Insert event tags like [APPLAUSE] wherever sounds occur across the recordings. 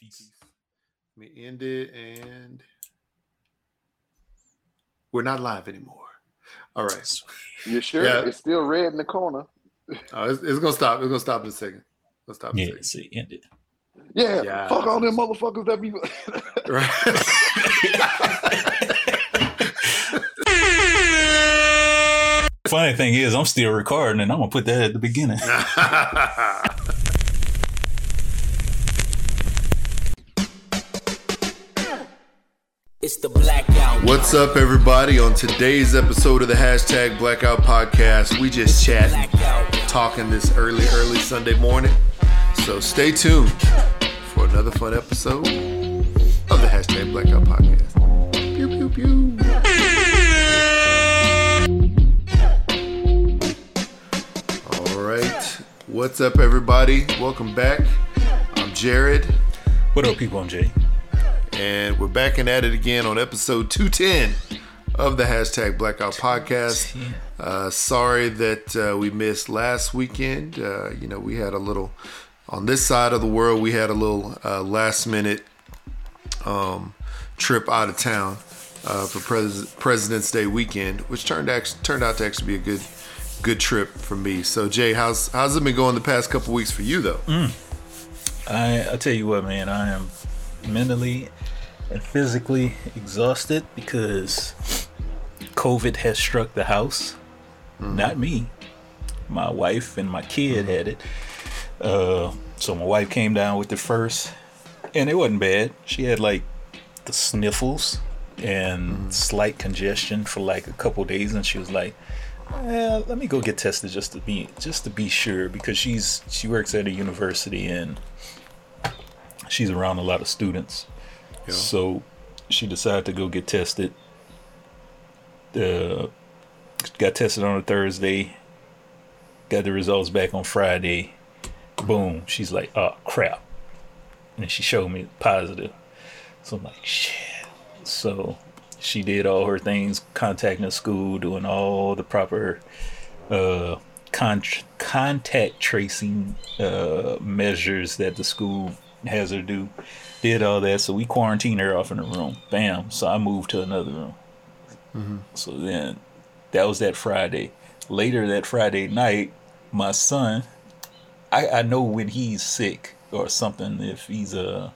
Peace. Let me end it, and we're not live anymore. All right. You sure? Yeah. It's still red in the corner. Oh, it's going to stop. It's going to stop in a second. Let's stop in a second. End it. Yeah, yeah, fuck all them motherfuckers that be... Right. Funny thing is, I'm still recording, and I'm going to put that at the beginning. It's the Blackout. What's up, everybody? On today's episode of the Hashtag Blackout Podcast, we just chatting, talking this early Sunday morning. So stay tuned for another fun episode of the Hashtag Blackout Podcast. Pew, pew, pew. All right. What's up, everybody? Welcome back. I'm Jared. What up, people? I'm Jay. And we're back and at it again on episode 210 of the Hashtag Blackout Podcast. Sorry that we missed last weekend. We had a little, on this side of the world, we had a little last minute trip out of town for President's Day weekend, which turned out to be a good trip for me. So Jay, how's it been going the past couple weeks for you though? I'll tell you what, man, I am mentally and physically exhausted because COVID has struck the house. Not me. My wife and my kid had it. So my wife came down with it first, and it wasn't bad. She had like the sniffles and slight congestion for like a couple days, and she was like, let me go get tested just to be sure, because she works at a university and she's around a lot of students. Yeah. So she decided to go get tested. Got tested on a Thursday, got the results back on Friday. Boom. She's like, oh, crap. And she showed me positive. So I'm like, shit. So she did all her things, contacting the school, doing all the proper contact tracing measures that the school has her do. Did all that. So we quarantined her off in a room. Bam. So I moved to another room. Mm-hmm. So then that was that Friday. Later that Friday night, my son, I know when he's sick or something, if he's has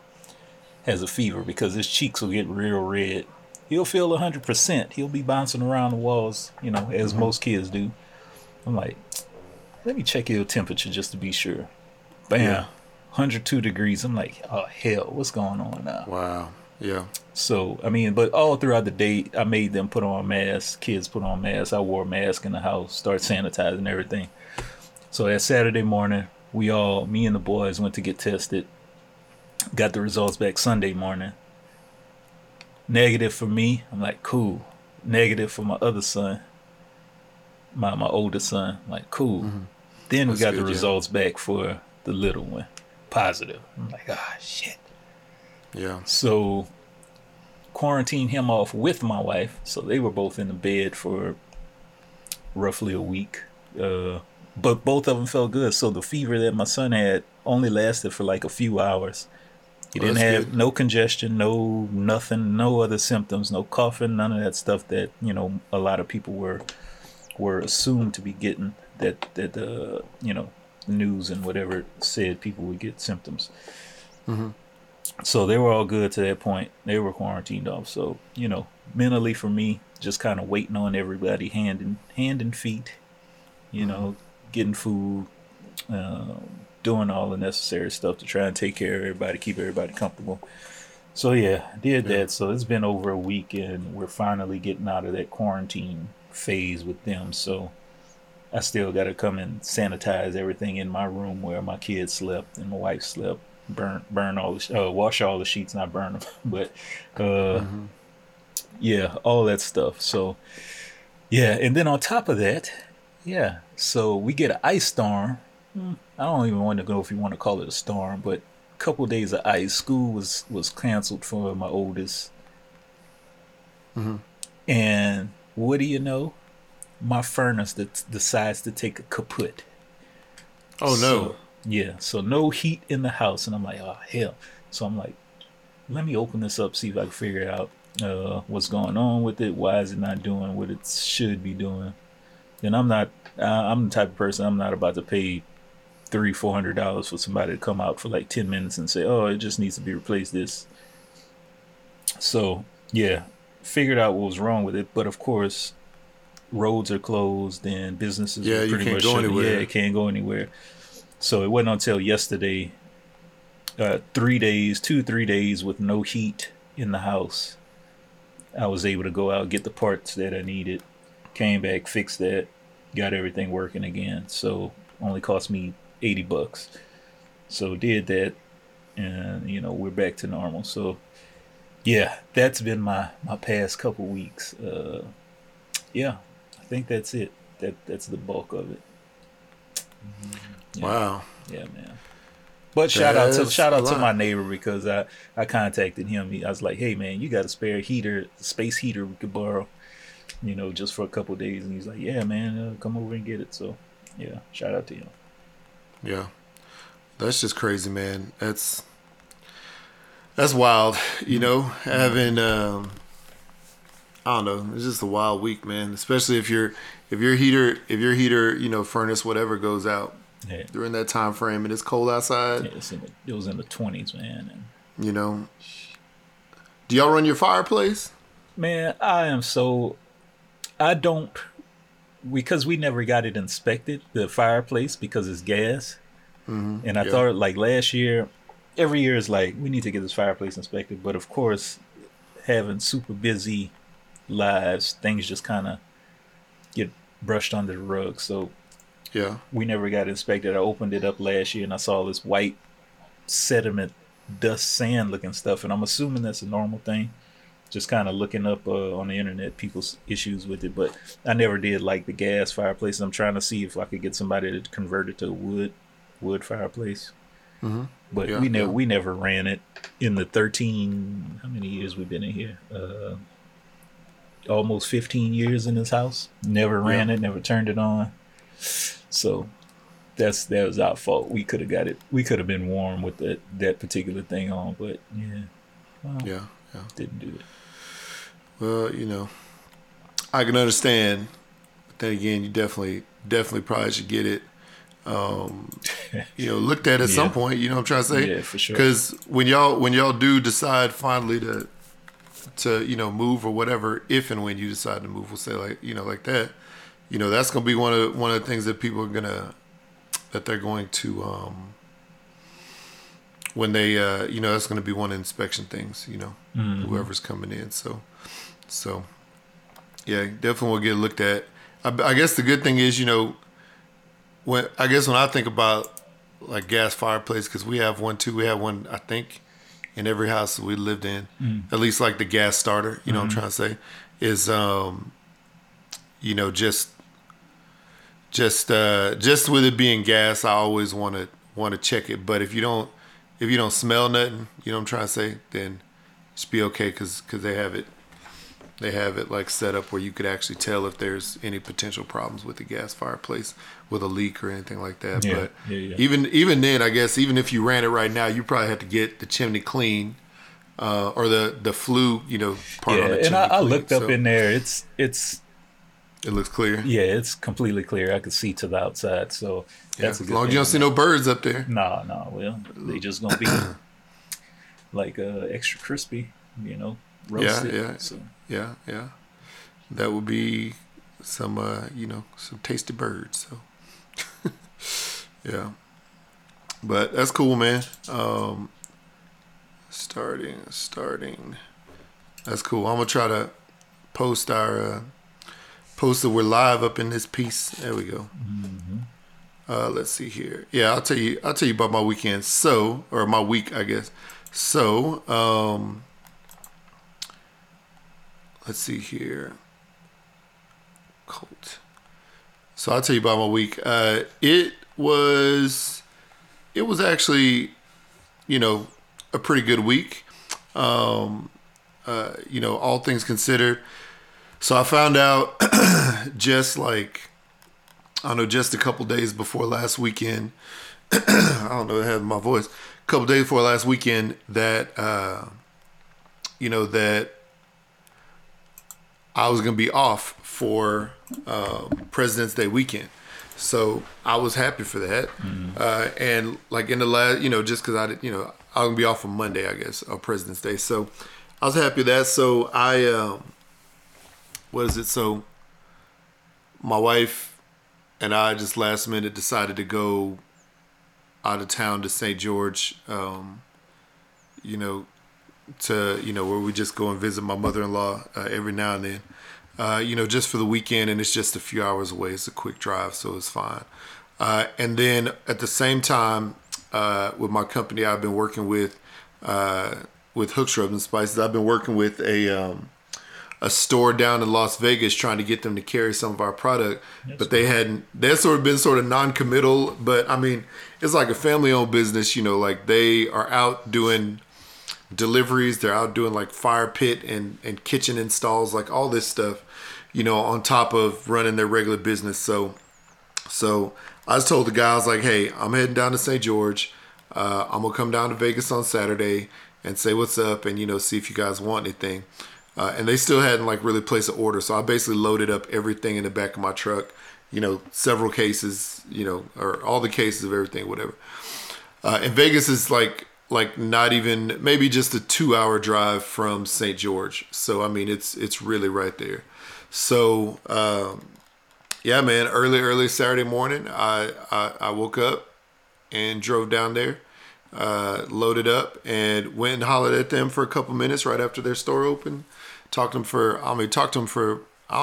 a fever, because his cheeks will get real red. He'll feel 100%. He'll be bouncing around the walls, as most kids do. I'm like, let me check your temperature just to be sure. Bam. Yeah. 102 degrees. I'm like, oh, hell, what's going on now? Wow. Yeah. So, but all throughout the day, I made them put on masks. Kids put on masks. I wore a mask in the house, start sanitizing everything. So that Saturday morning, me and the boys went to get tested. Got the results back Sunday morning. Negative for me. I'm like, cool. Negative for my other son, my older son. I'm like, cool. Mm-hmm. Then we got the results back for the little one. Positive. I'm like, ah, shit. Yeah. So quarantined him off with my wife. So they were both in the bed for roughly a week. But both of them felt good. So the fever that my son had only lasted for like a few hours. He didn't have no congestion, no nothing, no other symptoms, no coughing, none of that stuff that, a lot of people were assumed to be getting that news and whatever said people would get symptoms. Mm-hmm. So they were all good to that point. They were quarantined off. So, mentally for me, just kind of waiting on everybody, hand and feet, getting food, doing all the necessary stuff to try and take care of everybody, keep everybody comfortable. So yeah, did that. So it's been over a week and we're finally getting out of that quarantine phase with them. So I still got to come and sanitize everything in my room where my kids slept and my wife slept. Burn all the wash all the sheets, not burn them, but yeah, all that stuff. So yeah, and then on top of that, yeah, so we get an ice storm. I don't even want to know if you want to call it a storm, but a couple of days of ice. School was canceled for my oldest, and what do you know? My furnace that decides to take a kaput. Oh no! So, yeah, so no heat in the house, and I'm like, oh hell. So I'm like, let me open this up, see if I can figure out what's going on with it. Why is it not doing what it should be doing? And I'm the type of person, I'm not about to pay $300-$400 for somebody to come out for like 10 minutes and say, oh, it just needs to be replaced this. So yeah, figured out what was wrong with it. But of course, roads are closed and businesses are pretty much shut. Yeah, it can't go anywhere. So it wasn't until yesterday, 3 days with no heat in the house, I was able to go out, get the parts that I needed, came back, fixed that, got everything working again. So only cost me $80. So did that, and we're back to normal. So yeah, that's been my past couple weeks. Yeah, I think that's it. That's the bulk of it. Yeah. Wow. Yeah, man. But shout out to my neighbor, because I contacted him. I was like, hey man, you got a spare space heater we could borrow, just for a couple of days? And he's like, yeah man, come over and get it. So yeah, shout out to him. Yeah, that's just crazy, man. That's wild, having I don't know. It's just a wild week, man. Especially if your heater, furnace, whatever, goes out during that time frame and it's cold outside. Yeah, it was in the 20s, man. And do y'all run your fireplace? Man, I don't, because we never got it inspected, the fireplace, because it's gas. Mm-hmm. And I thought, like last year, every year is like, we need to get this fireplace inspected. But of course, having super busy lives, things just kind of get brushed under the rug. So yeah, we never got inspected. I opened it up last year and I saw this white sediment, dust, sand looking stuff, and I'm assuming that's a normal thing, just kind of looking up on the internet people's issues with it. But I never did like the gas fireplace. I'm trying to see if I could get somebody to convert it to a wood fireplace. Mm-hmm. But we never ran it in the 13, how many years we've been in here, almost 15 years in this house. Never ran it, never turned it on. So that was our fault. We could have got it. We could have been warm with that particular thing on, but didn't do it. Well, I can understand. But then again, you definitely probably should get it, looked at some point. You know what I'm trying to say? Yeah, for sure. Because when y'all do decide finally to move or whatever, if and when you decide to move, we'll say that's gonna be one of the things that people are going to when they that's gonna be one of the inspection things, mm-hmm. whoever's coming in. So yeah, definitely will get looked at. I guess the good thing is, when I think about like gas fireplace, because we have one too. We have one, I think, in every house that we lived in, at least like the gas starter, you know mm-hmm. what I'm trying to say, is, just with it being gas, I always want to check it. But if you don't smell nothing, you know what I'm trying to say, then it should be okay, because they have it like set up where you could actually tell if there's any potential problems with the gas fireplace, with a leak or anything like that. Yeah, but even then, I guess, even if you ran it right now, you probably have to get the chimney clean, or the flue, part of the chimney. Yeah, and I looked up in there. It looks clear. Yeah, it's completely clear. I could see to the outside. So that's a good thing. As long as you don't see no birds up there. No. Well, they just gonna be like extra crispy, roasted. Yeah. So. Yeah. That would be some, some tasty birds. So, yeah. But that's cool, man. Starting. That's cool. I'm gonna try to post our post that we're live up in this piece. There we go. Mm-hmm. Let's see here. Yeah, I'll tell you about my weekend. So, or my week, I guess. So, let's see here. Colt. So I'll tell you about my week. It was actually, a pretty good week. All things considered. So I found out just a couple days before last weekend. I don't know, I had my voice. a couple days before last weekend that, you know, that I was going to be off for President's Day weekend. So I was happy for that. Mm-hmm. And like in the last, you know, just because I did, you know, I was going to be off on Monday, I guess, on President's Day. So I was happy with that. So I, what is it? So my wife and I just last minute decided to go out of town to St. George, you know, to, you know, where we just go and visit my mother-in-law every now and then. You know, just for the weekend, and it's just a few hours away. It's a quick drive, so it's fine. And then at the same time, with my company I've been working with Hook's Rubs and Spices, I've been working with a store down in Las Vegas trying to get them to carry some of our product. That's but they hadn't, they've sort of been sort of non-committal, but I mean, it's like a family-owned business, you know, like they are out doing deliveries, they're out doing like fire pit and kitchen installs, like all this stuff, you know, on top of running their regular business. So I just told the guy, I was like, hey, I'm heading down to St. George. I'm gonna come down to Vegas on Saturday and say what's up and, you know, see if you guys want anything. And they still hadn't like really placed an order. So I basically loaded up everything in the back of my truck, you know, several cases, you know, or all the cases of everything, whatever. And Vegas is like not even, maybe just a 2-hour drive from St. George. So, I mean, it's really right there. So, yeah, man, early Saturday morning, I woke up and drove down there, loaded up and went and hollered at them for a couple minutes right after their store opened. Talked to them for, I don't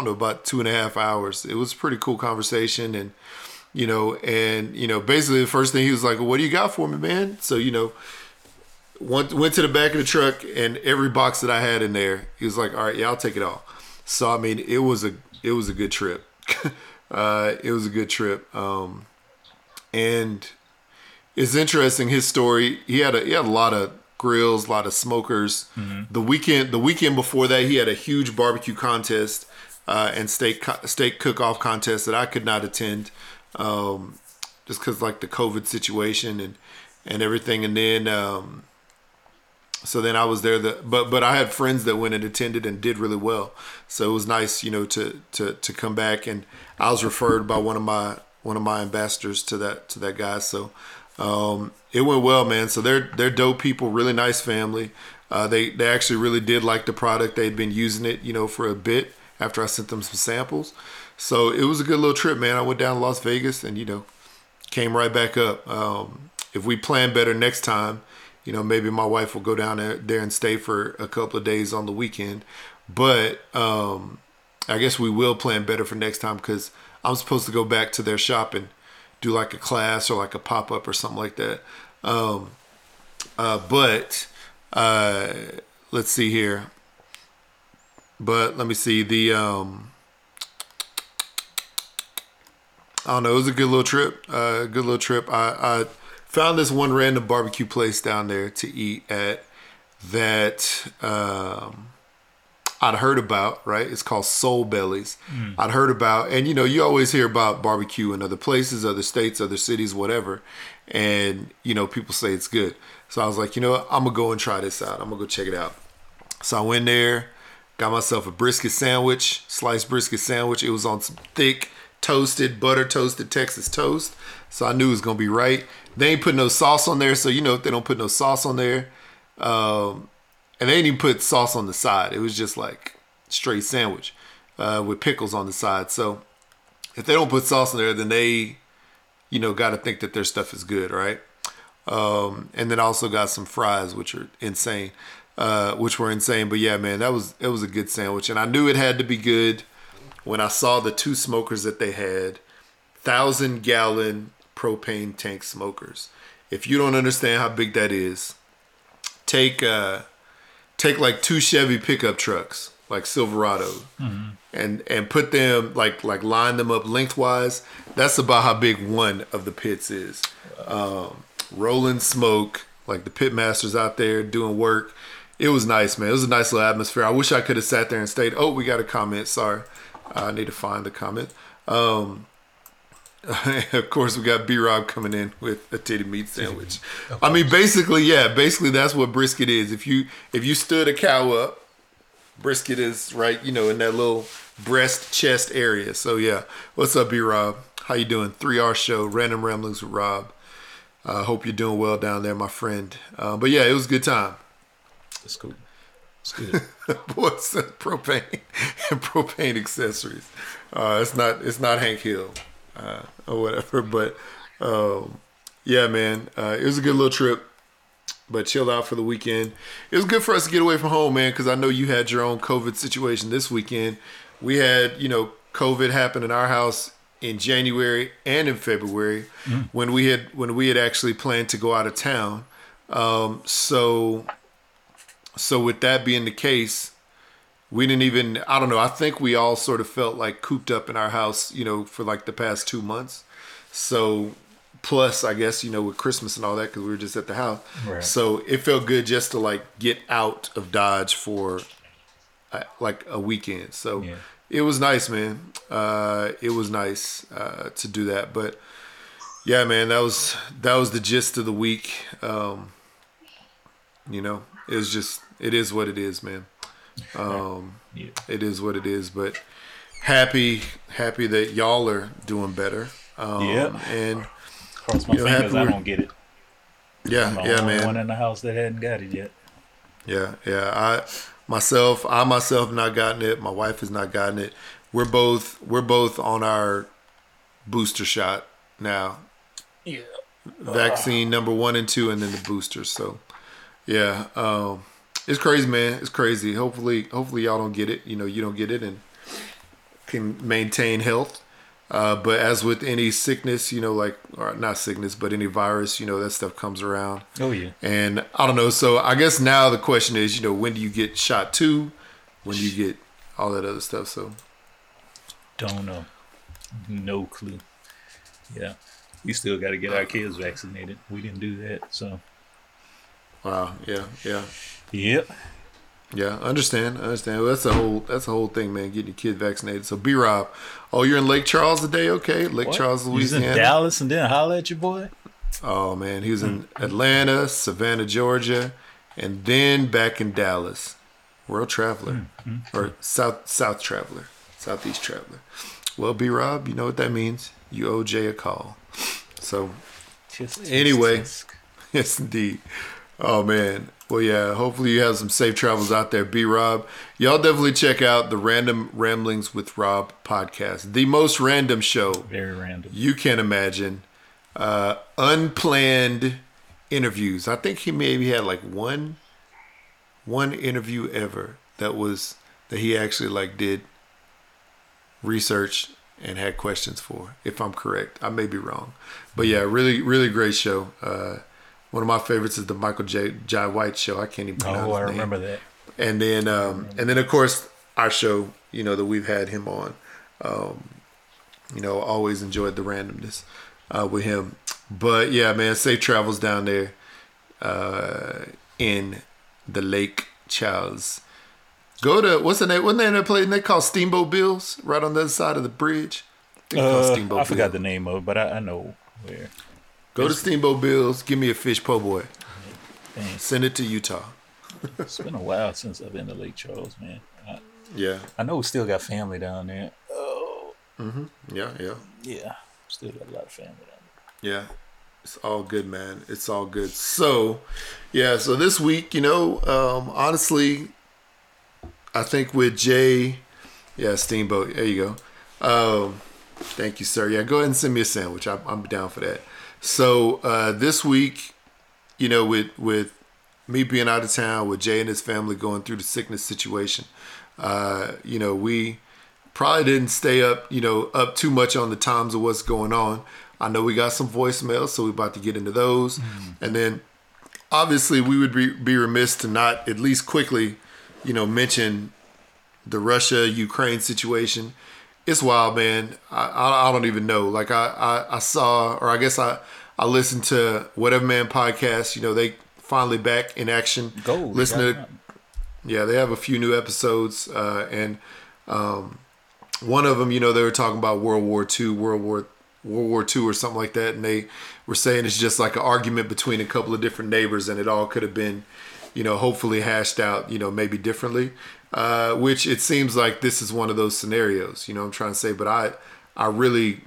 know, about 2.5 hours. It was a pretty cool conversation. And, you know, basically the first thing he was like, well, what do you got for me, man? So, you know, went to the back of the truck and every box that I had in there, he was like, all right, yeah, I'll take it all. So, I mean, it was a good trip. It was a good trip. And it's interesting, his story, he had a lot of grills, a lot of smokers. Mm-hmm. The weekend before that, he had a huge barbecue contest, and steak cook-off contest that I could not attend. Just because like the COVID situation and everything. And then, so then I was there, but I had friends that went and attended and did really well. So it was nice, you know, to come back, and I was referred by one of my ambassadors to that guy. So, it went well, man. So they're dope people, really nice family. They actually really did like the product. They'd been using it, you know, for a bit after I sent them some samples. So it was a good little trip, man. I went down to Las Vegas and, you know, came right back up. If we plan better next time, you know, maybe my wife will go down there and stay for a couple of days on the weekend. But I guess we will plan better for next time, because I'm supposed to go back to their shop and do like a class or like a pop-up or something like that. But let's see here. But let me see the... I don't know. It was a good little trip. I found this one random barbecue place down there to eat at that I'd heard about, right? It's called Soul Bellies. Mm. I'd heard about, and you know, you always hear about barbecue in other places, other states, other cities, whatever. And, you know, people say it's good. So I was like, you know what? I'm going to go and try this out. I'm going to go check it out. So I went there, got myself a brisket sandwich, sliced brisket sandwich. It was on some thick, butter toasted Texas toast. So I knew it was going to be right. They ain't put no sauce on there. So, you know, if they don't put no sauce on there, and they didn't even put sauce on the side. It was just like straight sandwich, with pickles on the side. So if they don't put sauce on there, then they, you know, got to think that their stuff is good. Right. And then I also got some fries, which were insane. But yeah, man, it was a good sandwich, and I knew it had to be good when I saw the two smokers that they had, 1,000-gallon propane tank smokers. If you don't understand how big that is, take like two Chevy pickup trucks, like Silverado, mm-hmm. and put them like line them up lengthwise. That's about how big one of the pits is. Rolling smoke, like the pit masters out there doing work. It was nice, man. It was a nice little atmosphere. I wish I could have sat there and stayed. Oh, we got a comment. Sorry. I need to find the comment. Of course, we got B-Rob coming in with a titty meat sandwich. I mean, basically, yeah, basically that's what brisket is. If you stood a cow up, brisket is right, you know, in that little breast chest area. So yeah, what's up, B-Rob? How you doing? 3R Show, Random Ramblings with Rob. Hope you're doing well down there, my friend. But yeah, it was a good time. It's cool. It's good. Boys, propane and propane accessories. It's not Hank Hill. Or whatever, but yeah, man, it was a good little trip, but chilled out for the weekend. It was good for us to get away from home, man, because I know you had your own COVID situation this weekend. We had, you know, COVID happen in our house in January and in February when we had actually planned to go out of town. So with that being the case, we didn't even, I don't know, I think we all sort of felt like cooped up in our house, you know, for like the past 2 months. So, plus, I guess, you know, with Christmas and all that, because we were just at the house. Right. So, it felt good just to like get out of Dodge for like a weekend. So, yeah. It was nice, man. It was nice to do that. But, yeah, man, that was the gist of the week. You know, it was just, it is what it is, man. Yeah. It is what it is, but happy that y'all are doing better. Yeah, and cross my fingers I don't get it. Yeah, I'm the man. One in the house that hadn't got it yet. Yeah. I myself not gotten it. My wife has not gotten it. We're both on our booster shot now. Yeah, vaccine number 1 and 2, and then the booster. So, yeah. It's crazy, man. It's crazy. Hopefully y'all don't get it. You know, you don't get it and can maintain health. But as with any sickness, you know, like, or not sickness, but any virus, you know, that stuff comes around. Oh, yeah. And I don't know. So I guess now the question is, you know, when do you get shot to? When do you get all that other stuff? So. Don't know. No clue. Yeah. We still got to get our kids vaccinated. We didn't do that. So. Wow. Yeah. Yep. Yeah, understand. Well, that's a whole thing, man. Getting your kid vaccinated. So, B-Rob, oh, you're in Lake Charles today, okay? Charles, Louisiana. He was in Dallas and then holler at your boy. Oh man, he was in Atlanta, Savannah, Georgia, and then back in Dallas. World traveler, or south traveler, southeast traveler. Well, B-Rob, you know what that means. You owe Jay a call. So, anyway, yes, indeed. Oh man. Well, yeah, hopefully you have some safe travels out there, B-Rob. Y'all definitely check out the Random Ramblings with Rob podcast. The most random show. Very random. You can imagine. Unplanned interviews. I think he maybe had like one interview ever that he actually like did research and had questions for, if I'm correct. I may be wrong. But yeah, really, really great show. One of my favorites is the Michael Jai White show. I can't even pronounce his name. Oh, I remember that. And then of course our show, you know, that we've had him on. You know, always enjoyed the randomness with him. But yeah, man, safe travels down there in the Lake Charles. Go to what's the name? Wasn't there a place they call Steamboat Bills right on the other side of the bridge? I forgot the name of it, but I know where. Go to Steamboat Bills. Give me a fish po' boy. Man. Send it to Utah. It's been a while since I've been to Lake Charles, man. I know we still got family down there. Oh. Mm-hmm. Yeah. Yeah. Still got a lot of family down there. Yeah. It's all good, man. It's all good. So, yeah. So this week, you know, honestly, I think with Jay, yeah, Steamboat. There you go. Thank you, sir. Yeah, go ahead and send me a sandwich. I'm down for that. So this week, you know, with me being out of town, with Jay and his family going through the sickness situation, you know, we probably didn't stay up too much on the times of what's going on. I know we got some voicemails, so we're about to get into those. Mm-hmm. And then obviously we would be remiss to not at least quickly, you know, mention the Russia-Ukraine situation. It's wild, man. I don't even know. Like I saw, or I guess I listened to Whatever Man podcast. You know, they finally back in action. Go listen to. Yeah, they have a few new episodes, and one of them, you know, they were talking about World War II, World War World War II or something like that, and they were saying it's just like an argument between a couple of different neighbors, and it all could have been, you know, hopefully hashed out, you know, maybe differently, which it seems like this is one of those scenarios, you know what I'm trying to say, but I really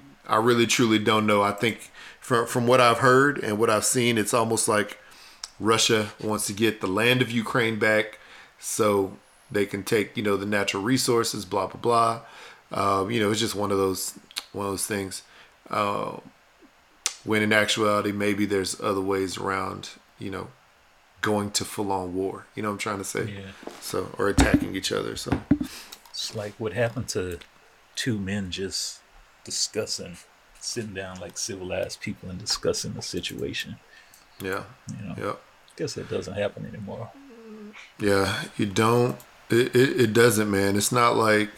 truly don't know. I think from what I've heard and what I've seen, it's almost like Russia wants to get the land of Ukraine back so they can take, you know, the natural resources, blah, blah, blah. You know, it's just one of those things. When in actuality, maybe there's other ways around, you know, going to full-on war. You know what I'm trying to say? Yeah. So, or attacking each other. So it's like what happened to two men just discussing, sitting down like civilized people and discussing the situation. Yeah. You know, yep. I guess that doesn't happen anymore. Yeah, you don't. It doesn't, man. It's not like,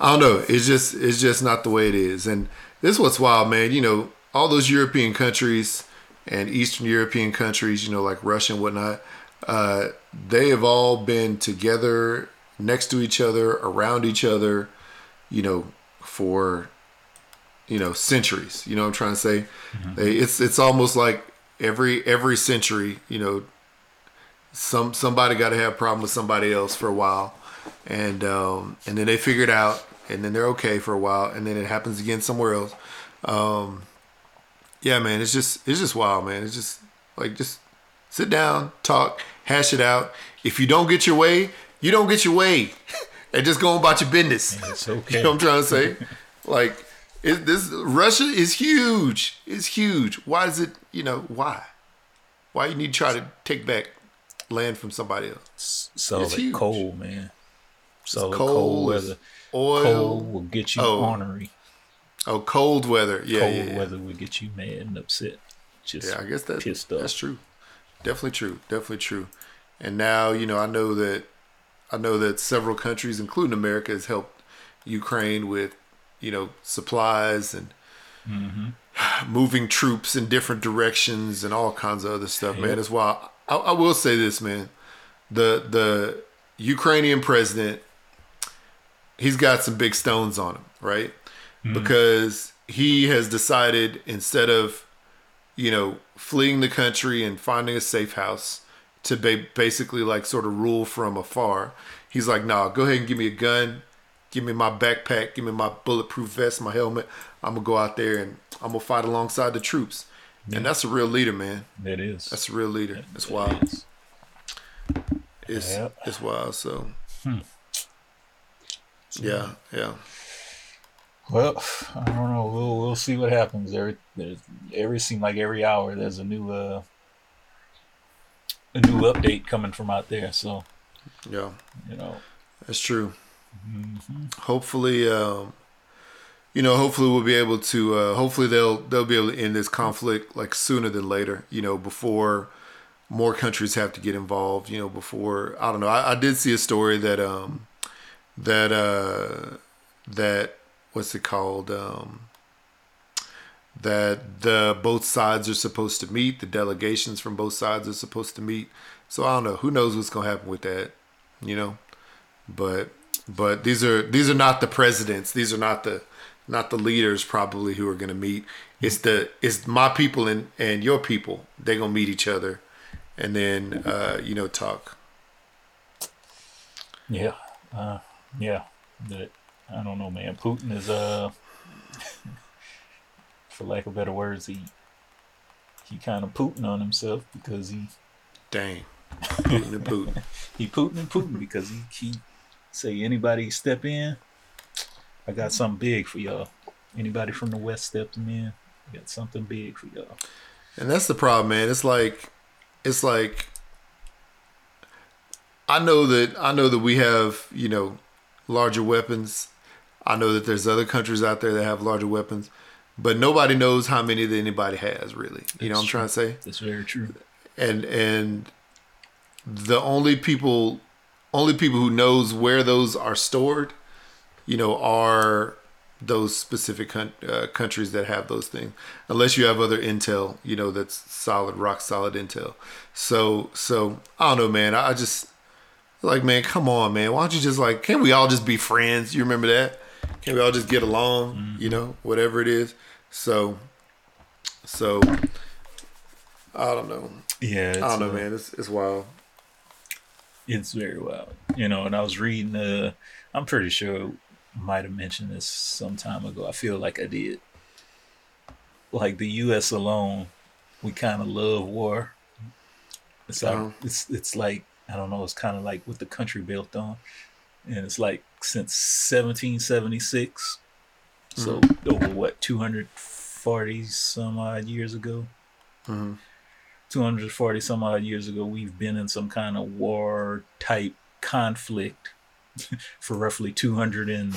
I don't know. It's just not the way it is. And this is what's wild, man. You know, all those European countries and Eastern European countries, you know, like Russia and whatnot, they have all been together, next to each other, around each other, you know, for, you know, centuries. You know what I'm trying to say? Mm-hmm. It's almost like every century, you know, somebody got to have a problem with somebody else for a while, and then they figure it out, and then they're okay for a while, and then it happens again somewhere else. Yeah, man, it's just wild, man. It's just like, just sit down, talk, hash it out. If you don't get your way, you don't get your way, and just go about your business. It's okay. You know what I'm trying to say? Like, Russia is huge. It's huge. Why is it? You know why? Why you need to try to take back land from somebody else? So it's huge. Coal, man. So coal weather. Oil. Coal will get you ornery. Oh, cold weather. Yeah, cold weather will get you mad and upset. Just I guess that's pissed off. That's true. Definitely true. And now, you know, I know that several countries, including America, has helped Ukraine with, you know, supplies and moving troops in different directions and all kinds of other stuff, man. That's why I will say this, man. The Ukrainian president, he's got some big stones on him, right? Because he has decided, instead of, you know, fleeing the country and finding a safe house to basically like sort of rule from afar, he's like, nah, go ahead and give me a gun. Give me my backpack. Give me my bulletproof vest, my helmet. I'm going to go out there and I'm going to fight alongside the troops. Yeah. And that's a real leader, man. It is. That's a real leader. That's wild. It's wild. So, yeah. Well, I don't know. We'll see what happens. Every hour there's a new update coming from out there. So, yeah, you know, that's true. Mm-hmm. Hopefully, you know, hopefully we'll be able to. Hopefully they'll be able to end this conflict like sooner than later. You know, before more countries have to get involved. You know, before, I don't know. I did see a story that that. What's it called? That both sides are supposed to meet. The delegations from both sides are supposed to meet. So I don't know. Who knows what's gonna happen with that? You know, but these are not the presidents. These are not the leaders probably who are gonna meet. It's my people and your people. They're gonna meet each other, and then you know, talk. Yeah, yeah. I don't know, man. Putin is, for lack of better words, he kind of Putin on himself because he... Dang. Putin and Putin because he say, anybody step in, I got something big for y'all. Anybody from the West stepping in, I got something big for y'all. And that's the problem, man. It's like, I know that we have, you know, larger weapons. I know that there's other countries out there that have larger weapons, but nobody knows how many that anybody has, really. You know what I'm trying to say? That's very true. And the only people who knows where those are stored, you know, are those specific countries that have those things. Unless you have other intel, you know, that's solid, rock solid intel. So I don't know, man. I just, like, man, come on, man. Why don't you just, like, can't we all just be friends? You remember that? Can we all just get along? Mm-hmm. You know, whatever it is. So I don't know. Yeah, I don't know, man. It's wild. It's very wild, you know. And I was reading. I'm pretty sure I might have mentioned this some time ago. I feel like I did. Like the U.S. alone, we kind of love war. It's like, it's like, I don't know. It's kind of like what the country built on, and it's like since 1776, so over what 240 some odd years ago. Mm-hmm. 240 some odd years ago, we've been in some kind of war type conflict for roughly 200 and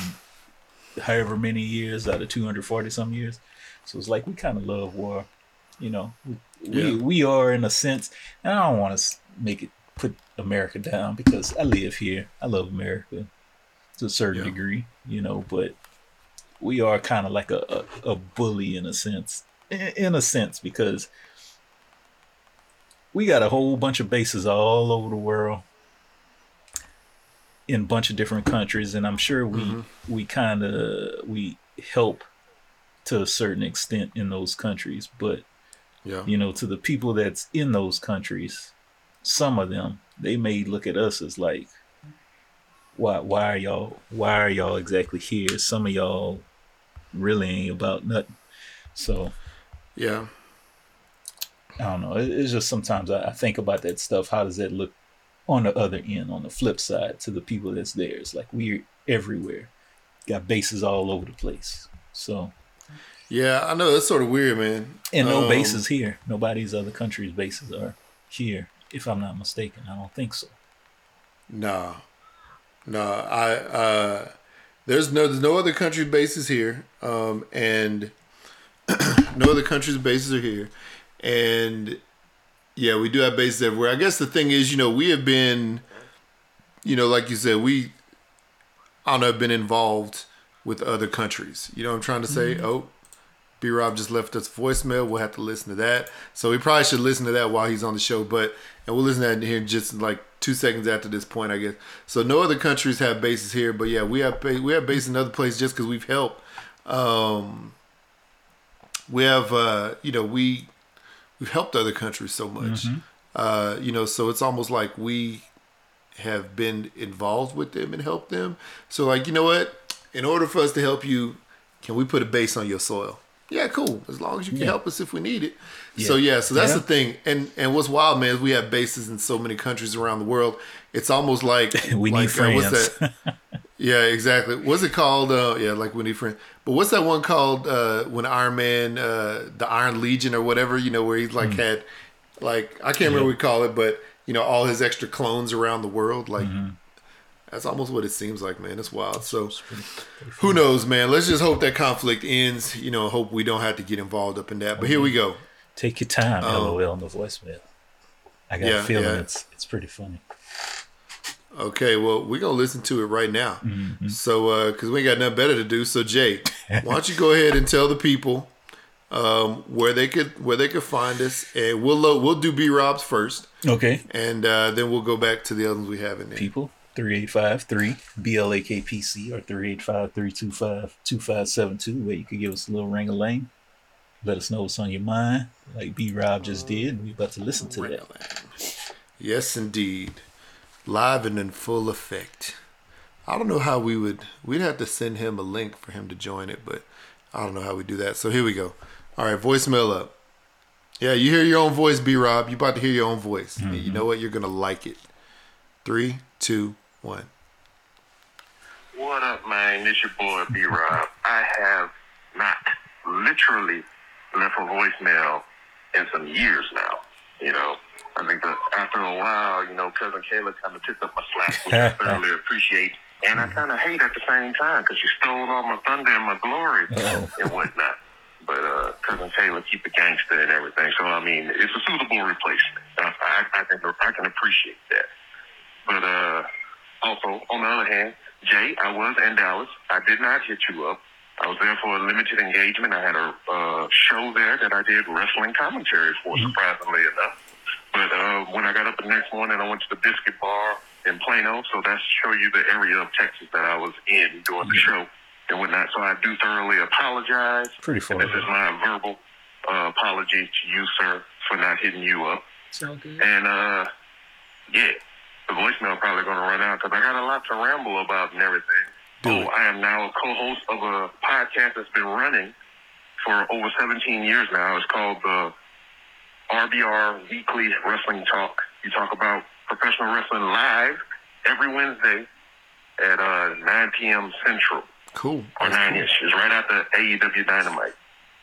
however many years out of 240 some years. So it's like we kind of love war, you know. We are in a sense, and I don't want to make it put America down because I live here. I love America to a certain degree, you know, but we are kind of like a bully in a sense. In a sense, because we got a whole bunch of bases all over the world in a bunch of different countries. And I'm sure we help to a certain extent in those countries. But, you know, to the people that's in those countries, some of them, they may look at us as like, why are y'all exactly here? Some of y'all really ain't about nothing. So, yeah. I don't know. It's just sometimes I think about that stuff. How does that look on the other end, on the flip side, to the people that's there? It's like we're everywhere. Got bases all over the place. So, yeah, I know. That's sort of weird, man. And no bases here. Nobody's other country's bases are here, if I'm not mistaken. I don't think so. Nah. There's no other country's bases here. And no other country's bases are here. And yeah, we do have bases everywhere. I guess the thing is, you know, we have been, you know, like you said, have been involved with other countries. You know what I'm trying to say? Mm-hmm. Oh, B-Rob just left us voicemail. We'll have to listen to that. So we probably should listen to that while he's on the show. And we'll listen to that in here just like 2 seconds after this point, I guess. So no other countries have bases here. But yeah, we have bases in other places just because we've helped. We've helped other countries so much, you know, so it's almost like we have been involved with them and helped them. So like, you know what, in order for us to help you, can we put a base on your soil? Yeah, cool. As long as you can help us if we need it. Yeah. So that's the thing. And what's wild, man, is we have bases in so many countries around the world. It's almost like we need friends. What's that? Yeah, exactly. What's it called? Like we need friends. But what's that one called when Iron Man, the Iron Legion or whatever, you know, where he's like had, like, I can't remember what we call it, but, you know, all his extra clones around the world. Like, that's almost what it seems like, man. It's wild. So who knows, man? Let's just hope that conflict ends, you know, hope we don't have to get involved up in that. But here we go. Take your time, LOL, on the voicemail. I got a feeling it's pretty funny. Okay, well, we're going to listen to it right now. Mm-hmm. So, because we ain't got nothing better to do. So, Jay, why don't you go ahead and tell the people where they could find us. And we'll do B-Rob's first. Okay. And then we'll go back to the others we have in there. People, 3853-BLAKPC or 3853-252572, where you could give us a little ring-a-ling. Let us know what's on your mind, like B-Rob just did. We're about to listen to that. Yes, indeed. Live and in full effect. I don't know how we'd have to send him a link for him to join it, but I don't know how we do that. So here we go. All right, voicemail up. Yeah, you hear your own voice, B-Rob. You're about to hear your own voice. Mm-hmm. And you know what? You're going to like it. 3, 2, 1. What up, man? It's your boy, B-Rob. I have not literally left a voicemail in some years now, you know. I think that after a while, you know, Cousin Kayla kind of took up my slack, which I thoroughly appreciate. And I kind of hate at the same time because she stole all my thunder and my glory and whatnot. But Cousin Kayla, keep it gangster and everything. So, I mean, it's a suitable replacement. I can appreciate that. But also, on the other hand, Jay, I was in Dallas. I did not hit you up. I was there for a limited engagement. I had a show there that I did wrestling commentary for, surprisingly enough. But when I got up the next morning, I went to the Biscuit Bar in Plano. So that's to show you the area of Texas that I was in during the show. and whatnot. So I do thoroughly apologize. Pretty funny. And this is my verbal apology to you, sir, for not hitting you up. Sound good. And yeah, the voicemail probably going to run out because I got a lot to ramble about and everything. Oh, I am now a co-host of a podcast that's been running for over 17 years now. It's called the RBR Weekly Wrestling Talk. You talk about professional wrestling live every Wednesday at 9 p.m. Central. Cool. Or 9-ish. Cool. It's right after AEW Dynamite.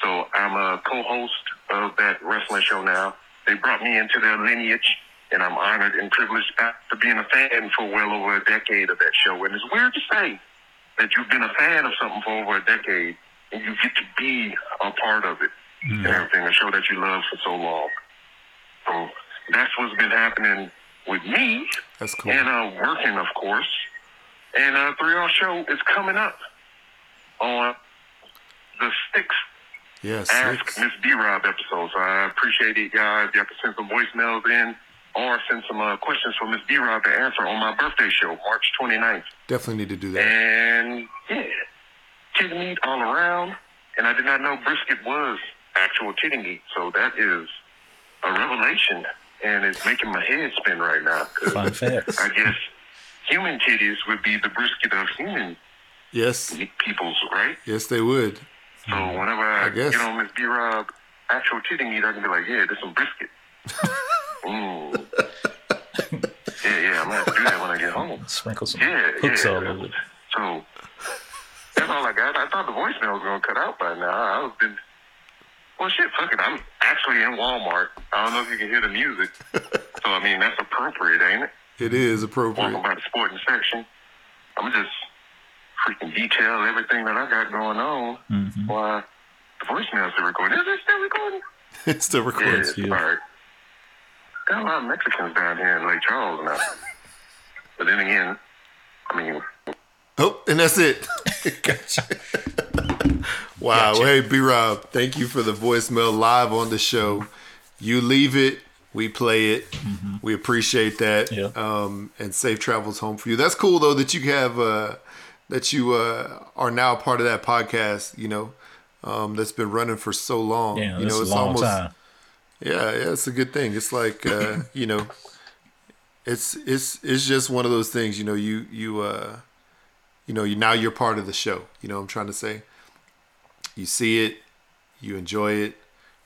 So I'm a co-host of that wrestling show now. They brought me into their lineage, and I'm honored and privileged after being a fan for well over a decade of that show. And it's weird to say that you've been a fan of something for over a decade, and you get to be a part of it and everything, a show that you love for so long. So that's what's been happening with me. That's cool. And working, of course. And 3R Show is coming up on the 6th. Yes. Yeah, Ask Miss D-Rob episode. So I appreciate it, guys. You have to send some voicemails in or send some questions for Miss D-Rob to answer on my birthday show, March 29th. Definitely need to do that. And, yeah, kid meat all around. And I did not know brisket was actual kid meat. So that is a revelation. And it's making my head spin right now. Fun facts. I guess human titties would be the brisket of human peoples, right? Yes, they would. So whenever I get on Miss D-Rob, actual titty meat, I can be like, yeah, there's some brisket. Mm. Yeah, I'm going to do that when I get home. Sprinkle some hooks all over it. So that's all I got. I thought the voicemail was going to cut out by now. I've been... Well, shit, fuck it. I'm actually in Walmart. I don't know if you can hear the music. So, I mean, that's appropriate, ain't it? It is appropriate. Walking by the sporting section. I'm just... freaking detail everything that I got going on. Mm-hmm. Why the voicemail's still recording? Is it still recording? It's still recording. It's all right. Got a lot of Mexicans down here in Lake Charles now. But then again, I mean. Oh, and that's it. Gotcha. Wow. Gotcha. Hey, B-Rob, thank you for the voicemail live on the show. You leave it, we play it. Mm-hmm. We appreciate that. Yeah. And safe travels home for you. That's cool though that you have. That you are now part of that podcast, you know, that's been running for so long. Yeah, you know, it's a long time. Yeah, it's a good thing. It's like, you know, it's just one of those things. You know, you know, now you're part of the show. You know what I'm trying to say? You see it, you enjoy it.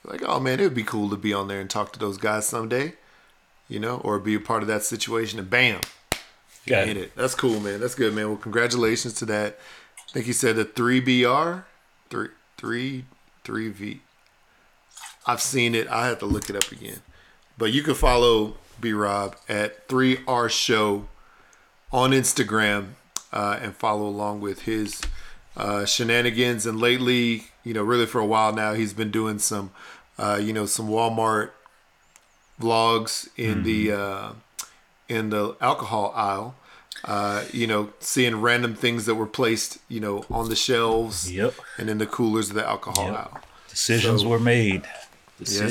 You're like, oh man, it would be cool to be on there and talk to those guys someday, you know, or be a part of that situation. And bam. Got it. That's cool, man. That's good, man. Well, congratulations to that. I think you said the 3BR? 3V. I've seen it. I have to look it up again. But you can follow B-Rob at 3R Show on Instagram and follow along with his shenanigans. And lately, you know, really for a while now, he's been doing some, you know, some Walmart vlogs in the... in the alcohol aisle, you know, seeing random things that were placed, you know, on the shelves and in the coolers of the alcohol aisle. Decisions were made. Yeah.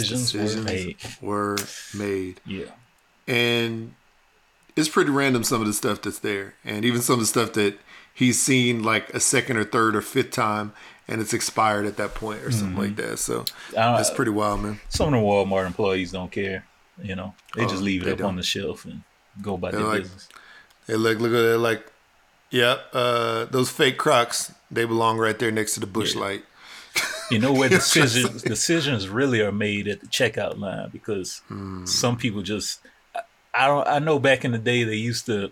And it's pretty random, some of the stuff that's there. And even some of the stuff that he's seen like a second or third or fifth time and it's expired at that point or something like that. So that's pretty wild, man. Some of the Walmart employees don't care, you know. They just leave it up on the shelf and go about their business. They look at it like, those fake Crocs, they belong right there next to the bush light. You know where decisions really are made at the checkout line, because some people just, I know back in the day they used to,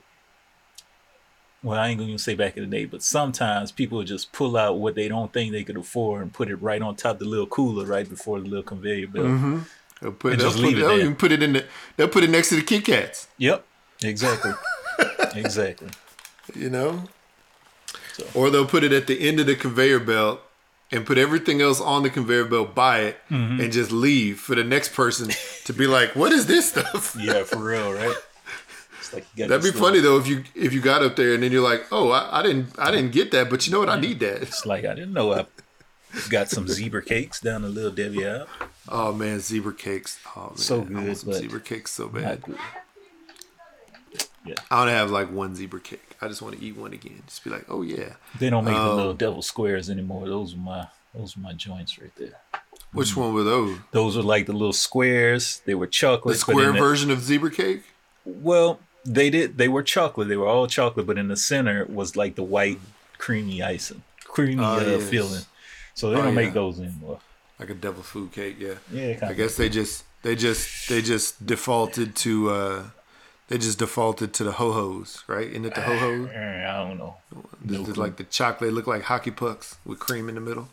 well, I ain't going to say back in the day, but sometimes people would just pull out what they don't think they could afford and put it right on top of the little cooler right before the little conveyor belt. Mm-hmm. They'll put it next to the Kit Kats. Yep. Exactly. You know? So. Or they'll put it at the end of the conveyor belt and put everything else on the conveyor belt by it and just leave for the next person to be like, what is this stuff? Yeah, for real, right? It's like you got that'd be funny though if you got up there and then you're like, oh, I didn't get that, but you know what, I need that. It's like I didn't know I got some zebra cakes down a little Debbie out. Oh man, zebra cakes! Oh man, so good, I want some zebra cakes so bad. Yeah. I want to have like one zebra cake. I just want to eat one again. Just be like, oh yeah. They don't make the little devil squares anymore. Those were my joints right there. Which one were those? Those were like the little squares. They were chocolate. The square version of zebra cake? Well, they were chocolate. They were all chocolate, but in the center was like the white creamy icing. Creamy filling. So they don't make those anymore. Like a devil food cake, yeah. Yeah. I guess they just defaulted to the ho-hos, right? Isn't it the ho-hos? I don't know. This is like the chocolate, look like hockey pucks with cream in the middle.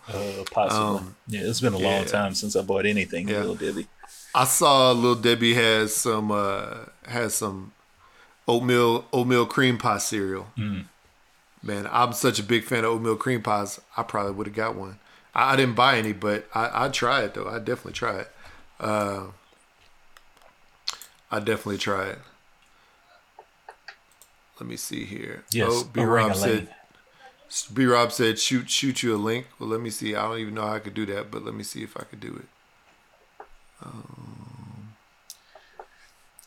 Possibly. It's been a long time since I bought anything at Little Debbie. I saw Little Debbie has some oatmeal cream pie cereal. Mm. Man, I'm such a big fan of oatmeal cream pies. I probably would have got one. I didn't buy any, but I'd try it though. I'd definitely try it. Let me see here. Yes. Oh, B Rob said shoot you a link. Well, let me see. I don't even know how I could do that, but let me see if I could do it.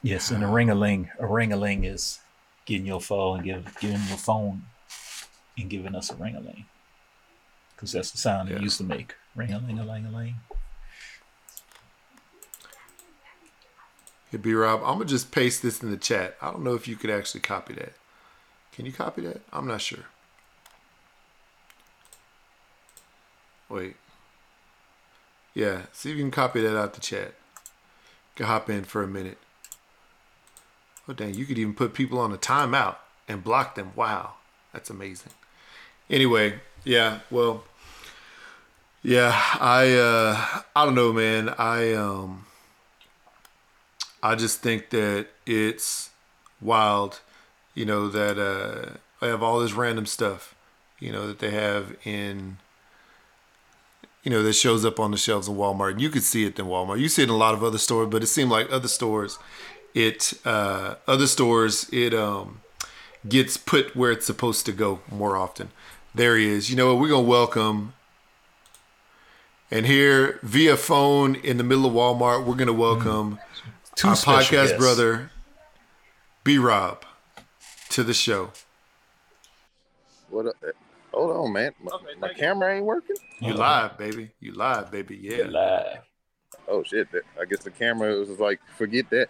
Yes, and a ring-a-ling is getting your phone and giving us a ring-a-ling. Because that's the sound it used to make. Ring-a-ling-a-ling-a-ling. Hey, B-Rob, I'm going to just paste this in the chat. I don't know if you could actually copy that. Can you copy that? I'm not sure. Wait. Yeah, see if you can copy that out the chat. You can hop in for a minute. Oh, dang, you could even put people on a timeout and block them. Wow, that's amazing. Anyway, I don't know, man. I just think that it's wild, that I have all this random stuff, that they have in, that shows up on the shelves in Walmart. And you could see it in Walmart. You see it in a lot of other stores, but it seemed like other stores, it gets put where it's supposed to go more often. There he is. You know what? We're going to welcome. And here, via phone in the middle of Walmart, we're going to welcome our podcast guests. Brother, B-Rob, to the show. What up? Hold on, man. My camera ain't working? You live, baby. Yeah. You're live. Oh, shit. I guess the camera was like, forget that.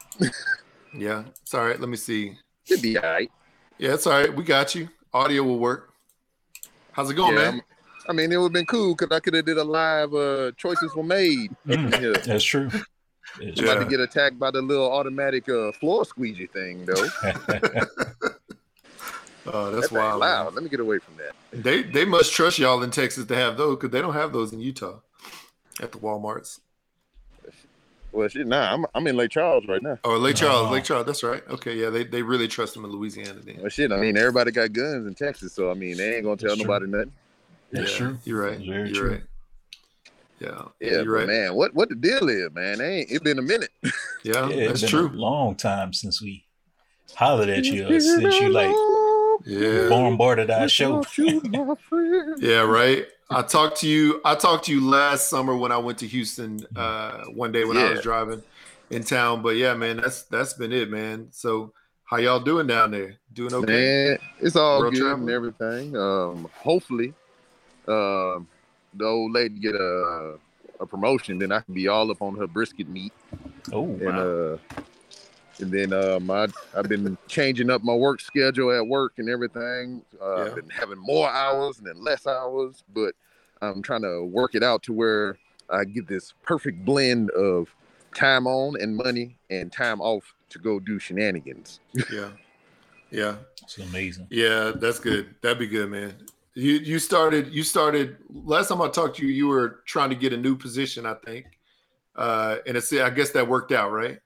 Yeah. It's all right. Let me see. It'd be all right. Yeah, it's all right. We got you. Audio will work. How's it going, man? It would have been cool because I could have did a live Choices Were Made. Yeah. That's true. I'm about to get attacked by the little automatic floor squeegee thing, though. Oh, that's wild. Loud. Let me get away from that. They must trust y'all in Texas to have those because they don't have those in Utah at the Walmarts. Well, shit, nah, I'm in Lake Charles right now. Oh, Lake Charles, that's right. Okay, yeah, they really trust them in Louisiana then. Well, shit, everybody got guns in Texas, so they ain't gonna tell nobody nothing. That's true. You're right. You're right. Yeah, you're right. Man, what the deal is, man? It's been a minute. Yeah, that's true. A long time since we hollered at you, since you bombarded our show. Yeah, right. I talked to you last summer when I went to Houston one day when I was driving in town. But yeah, man, that's been it, man. So how y'all doing down there? Doing okay? Man, it's all World good traveling and everything. Hopefully the old lady get a promotion, then I can be all up on her brisket meat. Oh, wow. And then I've been changing up my work schedule at work and everything. I've been having more hours and then less hours, but I'm trying to work it out to where I get this perfect blend of time on and money and time off to go do shenanigans. Yeah. It's amazing. Yeah, that's good. That'd be good, man. You started last time I talked to you, you were trying to get a new position, I think. And I guess that worked out, right?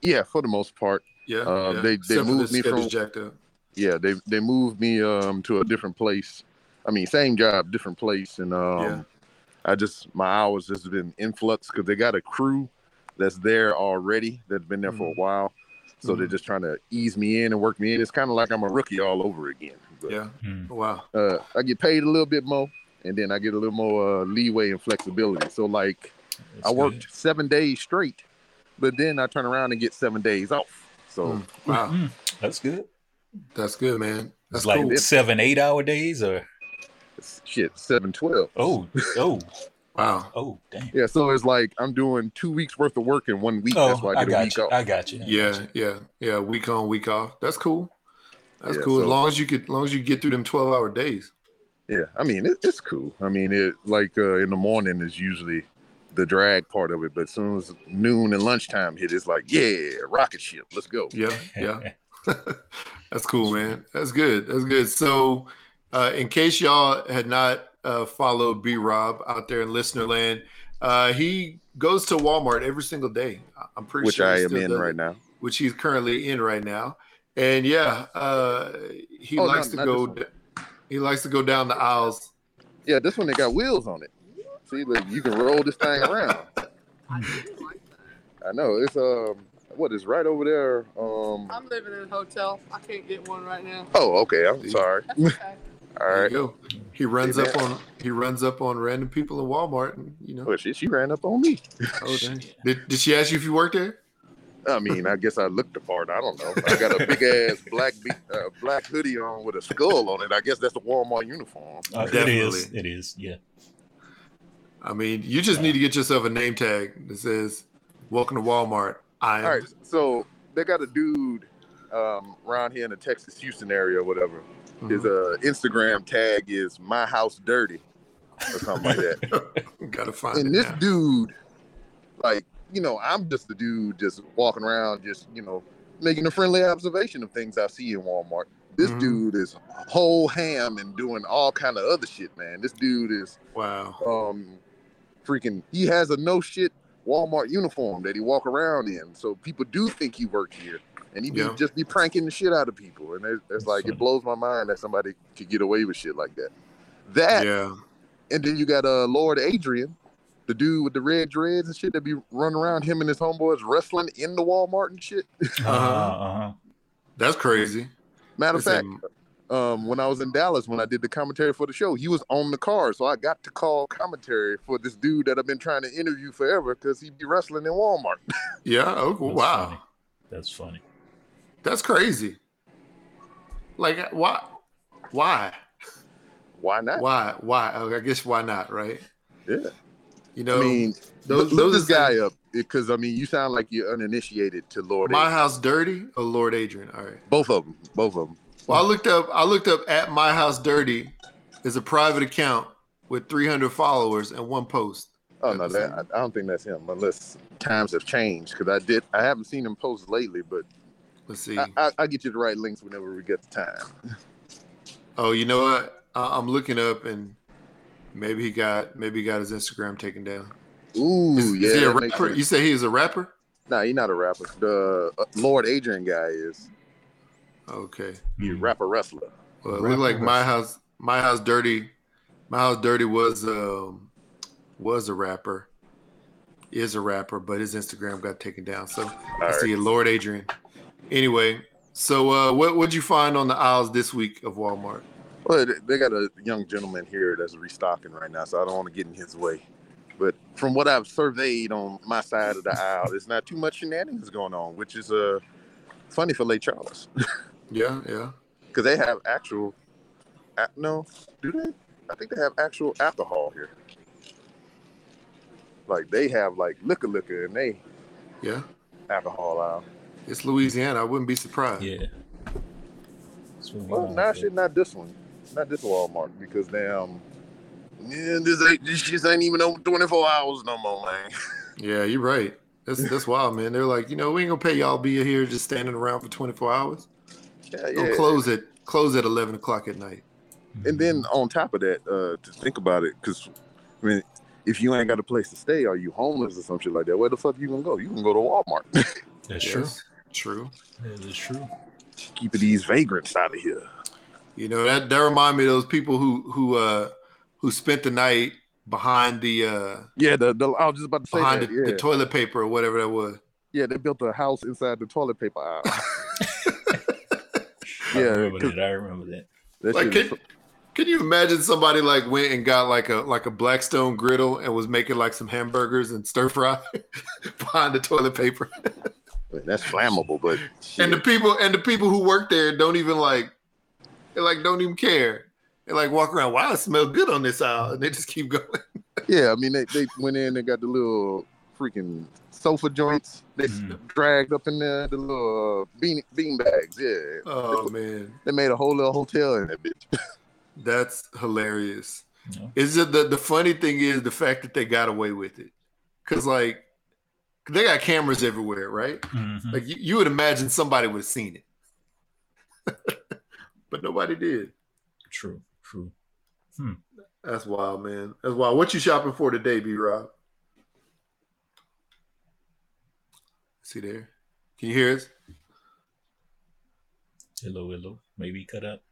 Yeah, for the most part. Yeah, they moved me from. Yeah, they moved me to a different place. Same job, different place, and my hours has been influx because they got a crew that's there already that's been there for a while, so they're just trying to ease me in and work me in. It's kind of like I'm a rookie all over again. But, wow. I get paid a little bit more, and then I get a little more leeway and flexibility. So like, I worked 7 days straight. But then I turn around and get 7 days off. So, wow. That's good. That's good, man. That's like cool. 7, 8 hour days or shit, 7, 12. Oh. Wow. Oh, damn. Yeah, so it's like I'm doing 2 weeks worth of work in 1 week. Oh, that's why I get a week off. I got you. Yeah. Week on, week off. That's cool. That's cool. So, as long as you could, as long as you get through them 12-hour days. Yeah, I mean it's cool. I mean it like in the morning is usually the drag part of it, but as soon as noon and lunchtime hit, it's like rocket ship, let's go. Yeah. That's cool, man. That's good. So, in case y'all had not followed B-Rob out there in listener land, he goes to Walmart every single day. I'm pretty sure I am in right now. Which he's currently in right now, and he likes to go. He likes to go down the aisles. Yeah, this one they got wheels on it. See, look, you can roll this thing around. I do like that. I know it's it's right over there. I'm living in a hotel. I can't get one right now. Oh, okay. I'm sorry. That's okay. All right. Go. He runs up on random people in Walmart, and you know. Oh, she ran up on me. Oh, dang. Did she ask you if you worked there? I mean, I guess I looked the part. I don't know. I got a big ass black hoodie on with a skull on it. I guess that's the Walmart uniform. It is. Yeah. I mean, you just need to get yourself a name tag that says "Welcome to Walmart." All right. So they got a dude around here in the Texas, Houston area, or whatever. Mm-hmm. His Instagram tag is "My House Dirty" or something like that. Gotta find. And this dude, like. You know, I'm just the dude just walking around, just, you know, making a friendly observation of things I see in Walmart. This dude is whole ham and doing all kind of other shit, man. This dude is freaking, he has a no shit Walmart uniform that he walk around in. So people do think he work here and he just be pranking the shit out of people. And it's like, funny. It blows my mind that somebody could get away with shit like that. And then you got Lord Adrian. The dude with the red dreads and shit that be running around, him and his homeboys wrestling in the Walmart and shit. That's crazy. Matter of fact, when I was in Dallas, when I did the commentary for the show, he was on the car. So I got to call commentary for this dude that I've been trying to interview forever because he'd be wrestling in Walmart. Yeah. Oh, wow. Funny. That's funny. That's crazy. Like, why? Why? Why not? Why? I guess why not, right? Yeah. You know, I mean, look this guy up because I mean, you sound like you're uninitiated to Lord. My Adrian. House dirty or Lord Adrian? All right, both of them. Well, I looked up at My House Dirty is a private account with 300 followers and one post. Oh no, I don't think that's him unless times have changed because I haven't seen him post lately. But let's see. I'll get you the right links whenever we get the time. Oh, you know what? I'm looking up and. Maybe he got his Instagram taken down. Ooh, is he a rapper? You say he's a rapper? Nah, he's not a rapper. The Lord Adrian guy is. Okay. He's a rapper wrestler. Well, it looked like My House Dirty was a rapper. Is a rapper, but his Instagram got taken down. So I see Lord Adrian. Anyway, so what'd you find on the aisles this week of Walmart? Well, they got a young gentleman here that's restocking right now, so I don't want to get in his way. But from what I've surveyed on my side of the aisle, there's not too much shenanigans going on, which is funny for Lake Charles. Yeah. Because they have actual... no, do they? I think they have actual alcohol here. Like, they have, like, liquor, and they... Yeah. Alcohol aisle. It's Louisiana. I wouldn't be surprised. Yeah. Well, now shit, not this one. Not this Walmart because damn, this shit ain't even over 24 hours no more, man. Yeah, you're right. That's wild, man. They're like, you know, we ain't gonna pay y'all to be here just standing around for 24 hours. Yeah. Don't close at 11 o'clock at night. And then on top of that, to think about it, because I mean, if you ain't got a place to stay, are you homeless or some shit like that? Where the fuck you gonna go? You can go to Walmart. That's true. That is true. Keeping these vagrants out of here. You know, that reminds me of those people who spent the night behind the I was just about to say behind the toilet paper or whatever that was. Yeah, they built a house inside the toilet paper aisle. I remember that. Like, can you imagine somebody like went and got like a Blackstone griddle and was making like some hamburgers and stir fry behind the toilet paper? it. That's flammable, but shit. And the people who work there don't even don't even care. They walk around, wow, it smells good on this aisle, and they just keep going. Yeah, I mean they went in and got the little freaking sofa joints. They dragged up in there the little bean bags. Yeah. Oh man, they made a whole little hotel in that bitch. That's hilarious. Yeah. It's just the funny thing is the fact that they got away with it, because they got cameras everywhere, right? Mm-hmm. You would imagine somebody would have seen it, but nobody did. True. That's wild, man. That's wild. What you shopping for today, B-Rob? See there? Can you hear us? Hello. Maybe cut up.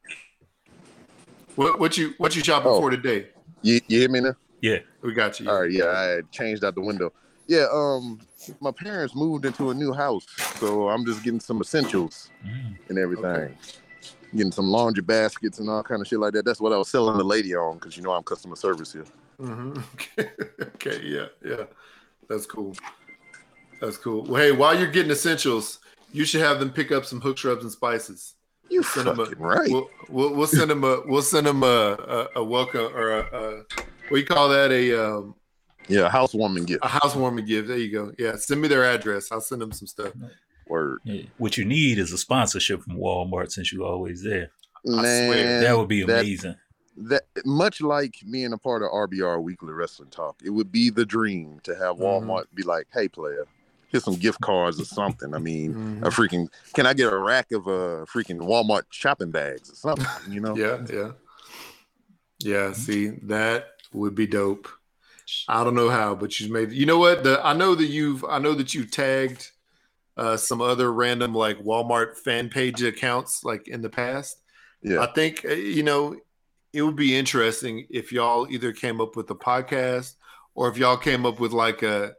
What you shopping for today? You hear me now? Yeah, we got you. All right, yeah, I had changed out the window. Yeah, my parents moved into a new house, so I'm just getting some essentials and everything. Okay. Getting some laundry baskets and all kind of shit like that. That's what I was selling the lady on, because you know I'm customer service here. Mm-hmm. Okay, yeah, that's cool. That's cool. Well, hey, while you're getting essentials, you should have them pick up some Hook's Rubs and Spices. You send them right. We'll send them a a welcome or a what do you call that, a housewarming gift. A housewarming gift. There you go. Yeah, send me their address. I'll send them some stuff. Word. Yeah. What you need is a sponsorship from Walmart, since you're always there. Man, I swear that would be amazing. That much like being a part of RBR Weekly Wrestling Talk, it would be the dream to have Walmart be like, "Hey, player, here's some gift cards or something." I mean, a freaking, can I get a rack of freaking Walmart shopping bags or something, you know? Yeah, see, that would be dope. I don't know how, but you made, you know what? I know that you tagged some other random Walmart fan page accounts in the past. Yeah. I think, it would be interesting if y'all either came up with a podcast or if y'all came up with a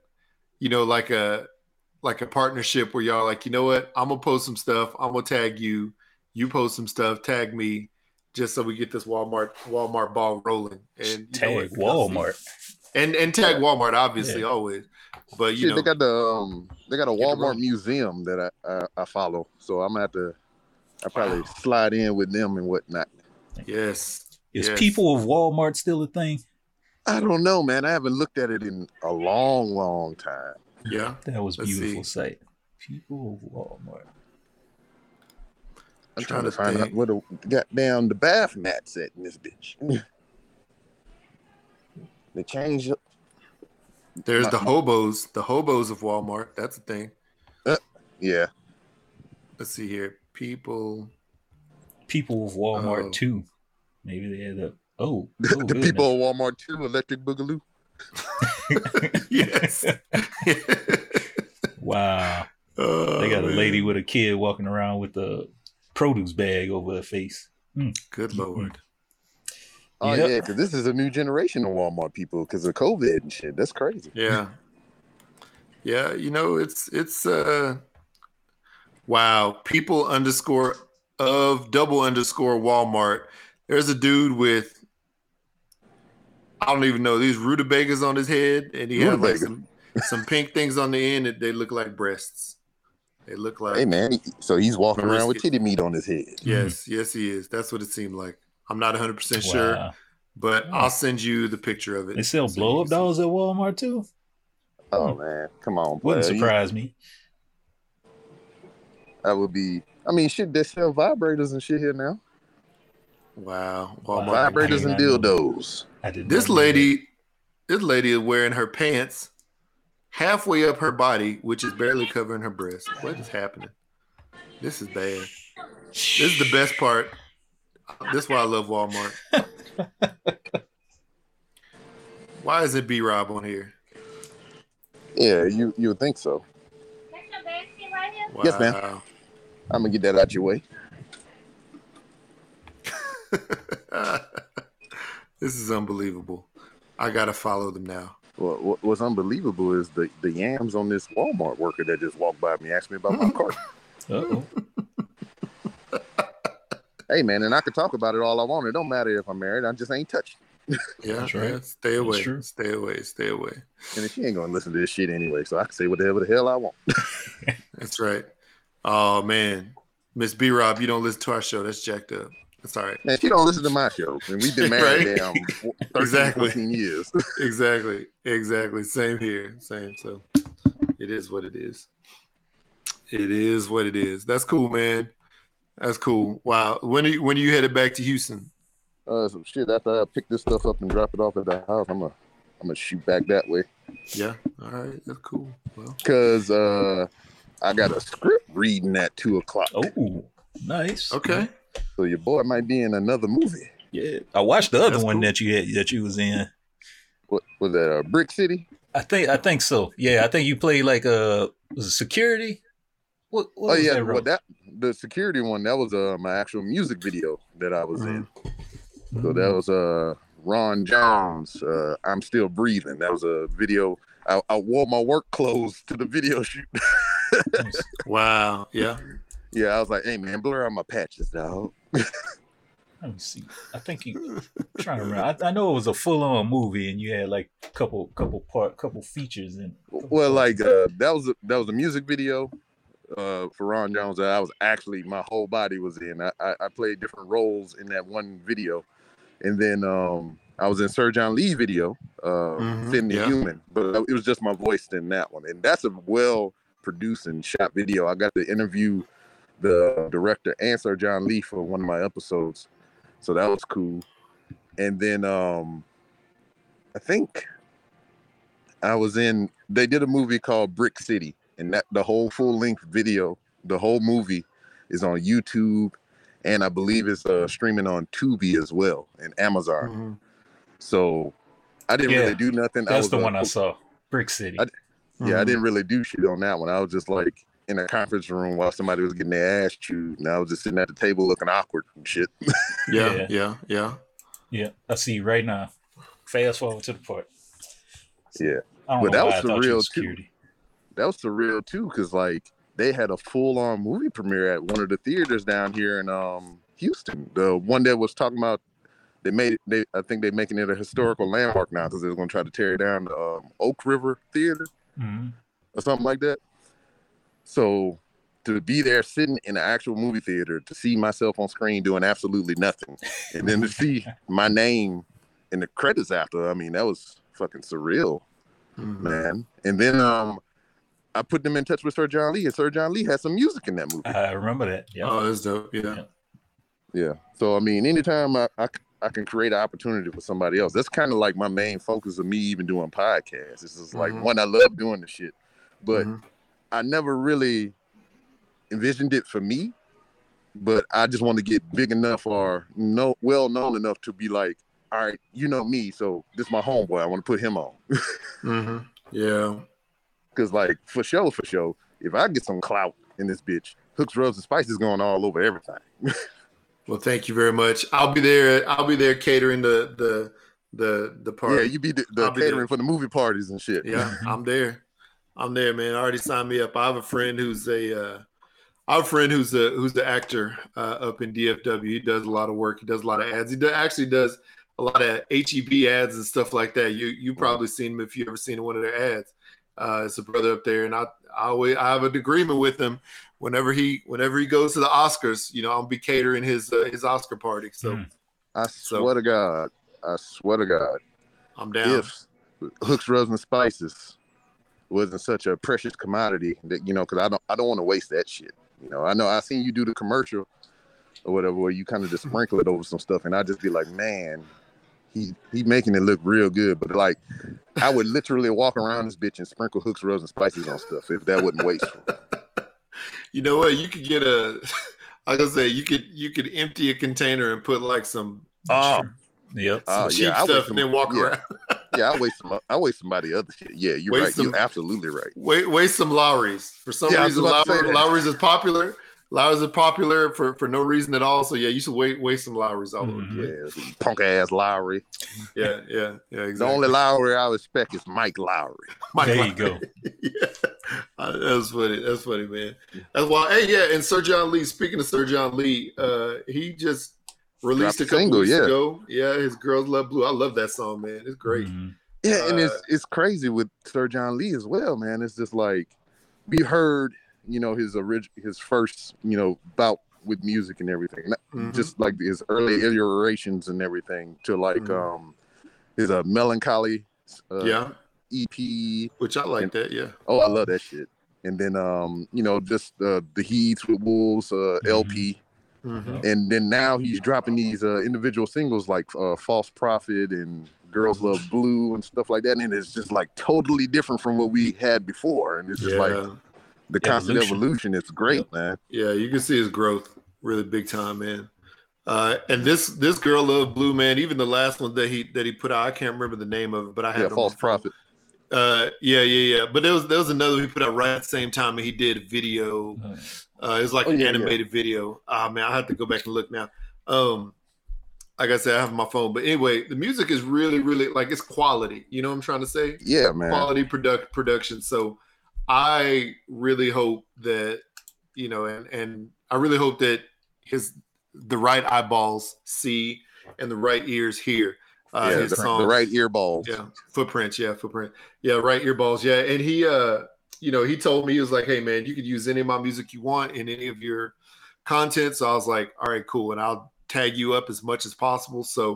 partnership where y'all you know what? I'm going to post some stuff. I'm going to tag you. You post some stuff. Tag me, just so we get this Walmart ball rolling. And tag Walmart. And tag Walmart, obviously, always. But you know, they got a Walmart museum that I follow, so I'm gonna have to probably slide in with them and whatnot. Yes. Is People of Walmart still a thing? I don't know, man. I haven't looked at it in a long, long time. Yeah, that was beautiful sight. People of Walmart. I'm trying to find out where the bath mat's at in this bitch. They changed up. There's the hobos of Walmart. That's a thing. Yeah. Let's see here. People of Walmart 2. Maybe they had a. Oh, the people of Walmart 2, Electric Boogaloo. Yes. Wow. They got a lady with a kid walking around with a produce bag over her face. Good Lord. Oh, yeah, because this is a new generation of Walmart people because of COVID and shit. That's crazy. Yeah. Yeah, it's wow. People underscore of double underscore Walmart. There's a dude with, I don't even know, these rutabagas on his head, and he has some pink things on the end that they look like breasts. They look like. Hey, man, so he's walking around with titty meat on his head. Yes, he is. That's what it seemed like. I'm not 100% sure, but I'll send you the picture of it. They sell blow-up dolls at Walmart, too? Oh, man. Come on, player. Wouldn't surprise me. That would be... I mean, shit, they sell vibrators and shit here now. Wow. Walmart. Vibrators and dildos. This lady is wearing her pants halfway up her body, which is barely covering her breasts. What is happening? This is bad. This is the best part. That's why I love Walmart. Why is it B-Rob on here? Yeah, you would think so. Wow. Yes, ma'am. I'm going to get that out your way. This is unbelievable. I got to follow them now. Well, what's unbelievable is the yams on this Walmart worker that just walked by me, asked me about my cart. Uh-oh. Hey, man, and I could talk about it all I want. It don't matter if I'm married. I just ain't touching. Yeah, that's right. Man, stay away. Stay away. And she ain't going to listen to this shit anyway, so I can say whatever the hell I want. That's right. Oh, man. Miss B-Rob, you don't listen to our show. That's jacked up. That's all right. Man, she don't listen to my show. And we've been married right? 13 years. Exactly. Same here. Same. So it is what it is. That's cool, man. That's cool. Wow. When are you headed back to Houston? Some shit. After I pick this stuff up and drop it off at the house, I'm gonna shoot back that way. Yeah. All right. That's cool. Well, because I got a script reading at 2:00. Oh, nice. Okay. So your boy might be in another movie. Yeah. I watched the other That's one cool. that you was in. What was that? Brick City. I think so. Yeah. I think you played like was it security? What was that? Well, the security one, that was my actual music video that I was in. Mm-hmm. So that was Ron Jones, I'm Still Breathing. That was a video. I wore my work clothes to the video shoot. Wow. Yeah. Yeah, I was like, hey, man, blur out my patches, dog. Let me see. I think you trying to remember. I know it was a full-on movie, and you had like a couple features in. Well, like that was a music video for Ron Jones that I was actually my whole body was in. I played different roles in that one video, and then I was in Sir John Lee video, Finn the Human, but it was just my voice in that one, and that's a well-produced and shot video. I got to interview the director and Sir John Lee for one of my episodes, so that was cool. And then I think I was in. They did a movie called Brick City, and that the whole full-length video, the whole movie, is on YouTube, and I believe it's streaming on Tubi as well and Amazon. Mm-hmm. So I didn't really do nothing. That's the one I saw, Brick City. I didn't really do shit on that one. I was just like in a conference room while somebody was getting their ass chewed, and I was just sitting at the table looking awkward and shit. Yeah. I see you right now. Fast forward to the part. Yeah, but that was surreal too. That was surreal too, because like they had a full-on movie premiere at one of the theaters down here in Houston. The one that was talking about I think they're making it a historical landmark now because they're going to try to tear down the Oak River Theater or something like that. So to be there sitting in an actual movie theater, to see myself on screen doing absolutely nothing, and then to see my name in the credits after, I mean, that was fucking surreal, man. And then I put them in touch with Sir John Lee, and Sir John Lee had some music in that movie. I remember that. Yeah. Oh, that's dope. Yeah. So, I mean, anytime I can create an opportunity for somebody else, that's kind of like my main focus of me even doing podcasts. It's just like, one, I love doing the shit, but I never really envisioned it for me, but I just want to get big enough or well known enough to be like, all right, you know me, so this is my homeboy. I want to put him on. Yeah. Because, like, for sure, if I get some clout in this bitch, Hook's Rubs and Spices going all over everything. Well, thank you very much. I'll be there catering the party. Yeah, you be the catering for the movie parties and shit. Yeah, I'm there, man. Already signed me up. I have a friend who's the actor up in DFW. He does a lot of work. He does a lot of ads. He actually does a lot of HEB ads and stuff like that. You probably seen him if you ever seen one of their ads. It's a brother up there, and I have an agreement with him. Whenever he goes to the Oscars, you know, I'll be catering his Oscar party. So I swear to God, I'm down. If Hook's Rubs and Spices wasn't such a precious commodity that, you know, because I don't want to waste that shit. You know, I seen you do the commercial or whatever, where you kind of just sprinkle it over some stuff, and I just be like, man, he making it look real good. But like, I would literally walk around this bitch and sprinkle Hook's Rubs and Spices on stuff if that wasn't wasteful. You know what? You could get you could empty a container and put like some cheap stuff and then walk around. Yeah, I waste somebody other shit. Yeah, you're waste right. You're absolutely right. Waste some Lowry's. For some reason, Lowry's is popular. Lowry's is popular for no reason at all. So yeah, you should waste some Lowry's all over the place. Yeah, punk ass Lowry. Yeah, exactly. The only Lowry I respect is Mike Lowry. There you go. Yeah, that's funny, man. That's why. Hey, yeah, and Sir John Lee. Speaking of Sir John Lee, he just released a couple weeks ago. Yeah, his Girls Love Blue. I love that song, man. It's great. Mm-hmm. Yeah, and it's crazy with Sir John Lee as well, man. It's just like we heard you know, his first, you know, bout with music and everything, mm-hmm. just like his early iterations and everything to like mm-hmm. His Melancholy EP, which I like, and that oh, I love that shit. And then you know, just the Heeds with Wolves mm-hmm. LP. Mm-hmm. And then now he's dropping these individual singles like False Prophet and Girls Love Blue and stuff like that, and it's just like totally different from what we had before, and it's just like the constant evolution. It's great, man. Yeah, you can see his growth really big time, man. And this Girl Love Blue, man, even the last one that he put out, I can't remember the name of it, but I had False Prophet. But there was another one he put out right at the same time, and he did a video. Oh, yeah. It's like an animated video. Ah, man, I have to go back and look now. Like I said, I have my phone. But anyway, the music is really, really, like, it's quality. You know what I'm trying to say? Yeah, man. Quality production. So I really hope that, you know, and I really hope that the right eyeballs see and the right ears hear his songs. The right ear balls. Yeah, footprints. Yeah, footprint. Yeah, right ear balls. Yeah, and he, you know, he told me, he was like, hey, man, you could use any of my music you want in any of your content. So I was like, all right, cool. And I'll tag you up as much as possible. So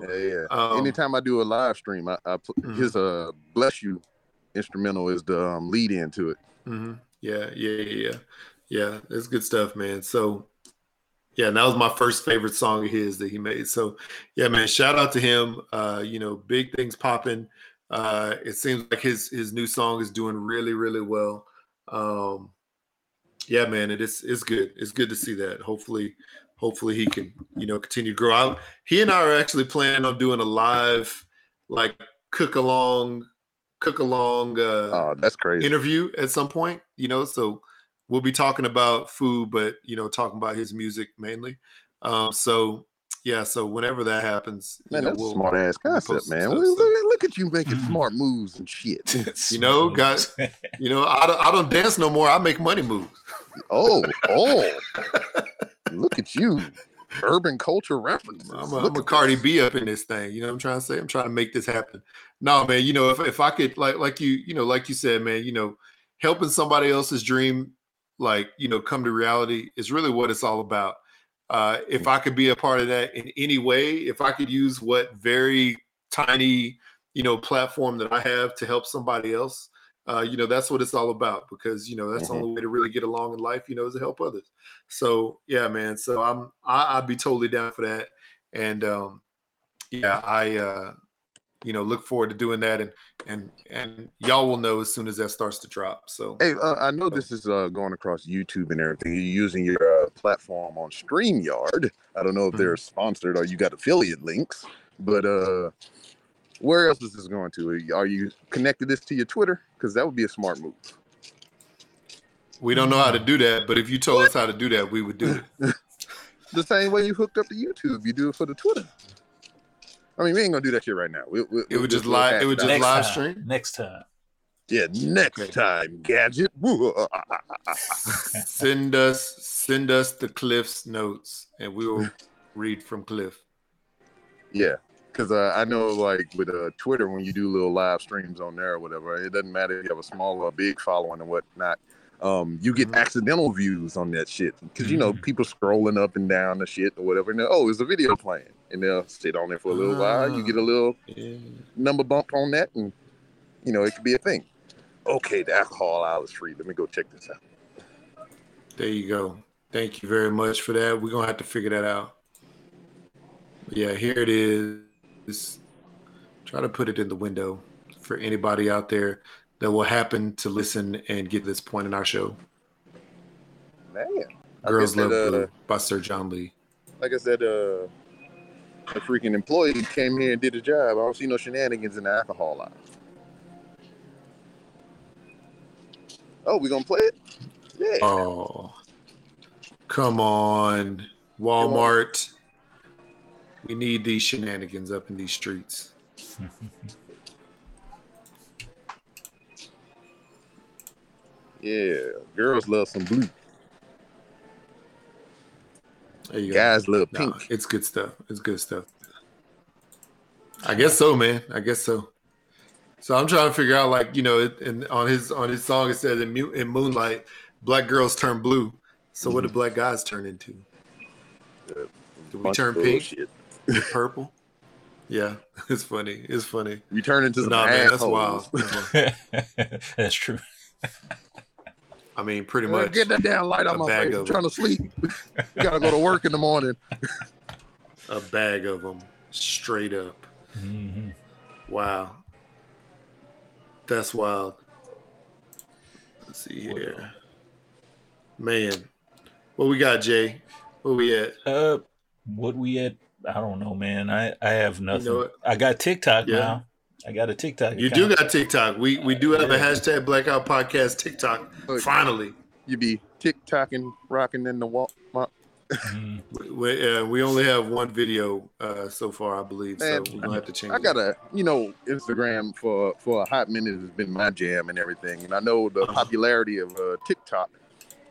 anytime I do a live stream, I put his Bless You instrumental is the lead into it. Mm-hmm. Yeah, it's good stuff, man. So yeah, and that was my first favorite song of his that he made. So yeah, man, shout out to him. You know, big things popping. It seems like his new song is doing really, really well. Yeah, man, it's good. It's good to see that. Hopefully he can, you know, continue to grow out. He and I are actually planning on doing a live, like, cook along that's crazy interview at some point, you know, so we'll be talking about food, but, you know, talking about his music mainly. So whenever that happens, man, you know, that's a smart ass concept, man. Look at you making smart moves and shit. You know, guys, you know, I don't dance no more. I make money moves. Oh, look at you. Urban culture references. I'm a Cardi B up in this thing. You know what I'm trying to say? I'm trying to make this happen. No, man, you know, if I could, like you, you know, like you said, man, you know, helping somebody else's dream, like, you know, come to reality is really what it's all about. If I could be a part of that in any way, if I could use what very tiny, you know, platform that I have to help somebody else, you know, that's what it's all about, because, you know, that's the only way to really get along in life, you know, is to help others. So yeah, man. So I'd be totally down for that. And I you know, look forward to doing that, and y'all will know as soon as that starts to drop. So hey, I know this is going across YouTube and everything. You're using your platform on StreamYard. I don't know if they're sponsored or you got affiliate links, but where else is this going to? Are you connected this to your Twitter? Because that would be a smart move. We don't know how to do that, but if you told us how to do that, we would do it. The same way you hooked up to YouTube, you do it for the Twitter. I mean, we ain't gonna do that shit right now. It would just live. It would just live stream next time. Yeah, next time, Gadget. send us the Cliff's notes, and we will read from Cliff. Yeah. Because I know, like, with Twitter, when you do little live streams on there or whatever, it doesn't matter if you have a small or a big following and whatnot. You get accidental views on that shit. Because, you know, people scrolling up and down the shit or whatever. And there's a video playing. And they'll sit on there for a little while. You get a little number bump on that. And, you know, it could be a thing. Okay, the alcohol aisle is free. Let me go check this out. There you go. Thank you very much for that. We're going to have to figure that out. Yeah, here it is. Just try to put it in the window for anybody out there that will happen to listen and get this point in our show. Man, Girls Love Blue by Sir John Lee. Like I said, a freaking employee came here and did a job. I don't see no shenanigans in the alcohol line. Oh, we gonna play it? Yeah. Oh, come on, Walmart. Come on. We need these shenanigans up in these streets. Yeah, girls love some blue. There you Guys go. Love pink. It's good stuff. It's good stuff. I guess so, man. I guess so. So I'm trying to figure out, like, you know, and on his song it says in Moonlight, black girls turn blue. So what do black guys turn into? Do we turn pink? Purple? Yeah, it's funny. It's funny. We turn into some assholes. Man, that's wild. That's true. I mean, pretty much. Get that damn light on my face. I'm trying to sleep. Gotta go to work in the morning. A bag of them, straight up. Mm-hmm. Wow, that's wild. Let's see here, man. What we got, Jay? Where we at? I don't know, man. I have nothing. You know, I got TikTok now. I got a TikTok. You do got TikTok. We do have a hashtag Blackout Podcast TikTok. Look, finally, you be TikToking, rocking in the Walmart. Mm-hmm. We only have one video so far, I believe. Man, so we're gonna have to change. I got a, Instagram for a hot minute has been my jam and everything. And I know the popularity of TikTok.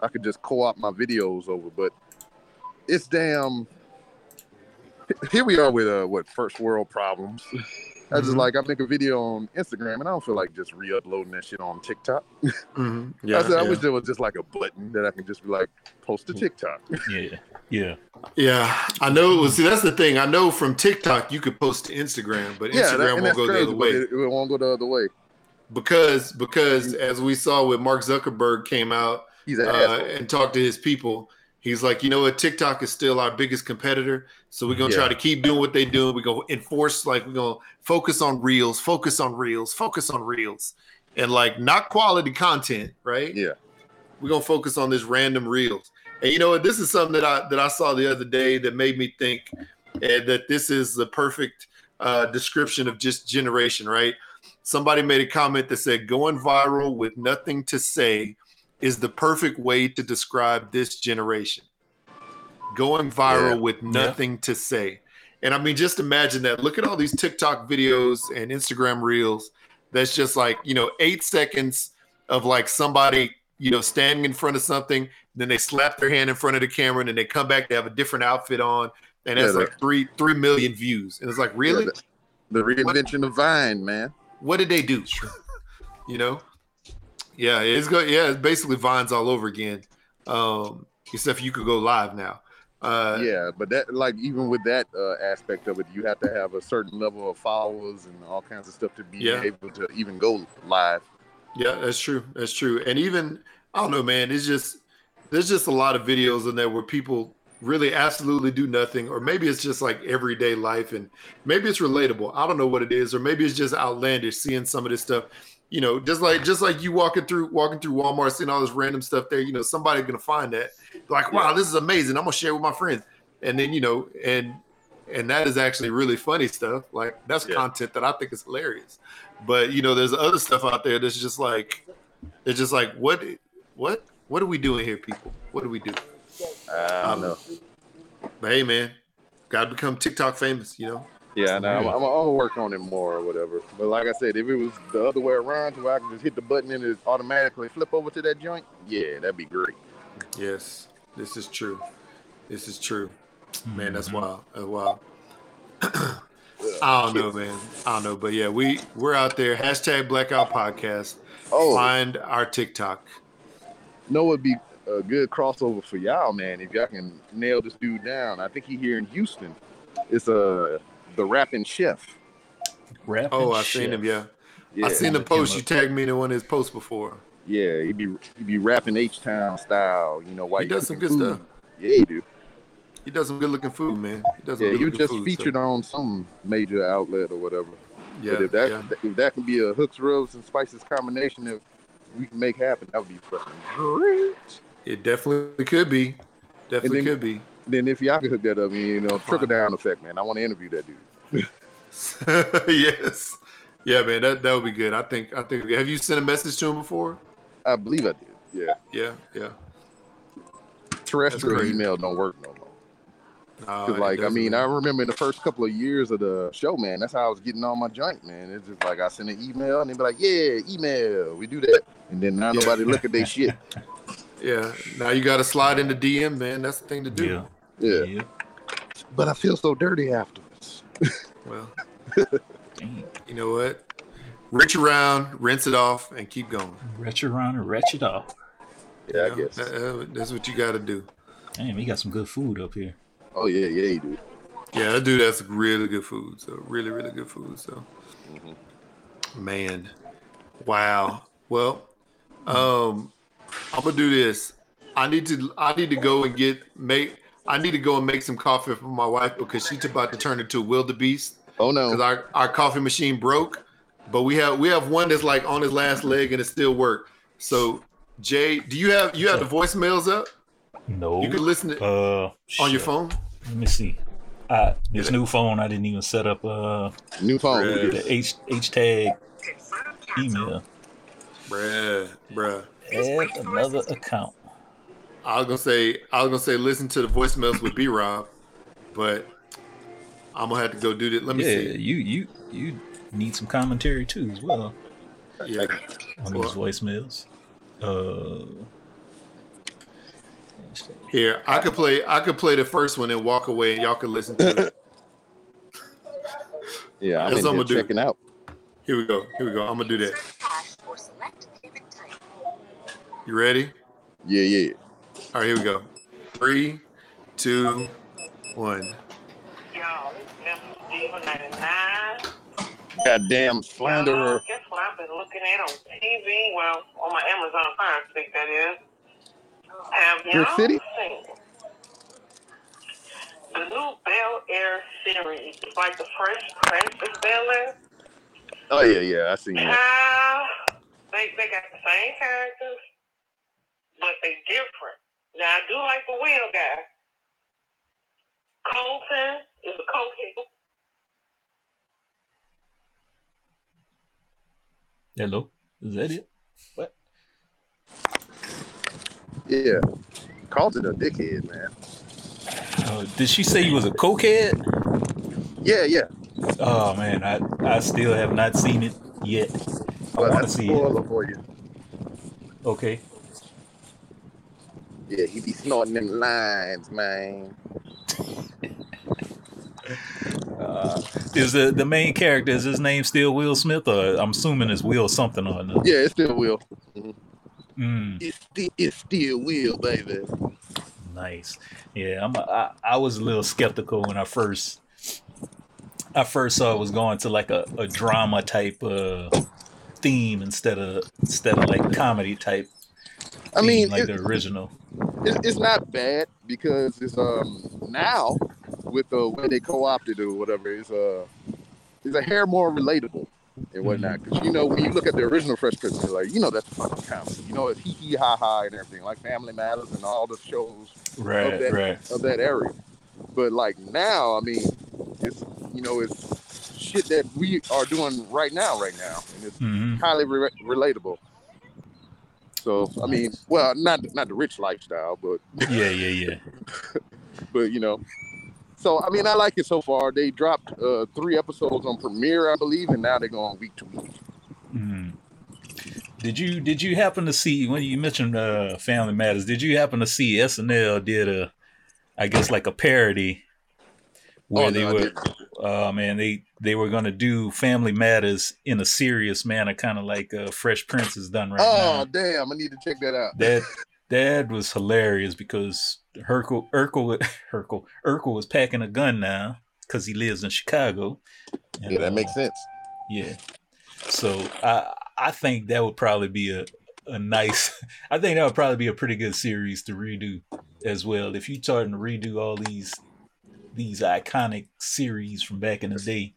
I could just co-opt my videos over, but it's damn. Here we are with first world problems. I just I make a video on Instagram, and I don't feel like just re-uploading that shit on TikTok. Mm-hmm. Yeah, I wish there was just like a button that I can just be like, post to TikTok. Yeah. I know. See, that's the thing. I know from TikTok you could post to Instagram, but Instagram won't go the other way. It won't go the other way because as we saw when Mark Zuckerberg came out and talked to his people. He's like, you know what? TikTok is still our biggest competitor. So we're going to try to keep doing what they do. We're going to enforce, we're going to focus on reels. And not quality content, right? Yeah. We're going to focus on this random reels. And you know what? This is something that I saw the other day that made me think that this is the perfect description of just generation, right? Somebody made a comment that said, going viral with nothing to say is the perfect way to describe this generation. Going viral with nothing to say. And I mean, just imagine that. Look at all these TikTok videos and Instagram reels. That's just 8 seconds of somebody, standing in front of something. Then they slap their hand in front of the camera and then they come back, they have a different outfit on. And that's 3 million views. And it's like, really? The reinvention of Vine, man. What did they do? Yeah, it's good. Yeah, it's basically Vines all over again, except you could go live now. But that, even with that aspect of it, you have to have a certain level of followers and all kinds of stuff to be able to even go live. Yeah, that's true. That's true. And even, I don't know, man. It's just there's just a lot of videos in there where people really absolutely do nothing, or maybe it's just everyday life, and maybe it's relatable. I don't know what it is, or maybe it's just outlandish seeing some of this stuff. Just like you walking through Walmart, seeing all this random stuff there. Somebody's gonna find that. Wow, this is amazing. I'm gonna share it with my friends. And then and that is actually really funny stuff. That's content that I think is hilarious. But there's other stuff out there that's just what are we doing here, people? What do we do? I don't know. But hey, man, gotta become TikTok famous. Yeah, no, I'm gonna work on it more or whatever. But like I said, if it was the other way around, where I can just hit the button and it automatically flip over to that joint, that'd be great. Yes, this is true. Man, that's wild. That's wild. I don't know, man. I don't know, but yeah, we're out there. Hashtag Blackout Podcast. Oh, find our TikTok. No, it'd be a good crossover for y'all, man. If y'all can nail this dude down, I think he's here in Houston. It's the rapping chef. I've seen him. I seen the post. You tagged me in one of his posts before. Yeah, he'd be rapping H-Town style. He does some good stuff. Yeah, he do. He does some good looking food, man. He was just featured on some major outlet or whatever. Yeah, but if that can be a Hook's Rubs and Spices combination that we can make happen, that would be fucking great. It definitely could be. Then if y'all could hook that up, trickle down effect, man. I want to interview that dude. Yes. Yeah, man, that would be good. I think. Have you sent a message to him before? I believe I did. Yeah. Yeah. Terrestrial email don't work no more. I remember in the first couple of years of the show, man, that's how I was getting all my junk, man. It's just I send an email and they'd be like, yeah, email. We do that. And then now nobody look at their shit. Yeah. Now you got to slide in the DM, man. That's the thing to do. Yeah. But I feel so dirty afterwards. Well, you know what? Wrench around, rinse it off, and keep going. Wrench around and wrench it off. Yeah, I guess. That's what you got to do. Damn, we got some good food up here. Oh, yeah, yeah, you do. Yeah, I do. That's really good food. So, really, really good food. So, man, wow. Well, I'm gonna do this. I need to go and make some coffee for my wife because she's about to turn into a wildebeest. Oh no! Because our coffee machine broke, but we have one that's like on his last leg and it still worked. So, Jay, do you have the voicemails up? No. You could listen to on your phone. Let me see. This new phone I didn't even set up. New phone. The hashtag email. Bruh. Add another account. I was gonna say listen to the voicemails with B Rob, but I'm gonna have to go do that. Let me see. Yeah, you need some commentary too as well. Yeah. On these voicemails. Here, I could play the first one and walk away and y'all can listen to it. Yeah, I'm gonna check it out. Here we go. I'm gonna do that. You ready? Yeah. All right, here we go. 3, 2, 1. Y'all, it's goddamn slanderer. Guess what I've been looking at on TV? Well, on my Amazon Prime stick, that is. Have y'all seen the new Bel Air series? It's like the Fresh Prince of Bel Air. Oh yeah, I seen that. They got the same characters, but they different. Now I do like the wheel guy. Colton is a cokehead. Hello, is that it? What? Yeah, Carlton a dickhead, man. Did she say you was a cokehead? Yeah. Oh man, I still have not seen it yet. Well, I want to see it. For you. Okay. Yeah, he be snorting them lines, man. Is the main character, is his name still Will Smith, or I'm assuming it's Will something or another? Yeah, it's still Will. Mm-hmm. It's still Will, baby. Nice. Yeah, I was a little skeptical when I first saw it was going to like a drama type theme instead of like comedy type. I mean, like the original. It's not bad because it's now with the way they co-opted or whatever, it's a hair more relatable and whatnot, because when you look at the original Fresh Prince, like that's fucking comedy. It's hee hee ha ha and everything, like Family Matters and all the shows of that area. But like now, I mean, it's it's shit that we are doing right now, and it's highly relatable. So I mean, well, not the rich lifestyle, but yeah, but So, I mean, I like it so far. They dropped 3 episodes on premiere, I believe, and now they're going week to week. Mm. Did you happen to see, when you mentioned Family Matters, did you happen to see SNL did a parody where they were going to do Family Matters in a serious manner, kind of like Fresh Prince is done now. Oh, damn. I need to check that out. That was hilarious because Urkel was packing a gun now because he lives in Chicago. And, that makes sense. Yeah. So I think that would probably be a pretty good series to redo as well. If you're starting to redo all these iconic series from back in the day.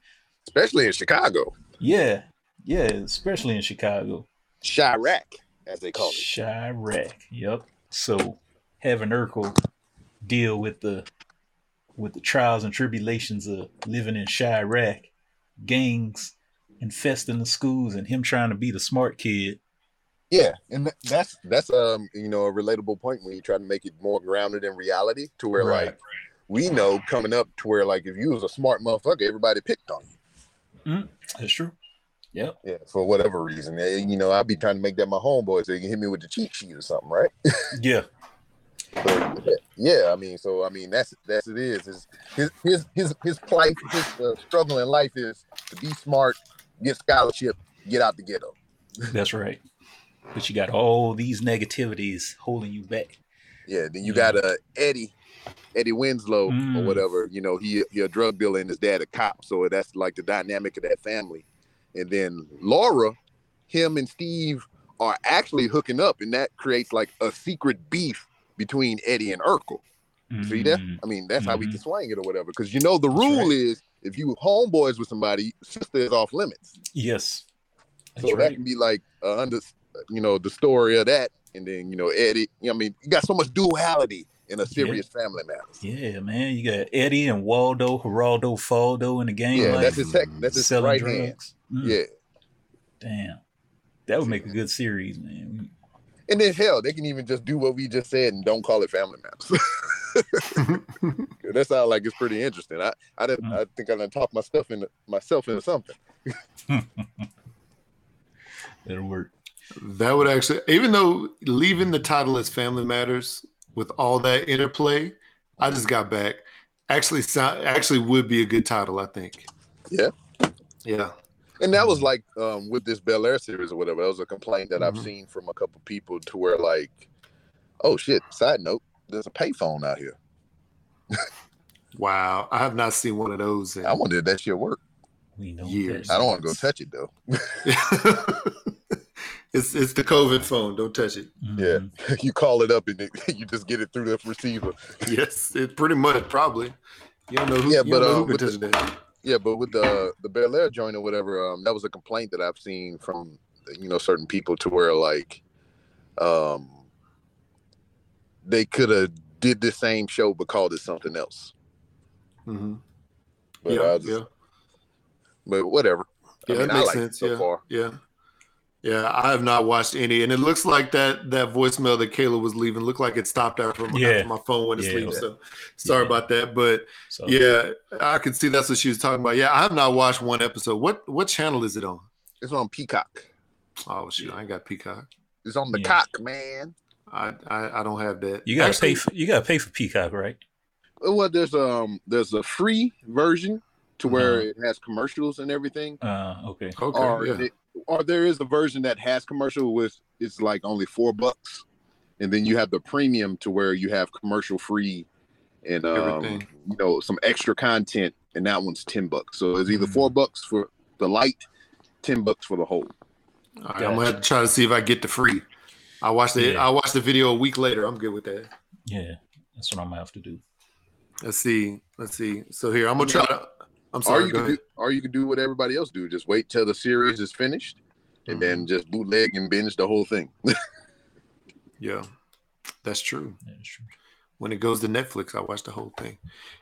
Especially in Chicago. Yeah, especially in Chicago. Chirac, as they call it. Chirac, yep. So having Urkel deal with the trials and tribulations of living in Chirac, gangs infesting the schools, and him trying to be the smart kid. Yeah, and that's a relatable point when you try to make it more grounded in reality, to where like we know coming up, to where like if you was a smart motherfucker, everybody picked on you. Mm, that's true. Yep. Yeah, for whatever reason, I'd be trying to make that my homeboy so he can hit me with the cheat sheet or something, right? Yeah. But, so that's it is. His plight, his struggle in life is to be smart, get scholarship, get out the ghetto. That's right. But you got all these negativities holding you back. Yeah, then you got Eddie Winslow or whatever. You know, he a drug dealer and his dad a cop. So that's like the dynamic of that family. And then Laura, him and Steve are actually hooking up, and that creates like a secret beef between Eddie and Urkel. Mm-hmm. See that? I mean, that's how we can swing it or whatever. Because you know the rule is if you homeboys with somebody, sister is off limits. Yes. That's so that can be like under, you know, the story of that. And then, you know, Eddie, you know, I mean, you got so much duality in a serious family matter. Yeah, man. You got Eddie and Waldo, Geraldo, Faldo in the game. Yeah, that's his tech. That's his right hand. Yeah. Damn. That would make a good series, man. And then, hell, they can even just do what we just said and don't call it Family Matters. That sounds like it's pretty interesting. I think I done talked myself into something. That'll work. That would actually, even though leaving the title as Family Matters with all that interplay, I just got back. Actually would be a good title, I think. Yeah. Yeah. And that was like with this Bel Air series or whatever. That was a complaint that I've seen from a couple people to where like, oh shit, side note, there's a payphone out here. Wow. I have not seen one of those. I wonder if that shit worked. We know years. I don't want to go touch it though. It's the COVID phone. Don't touch it. Mm-hmm. Yeah. You call it up and you just get it through the receiver. Yes, it pretty much probably. You don't know who, but touch that. Yeah, but with the Bel Air joint or whatever, that was a complaint that I've seen from, you know, certain people to where like, they could have did the same show but called it something else. Mm-hmm. But but whatever. Yeah, I mean, that makes sense. It so far. Yeah, I have not watched any, and it looks like that voicemail that Kayla was leaving looked like it stopped out from my phone when it sleeps. Yeah. So sorry about that, but I could see that's what she was talking about. Yeah, I have not watched one episode. What channel is it on? It's on Peacock. Oh shoot, I ain't got Peacock. It's on the cock, man. I don't have that. You gotta pay for Peacock, right? Well, there's a free version to where it has commercials and everything. Okay. Or there is a version that has commercial with it's like only $4, and then you have the premium to where you have commercial free, and you know, some extra content, and that one's $10. So it's either $4 for the light, $10 for the whole. All right, I'm gonna have to try to see if I get the free. I watched the video a week later. I'm good with that. Yeah, that's what I'm gonna have to do. Let's see. So here, I'm gonna try to. I'm sorry, you can do what everybody else do. Just wait till the series is finished, and then just bootleg and binge the whole thing. Yeah, that's true. When it goes to Netflix, I watch the whole thing.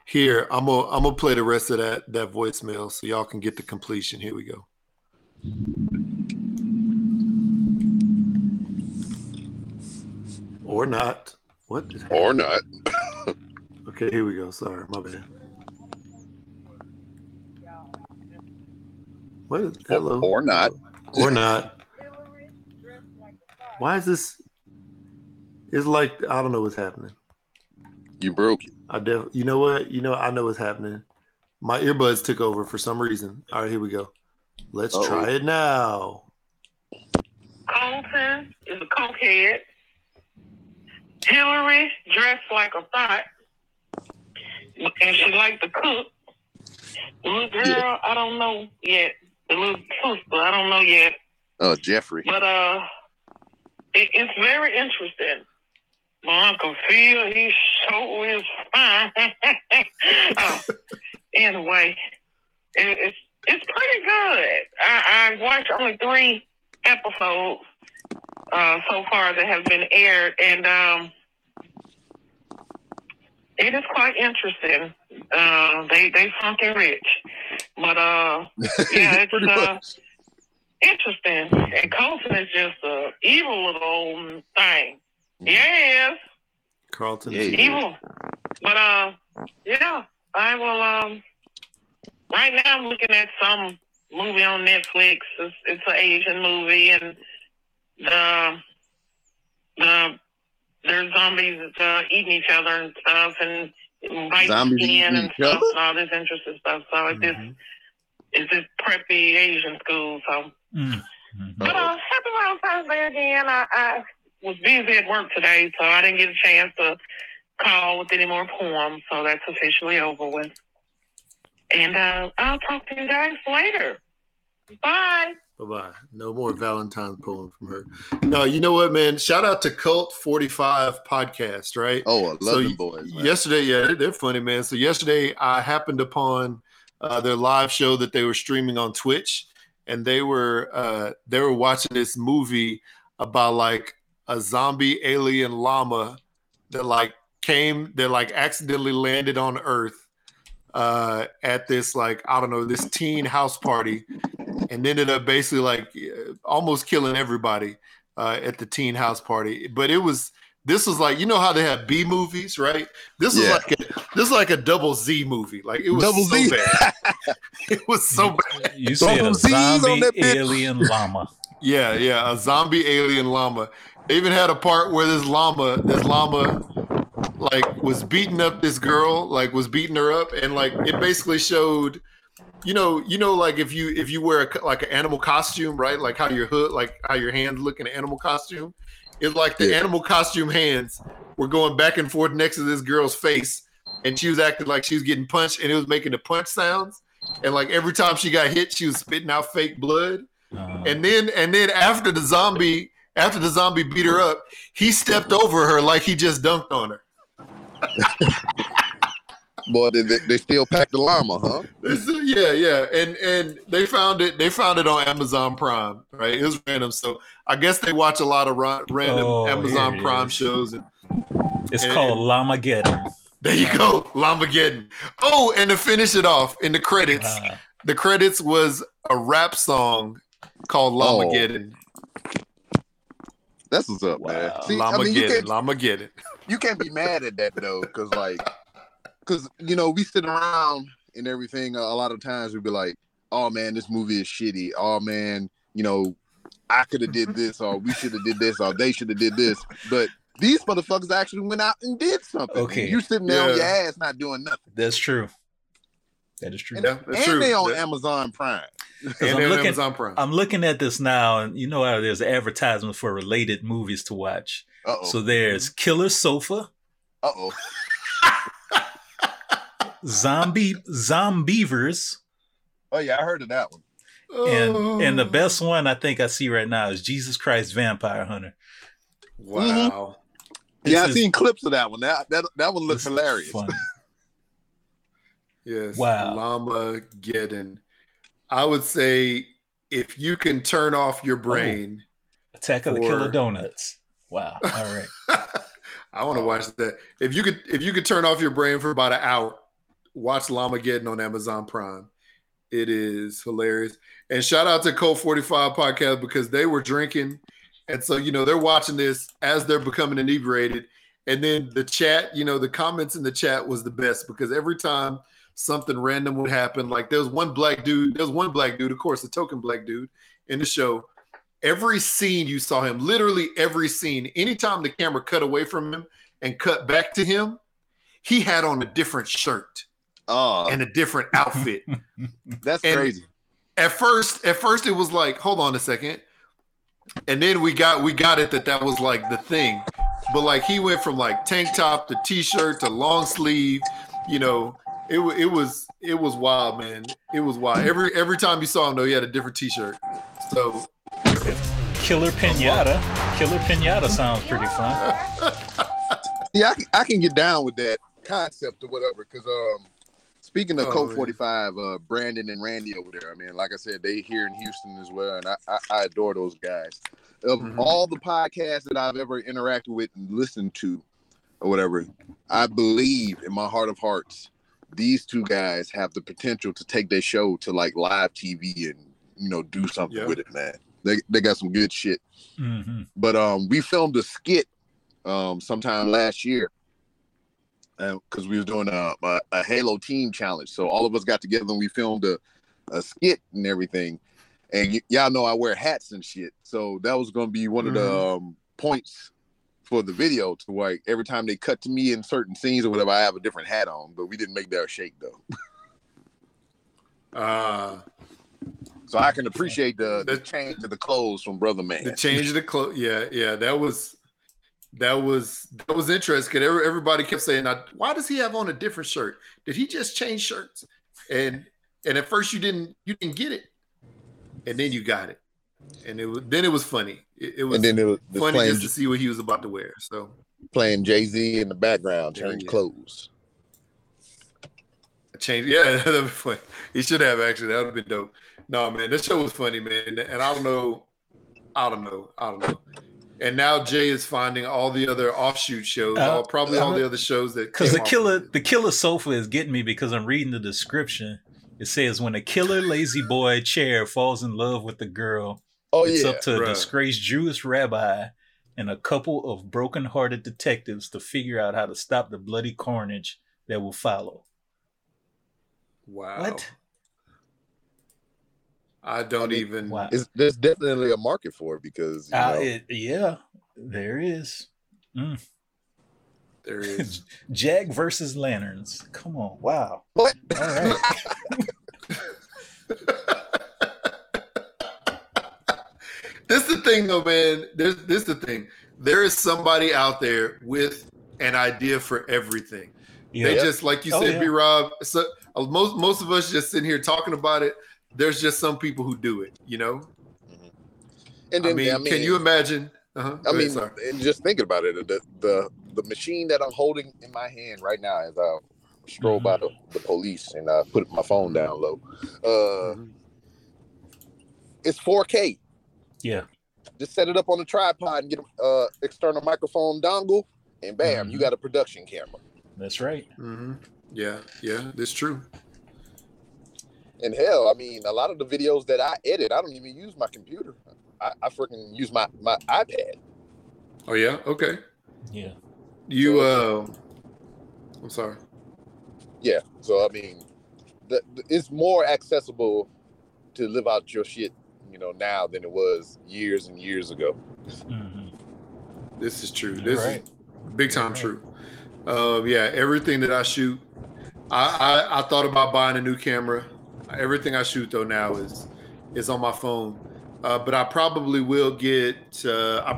Here, I'm gonna play the rest of that voicemail so y'all can get the completion. Here we go. Or not. What? Or not. Okay, here we go. Sorry, my bad. What is, hello. Or not. Why is this? It's like, I don't know what's happening. You broke it. You know what? You know, I know what's happening. My earbuds took over for some reason. All right, here we go. Let's try it now. Colton is a cokehead. Hillary dressed like a thot. And she liked to cook. The little girl, I don't know yet. The little sister, I don't know yet. Oh, Jeffrey. But it's very interesting. My Uncle Phil, he sure is fine. Anyway, it's pretty good. I watched only 3 episodes so far that have been aired, and it is quite interesting. They funky rich, but yeah, it's interesting. And Colton is just a evil little old thing. Yes, Carlton is evil. But yeah, I will. Right now I'm looking at some movie on Netflix. It's an Asian movie, and there's zombies eating each other and stuff, and zombies eating and stuff, and all this interesting stuff. So it's just preppy Asian school. So But happy Valentine's Day again. I was busy at work today, so I didn't get a chance to call with any more poems, so that's officially over with. And I'll talk to you guys later. Bye. Bye-bye. No more Valentine's poem from her. No, you know what, man? Shout out to Cult 45 Podcast, right? Oh, I love them boys, man. Yesterday, yeah, they're funny, man. So yesterday I happened upon their live show that they were streaming on Twitch, and they were watching this movie about like a zombie alien llama that like accidentally landed on Earth at this this teen house party, and ended up basically almost killing everybody at the teen house party. But this was like, you know how they have B movies, right? This was like a double Z movie. Like it was double so Z. Bad. It was so bad. You said double a zombie alien llama. Yeah, a zombie alien llama. They even had a part where this llama was beating up this girl, was beating her up, and it basically showed. You know, if you wear an animal costume, right? Like how your hood, like how your hands look in an animal costume. It's like the animal costume hands were going back and forth next to this girl's face, and she was acting like she was getting punched, and it was making the punch sounds. And every time she got hit, she was spitting out fake blood. And then after the zombie beat her up, he stepped over her like he just dunked on her. Boy, they still packed the llama, huh? Yeah. And they found it on Amazon Prime, right? It was random. So I guess they watch a lot of random Amazon Prime shows. It's called Llamageddon. There you go, Llamageddon. Oh, and to finish it off, in the credits, was a rap song called Llamageddon. That's what's up, man. See, Llamageddon. You can't be mad at that, though, because we sit around and everything. A lot of times we'd be like, "Oh man, this movie is shitty. Oh man, I could have did this, or we should have did this, or they should have did this." But these motherfuckers actually went out and did something. Okay, you sitting there on your ass not doing nothing. That's true. That is true. And they on Amazon Prime. I'm looking at this now, and you know how there's advertisements for related movies to watch. Uh-oh. So there's Killer Sofa. Uh oh. Zombievers. Oh yeah, I heard of that one. And the best one I think I see right now is Jesus Christ Vampire Hunter. Wow. Mm-hmm. Yeah, I've seen clips of that one. That one looks hilarious. Yes. Wow. Llamageddon. I would say if you can turn off your brain. Attack of the Killer Donuts. Wow. All right. I want to watch that. If you could turn off your brain for about an hour, watch Llamageddon on Amazon Prime. It is hilarious. And shout out to Code 45 Podcast because they were drinking. And so, they're watching this as they're becoming inebriated. And then the chat, the comments in the chat was the best because every time something random would happen, there was one black dude, of course, a token black dude in the show. Every scene you saw him, literally every scene, anytime the camera cut away from him and cut back to him, he had on a different shirt. And a different outfit. That's crazy. At first it was like, hold on a second. And then we got it that was the thing. But he went from tank top to t-shirt to long sleeve. It was wild, man. It was wild. Every time you saw him though, he had a different t-shirt. So Killer Pinata sounds pretty fun. Yeah, I can get down with that concept or whatever, because speaking of Code 45, Brandon and Randy over there, I mean, like I said, they here in Houston as well, and I adore those guys. Of all the podcasts that I've ever interacted with and listened to or whatever, I believe in my heart of hearts, these two guys have the potential to take their show to live TV and, do something with it, man. They got some good shit. Mm-hmm. But we filmed a skit sometime last year, because we was doing a Halo team challenge, so all of us got together and we filmed a skit and everything. And y'all know I wear hats and shit, so that was going to be one of the points for the video. To every time they cut to me in certain scenes or whatever, I have a different hat on. But we didn't make that shake though. So I can appreciate the change of the clothes from Brother Man. The change of the clothes. Yeah. That was interesting because everybody kept saying, why does he have on a different shirt? Did he just change shirts? And at first you didn't get it. And then you got it. And it was funny. It was funny just to see what he was about to wear. So playing Jay-Z in the background, change clothes. That'd be funny. He should have actually. That would have been dope. No, man, that show was funny, man. And I don't know. And now Jay is finding all the other offshoot shows, all the other shows that. Because the killer sofa is getting me because I'm reading the description. It says when a killer lazy boy chair falls in love with the girl, it's up to a disgraced Jewish rabbi and a couple of broken-hearted detectives to figure out how to stop the bloody carnage that will follow. Wow. What? I don't even. Wow. There's definitely a market for it because. There is. Mm. There is. Jag versus Lanterns. Come on. Wow. What? All right. This is the thing, though, man. This is the thing. There is somebody out there with an idea for everything. Yeah. They just, like you said, B-Rob, so, most of us just sitting here talking about it. There's just some people who do it, you know? Mm-hmm. And then, I mean, can you imagine? Uh-huh. And just thinking about it, the machine that I'm holding in my hand right now as I stroll by the police and I put my phone down low, it's 4K. Yeah. Just set it up on a tripod and get an external microphone dongle, and bam, you got a production camera. That's right. Mm-hmm. Yeah, that's true. And hell, I mean, a lot of the videos that I edit, I don't even use my computer. I freaking use my iPad. Oh, yeah? Okay. Yeah. I'm sorry. Yeah. So, I mean, it's more accessible to live out your shit, you know, now than it was years and years ago. Mm-hmm. This is true. This is big time true. Everything that I shoot, I thought about buying a new camera. Everything I shoot though now is on my phone, but I probably will get a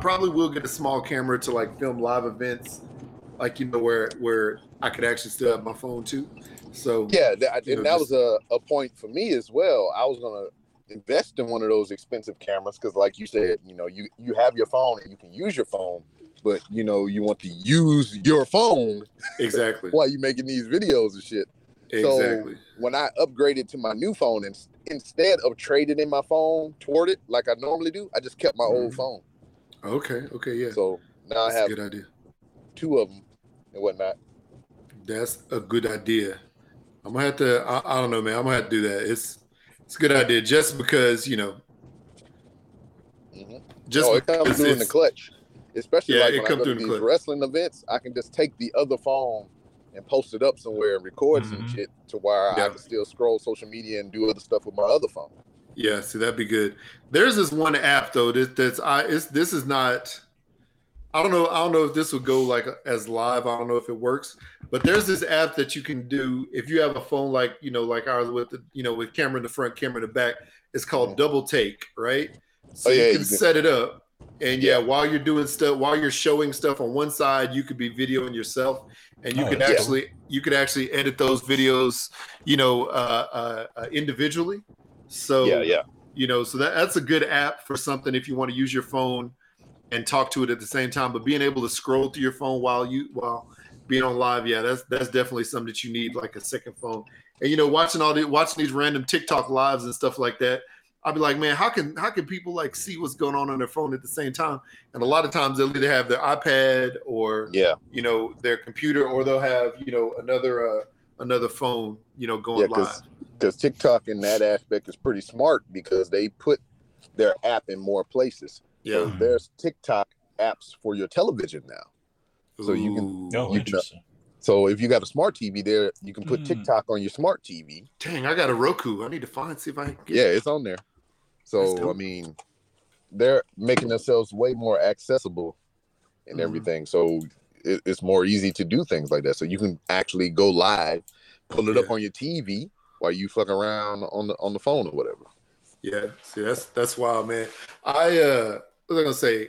small camera to like film live events, like, you know, where I could actually still have my phone too. So that was a point for me as well. I was gonna invest in one of those expensive cameras because, like you said, you know, you have your phone and you can use your phone, but you know you want to use your phone exactly while you're making these videos and shit. Exactly. So when I upgraded to my new phone, and instead of trading in my phone toward it like I normally do, I just kept my old phone. Okay, yeah. So now I have a good idea. Two of them and whatnot. That's a good idea. I'm gonna have to. I don't know, man. I'm gonna have to do that. It's a good idea, just because, you know. Mm-hmm. It comes through in the clutch, especially when I go to these wrestling events. I can just take the other phone and post it up somewhere and record some shit to where I can still scroll social media and do other stuff with my other phone. Yeah, see, that'd be good. There's this one app though I don't know if this would go like as live. I don't know if it works, but there's this app that you can do if you have a phone like, you know, like ours with the, you know, with camera in the front, camera in the back. It's called Double Take, right? So you can set it up. And while you're doing stuff, while you're showing stuff on one side, you could be videoing yourself, and you could actually edit those videos, you know, individually. So you know, so that's a good app for something if you want to use your phone and talk to it at the same time. But being able to scroll through your phone while being on live, that's definitely something that you need, like a second phone. And you know, watching these random TikTok lives and stuff like that. I'd be like, man, how can people like see what's going on their phone at the same time? And a lot of times they'll either have their iPad or you know, their computer, or they'll have, you know, another phone, you know, going live. Because TikTok in that aspect is pretty smart because they put their app in more places. Yeah, so there's TikTok apps for your television now, so you can. Oh, interesting. So if you got a smart TV there, you can put TikTok on your smart TV. Dang, I got a Roku. I need to see if I can get it. Yeah, it's on there. So, I mean, they're making themselves way more accessible and everything. So it's more easy to do things like that. So you can actually go live, pull it up on your TV while you fuck around on the phone or whatever. Yeah, see, that's wild, man. I was gonna say,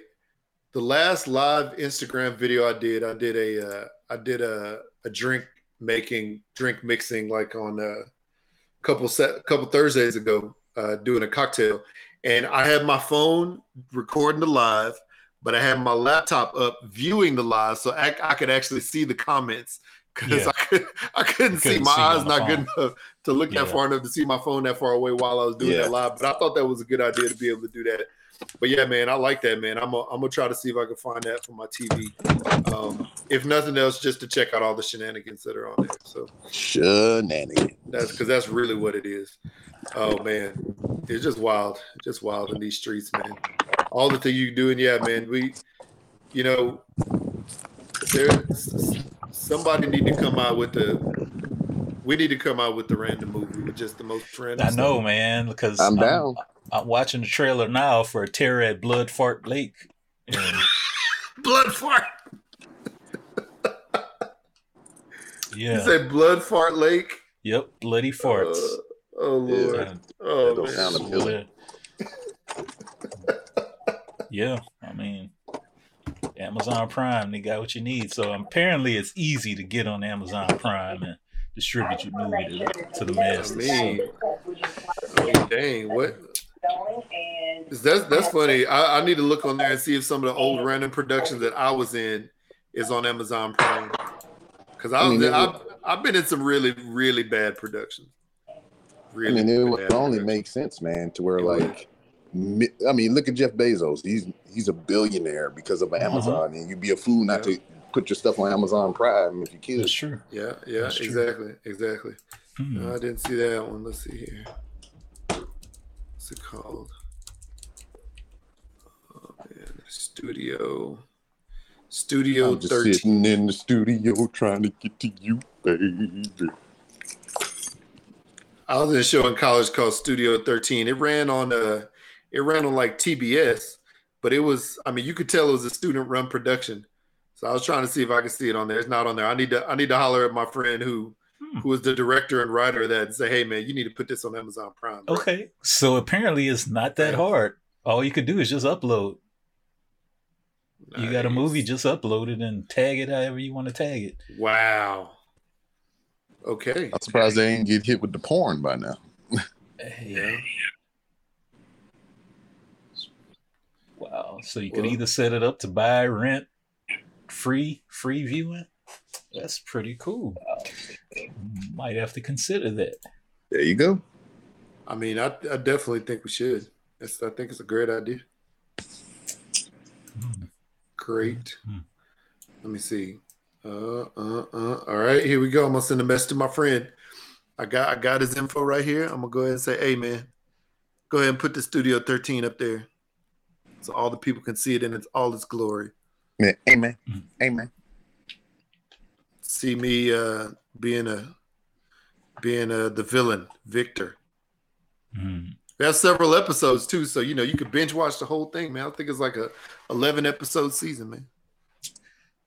the last live Instagram video I did a drink mixing like on a couple Thursdays ago, doing a cocktail, and I had my phone recording the live, but I had my laptop up viewing the live, so I could actually see the comments. Because yeah. I couldn't see. My eyes not good enough to look that far enough to see my phone that far away while I was doing that live. But I thought that was a good idea to be able to do that. But yeah, man, I like that, man. I'm gonna try to see if I can find that for my TV. If nothing else, just to check out all the shenanigans that are on there. So shenanigans. That's really what it is. Oh man, it's just wild in these streets, man. All the things you do, and yeah, man, we need to come out with the random movie with just the most random stuff. I know, man, because I'm down. I'm watching the trailer now for Terror at Blood Fart Lake. Blood Fart. Yeah. You say Blood Fart Lake? Yep, bloody farts. Oh Lord. Yeah. Oh man. Yeah, I mean, Amazon Prime, they got what you need. So apparently it's easy to get on Amazon Prime and distribute your movie to the masses. Dang, what? That's funny. I need to look on there and see if some of the old random productions that I was in is on Amazon Prime. Because I've been in some really, really bad productions. Really, I mean, it would only make sense, man, to where like... I mean, look at Jeff Bezos. He's a billionaire because of Amazon, and you'd be a fool not to put your stuff on Amazon Prime if you could. That's true. Yeah, that's exactly, true. Exactly. Hmm. No, I didn't see that one. Let's see here. What's it called? Oh man, Studio 13. Sitting in the studio trying to get to you, baby. I was in a show in college called Studio 13. It ran on like TBS, but it was, I mean, you could tell it was a student run production. So I was trying to see if I could see it on there. It's not on there. I need to holler at my friend who is the director and writer of that and say, hey man, you need to put this on Amazon Prime. Bro. Okay. So apparently it's not that hard. All you could do is just upload. Nice. You got a movie, just upload it and tag it however you want to tag it. Wow. Okay. I'm surprised they ain't get hit with the porn by now. Yeah. Wow. So you can either set it up to buy, rent, free viewing. That's pretty cool. Might have to consider that. There you go. I mean, I definitely think we should. I think it's a great idea. Mm. Great. Mm. Let me see. All right, here we go. I'm gonna send a message to my friend. I got his info right here. I'm gonna go ahead and say, hey man, go ahead and put the Studio 13 up there. So all the people can see it in all its glory. Yeah, amen. Mm-hmm. Amen. See me being the villain, Victor. Mm-hmm. We have several episodes too, so you know you could binge watch the whole thing, man. I think it's like a 11 episode season, man.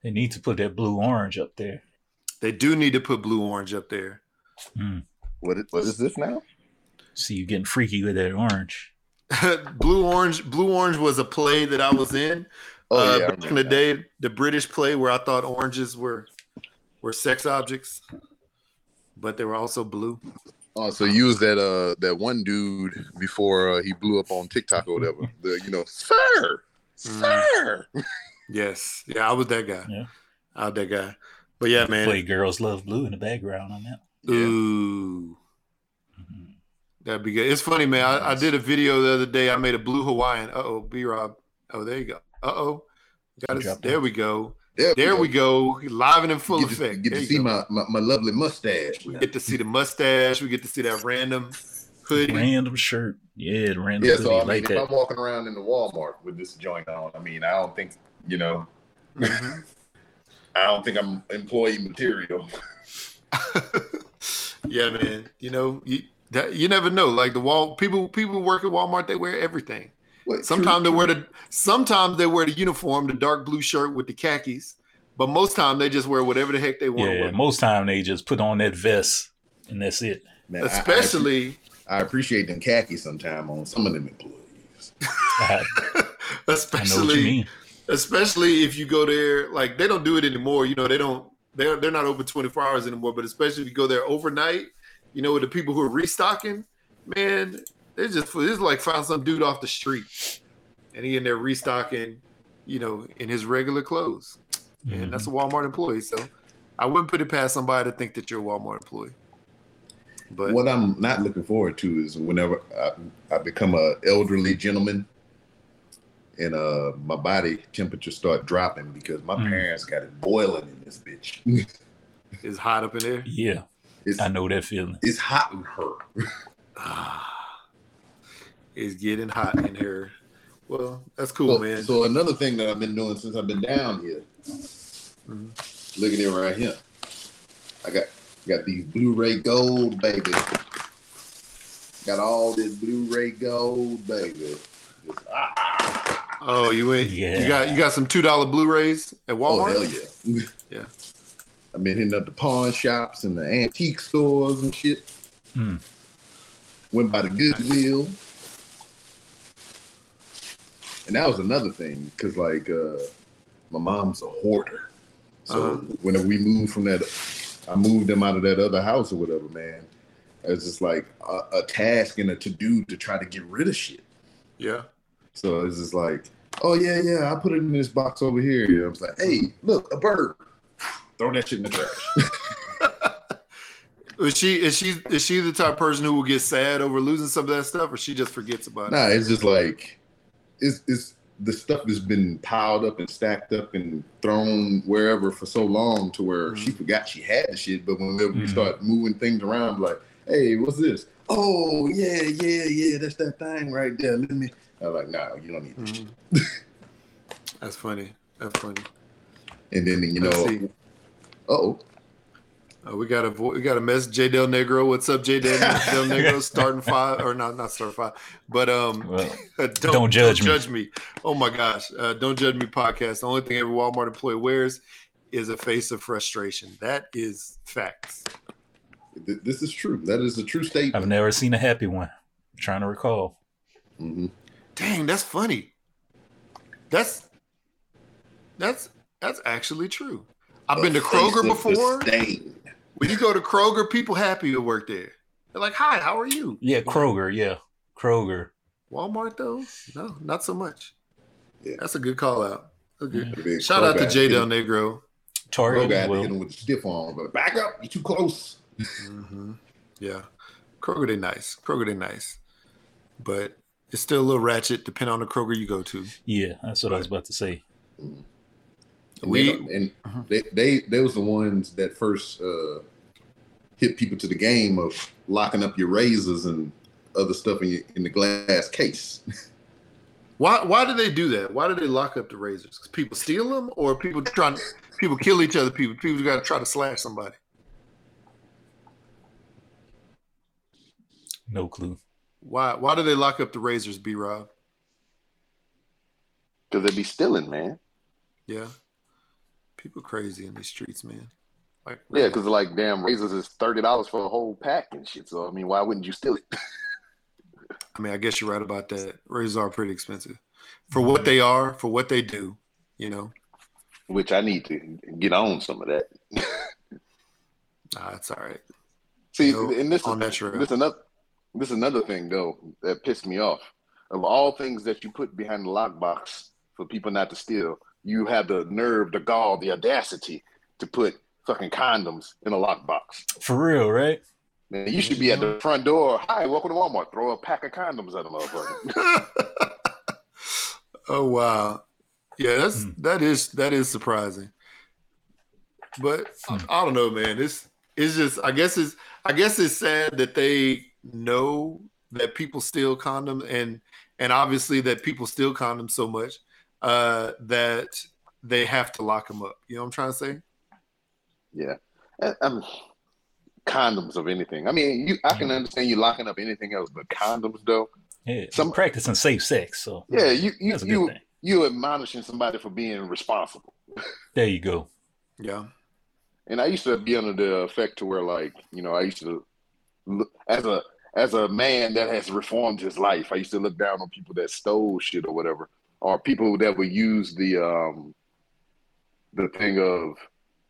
They need to put that Blue Orange up there. They do need to put Blue Orange up there. Mm. What is this now? See, you getting freaky with that orange. Blue Orange was a play that I was in. Back in the day, the British play where I thought oranges were sex objects, but they were also blue. Oh, so you was that one dude before he blew up on TikTok or whatever. Sir. Yes. Yeah, I was that guy. Yeah. I was that guy. But yeah, man. Play Girls Love Blue in the background on that. Yeah. Ooh. Mm-hmm. That'd be good. It's funny, man. I did a video the other day. I made a blue Hawaiian. B-Rob. Oh, there you go. There we go. There we go. Live and in full effect. Get to see my lovely mustache. We get to see the mustache. We get to see that random hoodie. Random shirt. Yeah, the random hoodie. So, I mean, like if I'm walking around in the Walmart with this joint on, I mean, I don't think... You know, I don't think I'm employee material. Yeah, man. You know, you never know. Like people work at Walmart, they wear everything. What, sometimes true. Sometimes they wear the uniform, the dark blue shirt with the khakis. But most time they just wear whatever the heck they want to wear. Most time they just put on that vest and that's it. Man, especially I appreciate them khakis sometime on some of them employees. Especially, I know what you mean. Especially if you go there, like they don't do it anymore. You know, they don't. They're not open 24 hours anymore. But especially if you go there overnight, you know, with the people who are restocking, man, it's like found some dude off the street, and he in there restocking, you know, in his regular clothes. Mm-hmm. And that's a Walmart employee. So I wouldn't put it past somebody to think that you're a Walmart employee. But what I'm not looking forward to is whenever I become an elderly gentleman and my body temperature start dropping because my parents got it boiling in this bitch. It's hot up in there? Yeah. I know that feeling. It's hot in her. It's getting hot in here. Well, that's cool, man. So another thing that I've been doing since I've been down here, look at it right here. I got these Blu-ray gold, baby. Got all this Blu-ray gold, baby. Oh, you ain't. Yeah. You got some $2 Blu-rays at Walmart? Oh, hell yeah. Yeah. I've been hitting up the pawn shops and the antique stores and shit. Hmm. Went by the Goodwill. And that was another thing, because, like, my mom's a hoarder. So when we moved from that, I moved them out of that other house or whatever, man. It was just like a task and a to-do to try to get rid of shit. Yeah. So it's just like, oh, yeah, I put it in this box over here. And I was like, hey, look, a bird. Throw that shit in the trash. Is she the type of person who will get sad over losing some of that stuff, or she just forgets about it? Nah, it's just like... It's the stuff that's been piled up and stacked up and thrown wherever for so long to where she forgot she had the shit. But whenever we start moving things around, like, hey, what's this? Oh, yeah, that's that thing right there. Let me. I'm like, nah, you don't need this shit. That's funny. And then, you know, we got a message. J Del Negro, what's up, J Del Negro? Starting five or not starting five, but don't judge me. Oh my gosh, don't judge me podcast. The only thing every Walmart employee wears is a face of frustration. That is facts. This is true. That is a true statement. I've never seen a happy one. I'm trying to recall. Mm-hmm. Dang, that's funny. That's actually true. I've been to Kroger before. Disdain. When you go to Kroger, people happy to work there. They're like, hi, how are you? Yeah, Kroger, Walmart, though? No, not so much. Yeah. That's a good call out. Mm-hmm. Shout out to J Del Negro. Target. Kroger had to hit him with a stiff arm, but back up, you're too close. Mm-hmm. Yeah. Kroger, they nice. But it's still a little ratchet, depending on the Kroger you go to. Yeah, that's what I was about to say. Mm-hmm. They was the ones that first hit people to the game of locking up your razors and other stuff in the glass case. Why do they do that? Why do they lock up the razors? Because people steal them, or people kill each other. People got to try to slash somebody. No clue. Why do they lock up the razors, B-Rob? Because they be stealing, man. Yeah. People crazy in these streets, man. Like, yeah, because like damn razors is $30 for a whole pack and shit. So I mean, why wouldn't you steal it? I mean, I guess you're right about that. Razors are pretty expensive for what they are, for what they do, you know. Which I need to get on some of that. Nah, it's all right. See, you know, and this is another thing though that pissed me off. Of all things that you put behind the lockbox for people not to steal. You have the nerve, the gall, the audacity to put fucking condoms in a lockbox. For real, right? Man, you should be at the front door. Hi, welcome to Walmart. Throw a pack of condoms at a motherfucker. Oh wow, yeah, that is surprising. But I don't know, man. It's just I guess it's sad that they know that people steal condoms and obviously that people steal condoms so much. That they have to lock them up. You know what I'm trying to say? Yeah. Condoms of anything. I mean, I can understand you locking up anything else, but condoms, though. Yeah, some practicing safe sex. So yeah, you admonishing somebody for being responsible. There you go. Yeah. And I used to be under the effect to where, like, you know, I used to, as a as a man that has reformed his life, I used to look down on people that stole shit or whatever, or people that would use the thing of,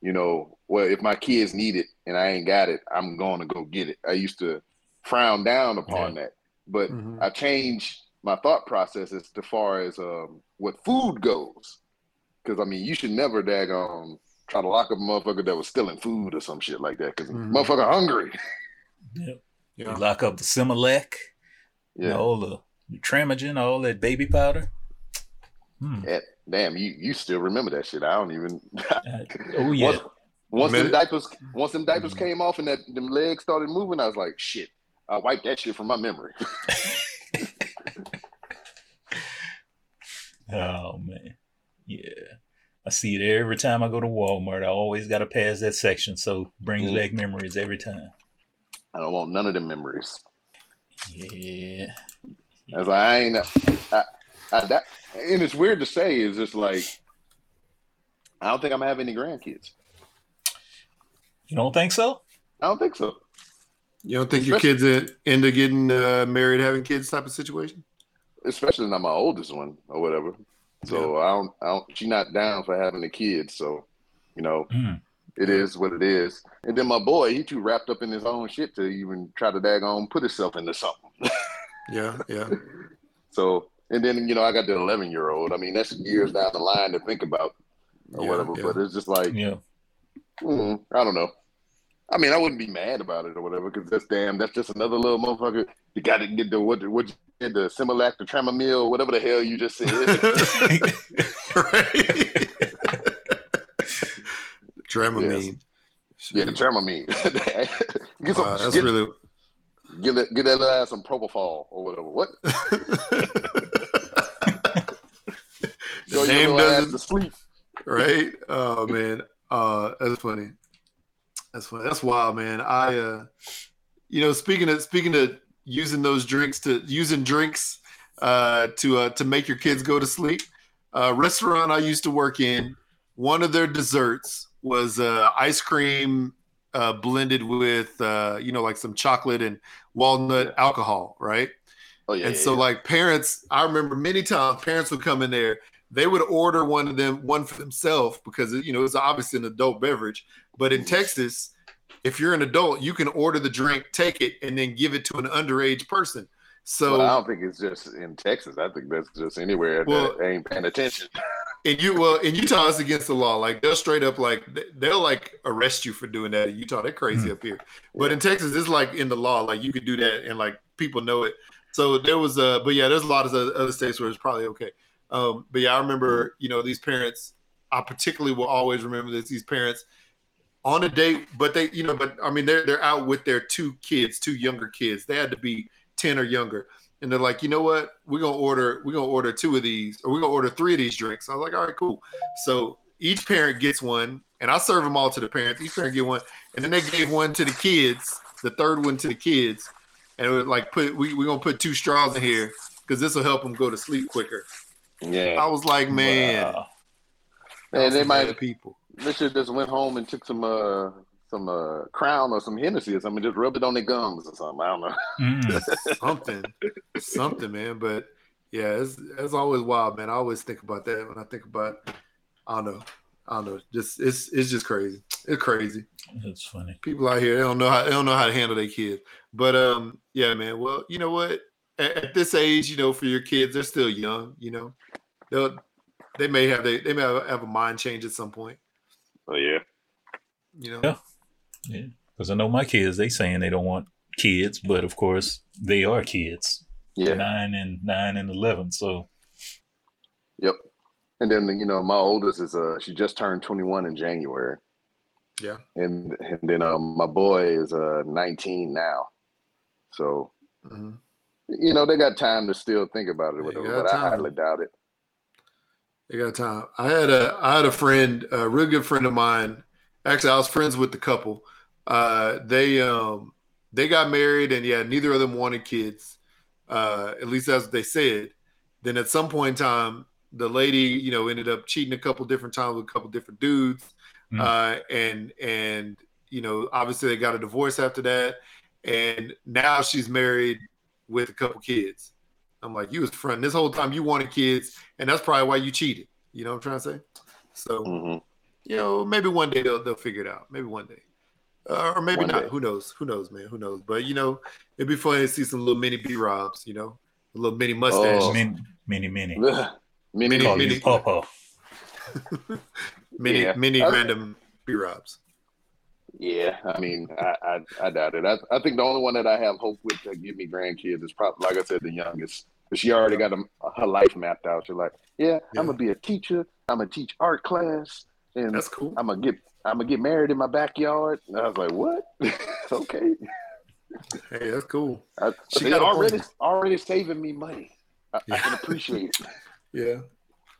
you know, well, if my kids need it and I ain't got it, I'm going to go get it. I used to frown down upon that, but I changed my thought process as far as what food goes. Because, I mean, you should never daggone try to lock up a motherfucker that was stealing food or some shit like that, because motherfucker hungry. You lock up the Similac, all the Nutramigen, all that baby powder. Damn, you still remember that shit. I don't even. Once them diapers came off and that them legs started moving, I was like, shit, I wiped that shit from my memory. Oh, man. Yeah. I see it every time I go to Walmart. I always got to pass that section, so brings back memories every time. I don't want none of them memories. Yeah. As I ain't, that, and it's weird to say, is just like, I don't think I'm going to have any grandkids. You don't think so? I don't think so. You don't think your kids end up getting married, having kids type of situation? Especially not my oldest one or whatever. So I don't, she's not down for having a kid. So, you know, it is what it is. And then my boy, he too wrapped up in his own shit to even try to daggone put himself into something. So, and then, you know, I got the 11-year-old. I mean, that's years down the line to think about or whatever. But it's just like, I don't know. I mean, I wouldn't be mad about it or whatever, because that's just another little motherfucker. You got to get the what you did, the Similac, the Tramamil, whatever the hell you just said. Dramamine. Yeah, the Dramamine. Get that ass some propofol or whatever. What? Go your ass to sleep. Right? Oh man, that's funny. That's funny. That's wild, man. I, you know, speaking of using those drinks to make your kids go to sleep. Restaurant I used to work in, one of their desserts was ice cream blended with you know, like some chocolate and walnut alcohol, right? Oh yeah. And so like parents, I remember many times parents would come in there. They would order one for themselves because, you know, it's obviously an adult beverage. But in Texas, if you're an adult, you can order the drink, take it, and then give it to an underage person. So I don't think it's just in Texas. I think that's just anywhere that ain't paying attention. In Utah, it's against the law. Like they'll straight up they'll arrest you for doing that in Utah. They're crazy up here. But in Texas, it's like in the law. Like you could do that and like people know it. So there was there's a lot of other states where it's probably okay. But yeah, I remember, you know, these parents, I particularly will always remember this, these parents on a date, but they, you know, but I mean, they're out with their two younger kids. They had to be 10 or younger. And they're like, you know what, we're going to order two of these, or we're going to order three of these drinks. I was like, all right, cool. So each parent gets one, and I serve them all to the parents. Each parent get one. And then they gave one to the kids, the third one to the kids. And it was like, we're going to put two straws in here because this will help them go to sleep quicker. Yeah, I was like, man, wow. Man, they might people. They should just went home and took some Crown or some Hennessy or something, just rubbed it on their gums or something. I don't know, something, man. But yeah, it's always wild, man. I always think about that when I think about, I don't know. Just it's just crazy. It's crazy. That's funny. People out here they don't know how to handle their kids. But yeah, man. Well, you know what. At this age, you know, for your kids, they're still young. You know, they may have a mind change at some point. Oh yeah, you know, yeah. Because I know my kids, they saying they don't want kids, but of course they are kids. Yeah, 9 and 11. So. Yep, and then you know my oldest is she just turned 21 in January. Yeah, and then my boy is 19 now, so. Mm-hmm. You know, they got time to still think about it or whatever, but I highly doubt it. They got time. I had a friend, a real good friend of mine. Actually, I was friends with the couple. They got married, and neither of them wanted kids. At least that's what they said. Then at some point in time, the lady, you know, ended up cheating a couple different times with a couple different dudes. And you know, obviously they got a divorce after that. And now she's married with a couple kids. I'm like, you was fronting this whole time. You wanted kids, and that's probably why you cheated. You know what I'm trying to say? So, you know, maybe one day they'll figure it out. Maybe one day. Or maybe not. Who knows? Who knows, man? Who knows? But, you know, it'd be funny to see some little mini B-Robs, you know? A little mini mustache. Oh. Mini. Popo. Random B-Robs. Yeah, I mean, I doubt it. I think the only one that I have hope with to give me grandkids is probably, like I said, the youngest. She already got her life mapped out. She's like, I'm gonna be a teacher. I'm gonna teach art class, and that's cool. I'm gonna get married in my backyard. And I was like, what? Okay. Hey, that's cool. She got already saving me money. I can appreciate it. Yeah,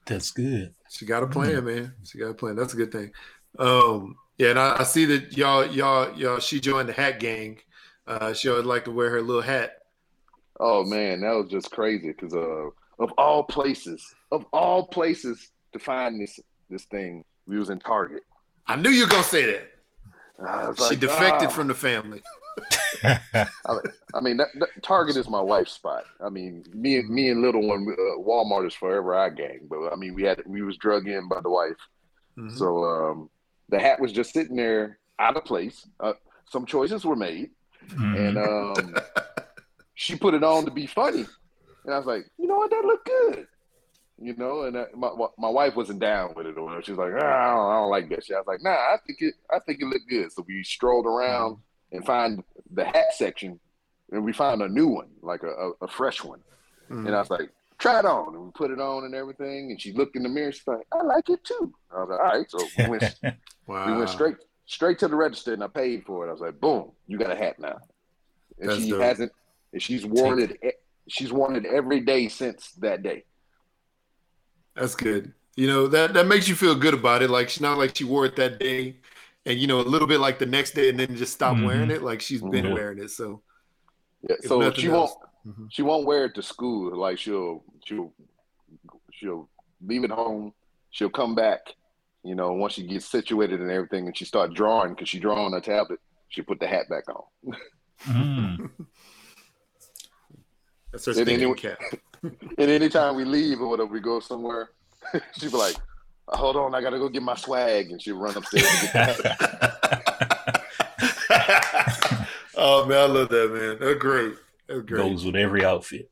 that's good. She got a plan, man. She got a plan. That's a good thing. Yeah, and I see that y'all. She joined the hat gang. She always liked to wear her little hat. Oh man, that was just crazy because of all places to find this thing, we was in Target. I knew you were gonna say that. She defected from the family. I mean, that Target is my wife's spot. I mean, me and little one, Walmart is forever our gang. But I mean, we was drug in by the wife, so the hat was just sitting there out of place. Some choices were made, and she put it on to be funny, and I was like, you know what, that looked good, you know. And my wife wasn't down with it, or whatever. She was like, I don't like that shit. I was like, nah, I think it looked good. So we strolled around and find the hat section, and we found a new one, like a fresh one. And I was like, try it on, and we put it on and everything. And she looked in the mirror, she's like, I like it too. I was like, all right, so we went, we went straight to the register, and I paid for it. I was like, boom, you got a hat now, and that's dope. And she's worn it every day since that day. That's good. You know, that makes you feel good about it. Like, it's not like she wore it that day and, you know, a little bit like the next day and then just stop wearing it. Like, she's been wearing it. So, yeah. So she won't wear it to school. Like, she'll leave it home. She'll come back, you know, once she gets situated and everything, and she start drawing, because she draw on her tablet. She put the hat back on. That's her stinking cat. And anytime we leave or whatever, we go somewhere, she'd be like, hold on, I got to go get my swag. And she'd run upstairs and get that. Oh, man, I love that, man. That's great. Goes with every outfit.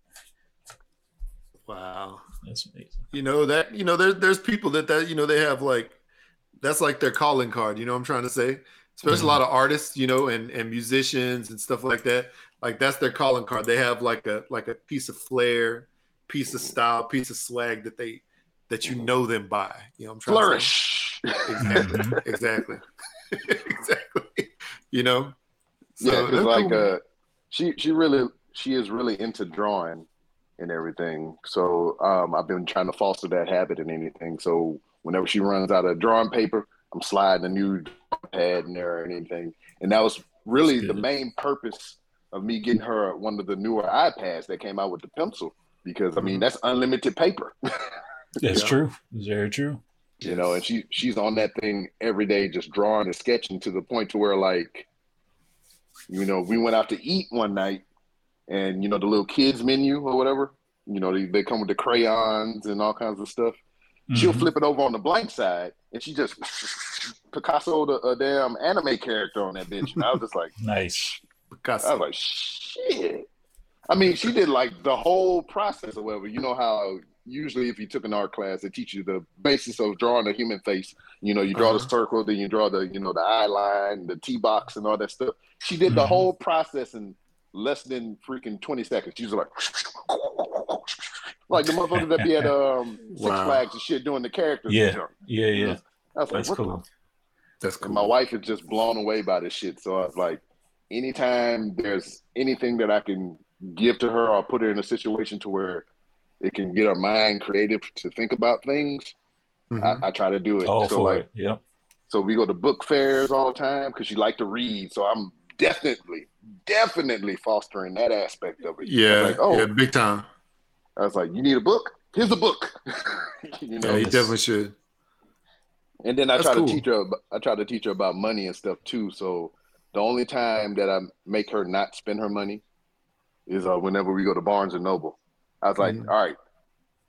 Wow. That's amazing. You know, that, you know, there's people that, you know, they have like, that's like their calling card, you know what I'm trying to say? Especially a lot of artists, you know, and musicians and stuff like that. Like, that's their calling card. They have like a piece of flair, piece of style, piece of swag that you know them by. You know, I'm trying to say. Exactly. You know. So, yeah, because like she is really into drawing and everything. So I've been trying to foster that habit and anything. So whenever she runs out of drawing paper, I'm sliding a new pad in there or anything. And that was really the main purpose of me getting her one of the newer iPads that came out with the pencil, because I mean, that's unlimited paper. That's true. It's very true. You know, and she's on that thing every day, just drawing and sketching, to the point to where, like, you know, we went out to eat one night, and, you know, the little kids menu or whatever, you know, they come with the crayons and all kinds of stuff. She'll flip it over on the blank side, and she just Picasso'd a damn anime character on that bitch. And I was just like, nice. Picasso. I was like, shit. I mean, she did like the whole process or whatever. You know how usually if you took an art class, they teach you the basis of drawing a human face. You know, you draw the circle, then you draw the, you know, the eye line, the T-box and all that stuff. She did the whole process in less than freaking 20 seconds. She was like, like the motherfucker that be at Six Flags and shit doing the characters. Yeah. I was like, that's cool. That's cool. And my wife is just blown away by this shit. So I was like, anytime there's anything that I can give to her or put her in a situation to where it can get her mind creative to think about things, I try to do it. Oh, so for like, it. Yep. So we go to book fairs all the time because she likes to read. So I'm definitely fostering that aspect of it. Yeah, like, big time. I was like, you need a book? Here's a book. You know, yeah, you definitely should. And then I try to teach her about money and stuff too. So The only time that I make her not spend her money is whenever we go to Barnes and Noble. I was like, all right.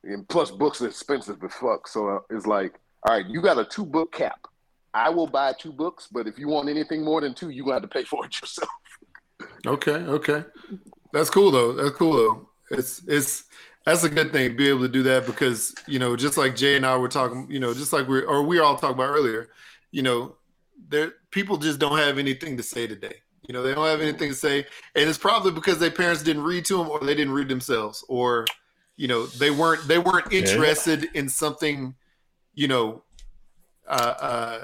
And plus, books are expensive as fuck. So it's like, all right, you got a 2-book cap. I will buy 2 books, but if you want anything more than 2, you're going to have to pay for it yourself. Okay. That's cool, though. That's a good thing to be able to do that because, you know, just like Jay and I were talking, you know, just like we all talked about earlier, you know, people just don't have anything to say today. You know, they don't have anything to say. And it's probably because their parents didn't read to them or they didn't read themselves or, you know, they weren't interested in something, you know, I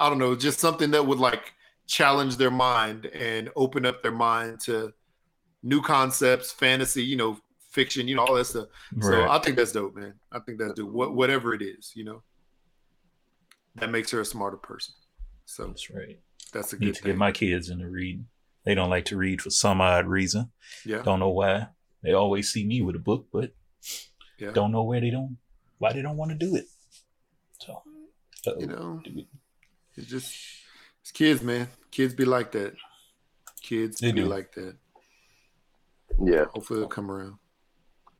don't know, just something that would like challenge their mind and open up their mind to new concepts, fantasy, you know, fiction, you know, all that stuff. Right. So I think that's dope, man. I think that's dope. Whatever it is, you know, that makes her a smarter person. So that's right. That's a good thing. Need to get my kids into reading. They don't like to read for some odd reason. Yeah. Don't know why. They always see me with a book, but don't know why they don't want to do it. So, you know, it's just, it's kids, man. Kids be like that. Yeah. Hopefully they'll come around.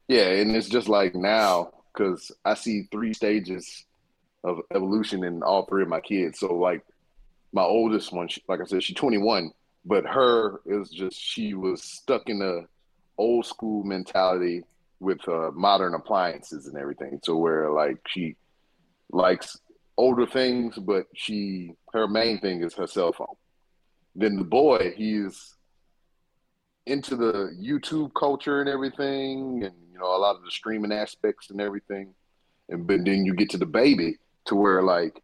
Yeah. And it's just like now, because I see 3 stages of evolution in all 3 of my kids. So like my oldest one, she, like I said, she's 21, but her is just, she was stuck in a old school mentality with modern appliances and everything. So where like she likes older things, but her main thing is her cell phone. Then the boy, he's into the YouTube culture and everything, and you know, a lot of the streaming aspects and everything. And but then you get to the baby to where like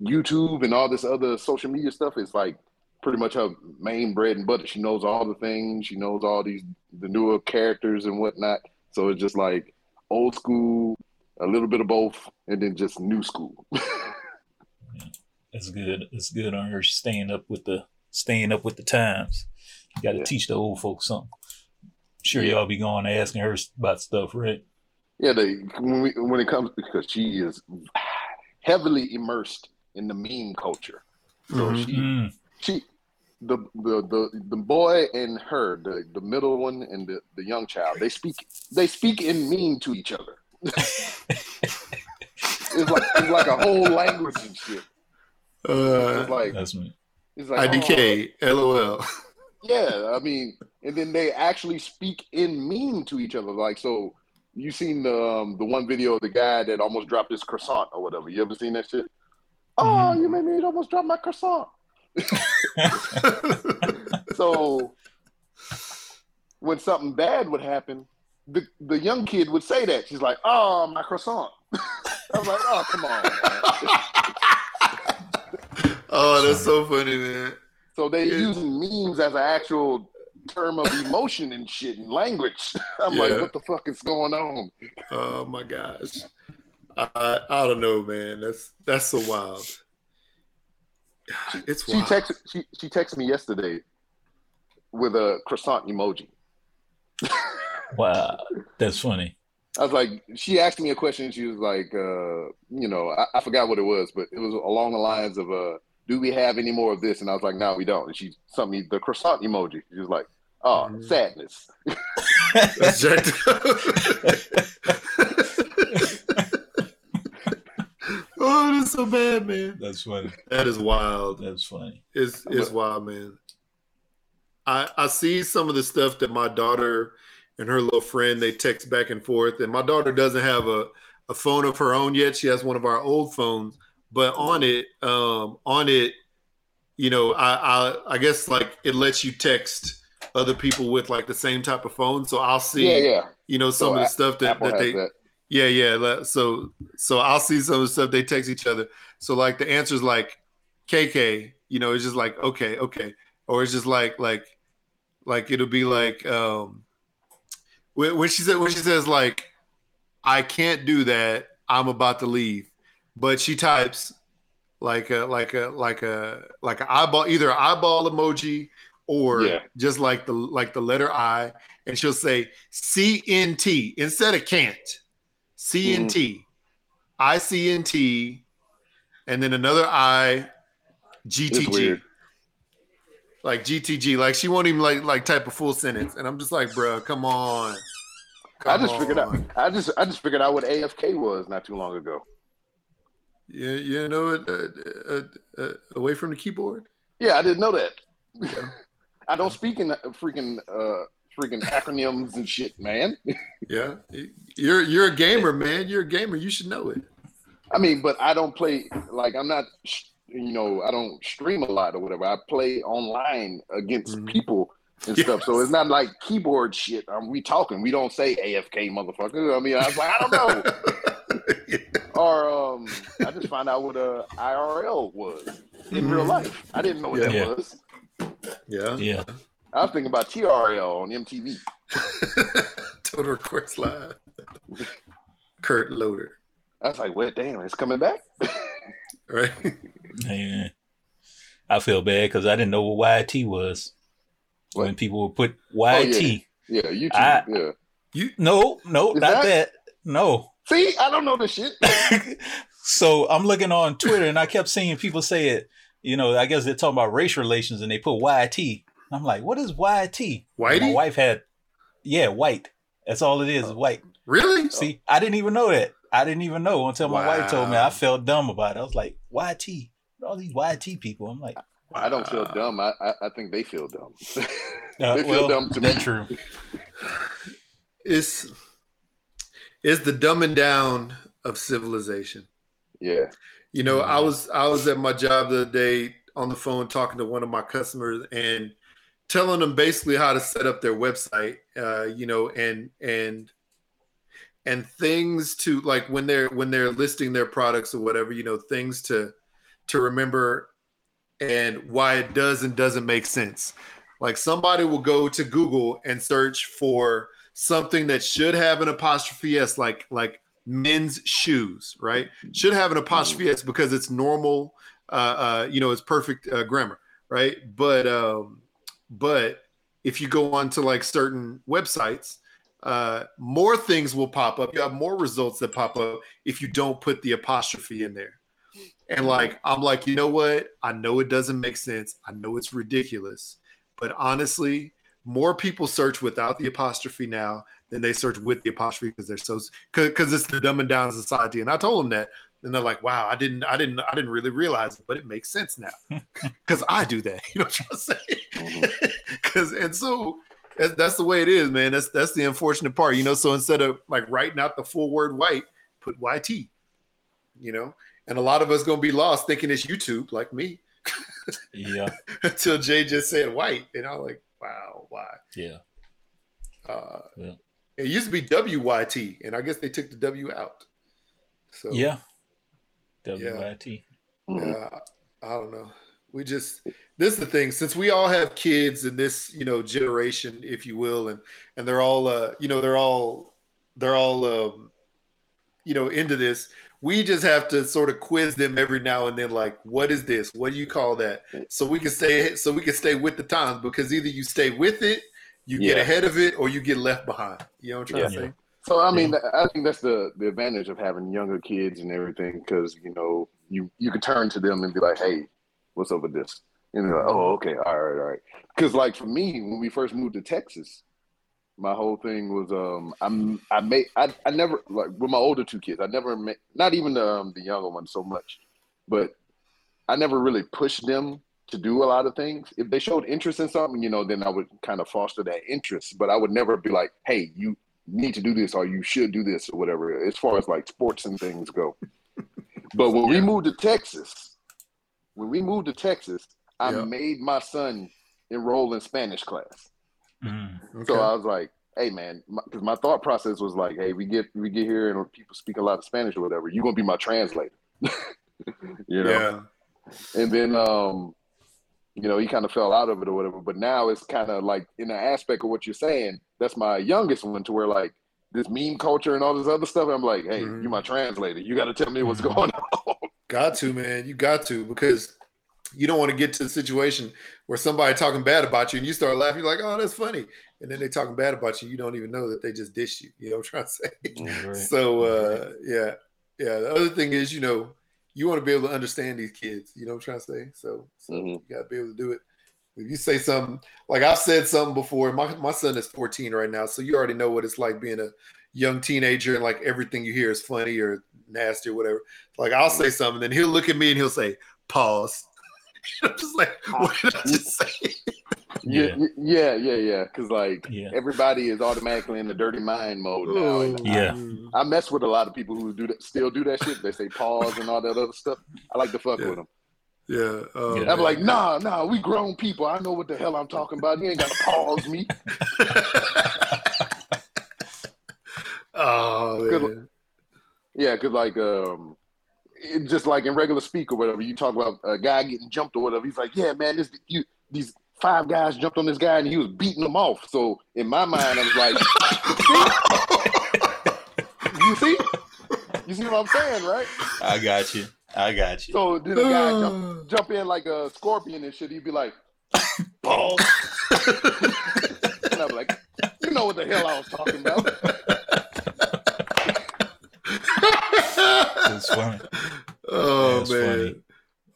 YouTube and all this other social media stuff is like pretty much her main bread and butter. She knows all the things, she knows all the newer characters and whatnot. So it's just like old school, a little bit of both, and then just new school. That's good. It's good on her staying up with the times. You got to teach the old folks something. Sure, y'all be going asking her about stuff, right? Yeah, when it comes, because she is heavily immersed in the meme culture. So the boy and her, the middle one and the young child, they speak in meme to each other. it's like a whole language and shit. That's me. It's like IDK, LOL. Yeah, I mean, and then they actually speak in meme to each other. Like, so you seen the one video of the guy that almost dropped his croissant or whatever. You ever seen that shit? Oh, you made me almost drop my croissant. So when something bad would happen, the young kid would say that. She's like, oh, my croissant. I was like, oh, come on, man. Oh, that's so funny, man. So they're using memes as an actual term of emotion and shit and language. I'm like, what the fuck is going on? Oh my gosh. I don't know, man. That's so wild. It's wild. She texted me yesterday with a croissant emoji. Wow, that's funny. I was like, she asked me a question. She was like, you know, I forgot what it was, but it was along the lines of, do we have any more of this? And I was like, no, we don't. And she sent me the croissant emoji. She was like, oh, sadness. That's jacked up. [LAUGHS] Oh, that's so bad, man. That's funny. That is wild. That's funny. It's wild, man. I see some of the stuff that my daughter and her little friend, they text back and forth. And my daughter doesn't have a phone of her own yet. She has one of our old phones. But on it, you know, I guess like it lets you text other people with like the same type of phone. So I'll see, you know, some of the stuff that they, So I'll see some of the stuff they text each other. So like the answer's like KK, you know, it's just like okay, or it's just like it'll be like when she says like I can't do that, I'm about to leave. But she types like a eyeball, either an eyeball emoji or just like the letter I, and she'll say CNT instead of can't. CNT, ICNT, and then another I, GTG. like GTG. Like she won't even like type a full sentence, and I'm just like, bro, come on. I just figured out what AFK was not too long ago. Yeah, you know it. Away from the keyboard. Yeah, I didn't know that. Yeah. I don't speak in freaking acronyms and shit, man. Yeah, you're a gamer, man. You're a gamer. You should know it. I mean, but I don't play. Like, I'm not. You know, I don't stream a lot or whatever. I play online against people and stuff. So it's not like keyboard shit. We talking. We don't say AFK, motherfucker. I mean, I was like, I don't know. Yeah. Or I just found out what IRL was in real life. I didn't know what that was. Yeah. Yeah. I was thinking about TRL on MTV. Total Request Live. Kurt Loder. I was like, well, damn, it's coming back. Right. Man, I feel bad because I didn't know what YT was. What? When people would put YT. Oh, yeah, YouTube. Yeah. No, is not that. No. See, I don't know this shit. So I'm looking on Twitter and I kept seeing people say it. You know, I guess they're talking about race relations and they put YT. I'm like, what is YT? Whitey? My wife had, white. That's all it is white. Really? See, I didn't even know that. I didn't even know until my wife told me. I felt dumb about it. I was like, YT? All these YT people. I'm like, I don't feel dumb. I think they feel dumb. They feel dumb to me. That's true. It's the dumbing down of civilization. Yeah. You know, I was at my job the other day on the phone talking to one of my customers and telling them basically how to set up their website, you know, and things to like when they're listing their products or whatever, you know, things to remember and why it does and doesn't make sense. Like somebody will go to Google and search for something that should have an apostrophe S, like men's shoes, right? Should have an apostrophe S because it's normal, you know, it's perfect grammar, right? But if you go on to like certain websites, more things will pop up. You have more results that pop up if you don't put the apostrophe in there. And like, I'm like, you know what? I know it doesn't make sense. I know it's ridiculous, but honestly, more people search without the apostrophe now than they search with the apostrophe because they're because it's the dumbing down society. And I told them that, and they're like, "Wow, I didn't really realize it, but it makes sense now because I do that." You know what I'm saying? Because and so that's the way it is, man. That's the unfortunate part, you know. So instead of like writing out the full word white, put YT, you know. And a lot of us gonna be lost thinking it's YouTube, like me. Yeah. Until Jay just said white, and I'm like, wow, why? Yeah. It used to be WYT, and I guess they took the W out. So yeah, WYT. Yeah, I don't know. We just this is the thing. Since we all have kids in this, you know, generation, if you will, and they're all, you know, they're all, you know, into this. We just have to sort of quiz them every now and then, like, what is this? What do you call that? So we can stay with the times, because either you stay with it, you get ahead of it, or you get left behind. You know what I'm trying to say? So, I mean, I think that's the advantage of having younger kids and everything, because, you know, you can turn to them and be like, hey, what's up with this? And they're like, oh, okay, all right. Because, like, for me, when we first moved to Texas, my whole thing was I never, like, with my older two kids, I never made, not even the younger one so much, but I never really pushed them to do a lot of things. If they showed interest in something, you know, then I would kind of foster that interest, but I would never be like, hey, you need to do this or you should do this or whatever, as far as like sports and things go. But when we moved to Texas, I made my son enroll in Spanish class. Okay. So I was like, hey, man, because my thought process was like, hey, we get here and people speak a lot of Spanish or whatever. You're going to be my translator, you know? Yeah. And then, you know, he kind of fell out of it or whatever. But now it's kind of like in the aspect of what you're saying, that's my youngest one, to where like this meme culture and all this other stuff. I'm like, hey, you're my translator. You got to tell me what's going on. Got to, man. You got to, because you don't want to get to the situation where somebody talking bad about you and you start laughing. You're like, oh, that's funny. And then they talking bad about you. You don't even know that they just dissed you. You know what I'm trying to say? Right. So, yeah. The other thing is, you know, you want to be able to understand these kids. You know what I'm trying to say? So you got to be able to do it. If you say something, like I've said something before, my son is 14 right now, so you already know what it's like being a young teenager, and like everything you hear is funny or nasty or whatever. Like I'll say something, then he'll look at me and he'll say, pause. I'm just like, what did I just say? Yeah. Because like everybody is automatically in the dirty mind mode now. And I mess with a lot of people who still do that shit. They say pause and all that other stuff. I like to fuck with them. I'm like, nah, we grown people. I know what the hell I'm talking about. You ain't gotta pause me. Oh, man. Yeah, because like it just like in regular speak or whatever, you talk about a guy getting jumped or whatever. He's like, yeah, man, these 5 guys jumped on this guy and he was beating them off. So in my mind, I was like, you see what I'm saying, right? I got you. So did a guy jump in like a scorpion and shit? He'd be like, balls. And I'm like, you know what the hell I was talking about. It's funny.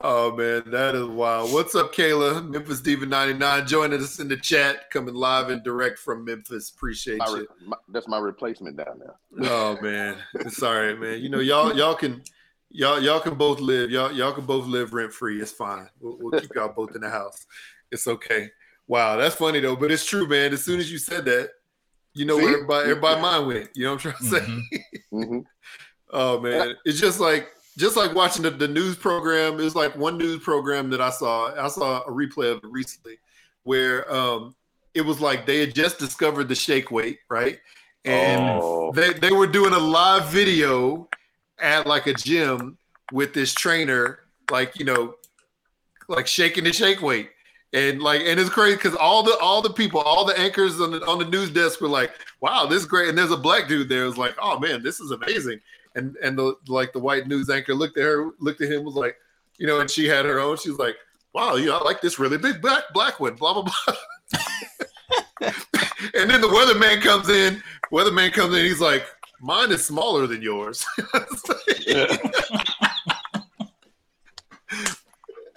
Oh man, that is wild. What's up, Kayla? Memphis Diva 99 joining us in the chat, coming live and direct from Memphis. Appreciate you. That's my replacement down there. Oh man, it's all right, man. You know, y'all can both live. Y'all can both live rent free. It's fine. We'll keep y'all both in the house. It's okay. Wow, that's funny though, but it's true, man. As soon as you said that, you know where everybody's mind went. You know what I'm trying to say? Mm-hmm. Oh man, it's just like watching the news program. It was like one news program that I saw a replay of it recently, where it was like they had just discovered the shake weight, right? And they were doing a live video at like a gym with this trainer, like, you know, like shaking the shake weight. And like, and it's crazy because all the people, all the anchors on the news desk were like, "Wow, this is great!" And there's a black dude there. It was like, "Oh man, this is amazing!" And the white news anchor looked at him, was like, you know, and she had her own. She was like, "Wow, you know, I like this really big black one." Blah blah blah. And then the weatherman comes in. He's like, "Mine is smaller than yours."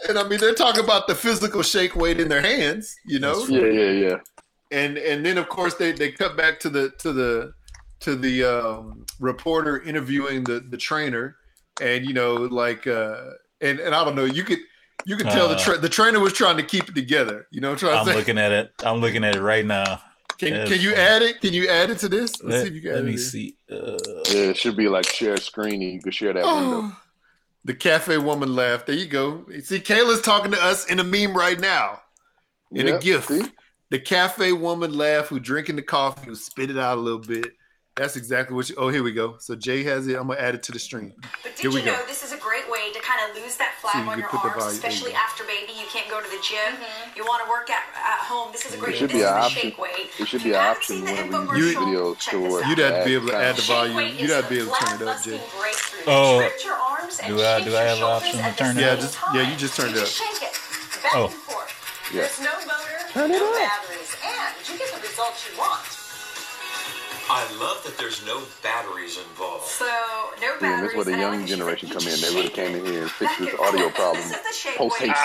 And I mean, they're talking about the physical shake weight in their hands, you know. Yeah. And then of course they cut back to the reporter interviewing the trainer, and you know, like and I don't know, you could tell the trainer was trying to keep it together, you know. I'm looking at it. I'm looking at it right now. Can you add it? Can you add it to this? Let's see if you got it. Let me see. Yeah, it should be like share screen, and you can share that window. The cafe woman laughed. There you go. See, Kayla's talking to us in a meme right now. In a GIF. See? The cafe woman laughed who drinking the coffee, who spit it out a little bit. That's exactly what here we go. So Jay has it. I'm going to add it to the stream. But did you know this is a great way to kind of lose that flab on your arms, especially after baby. You can't go to the gym. Mm-hmm. You want to work at home. This is a great way to shake weight. It should be an option whenever you use videos to you'd have to be able to add the volume. You'd have to be able to turn it up, Jay. Oh, do I have an option to turn it up? Yeah, you just turned it up. Oh. There's no motor, no batteries, and you get the results you want. I love that there's no batteries involved. So, no batteries. That's where the young generation come in. They really came in here and fixed this audio problem. Post-haste.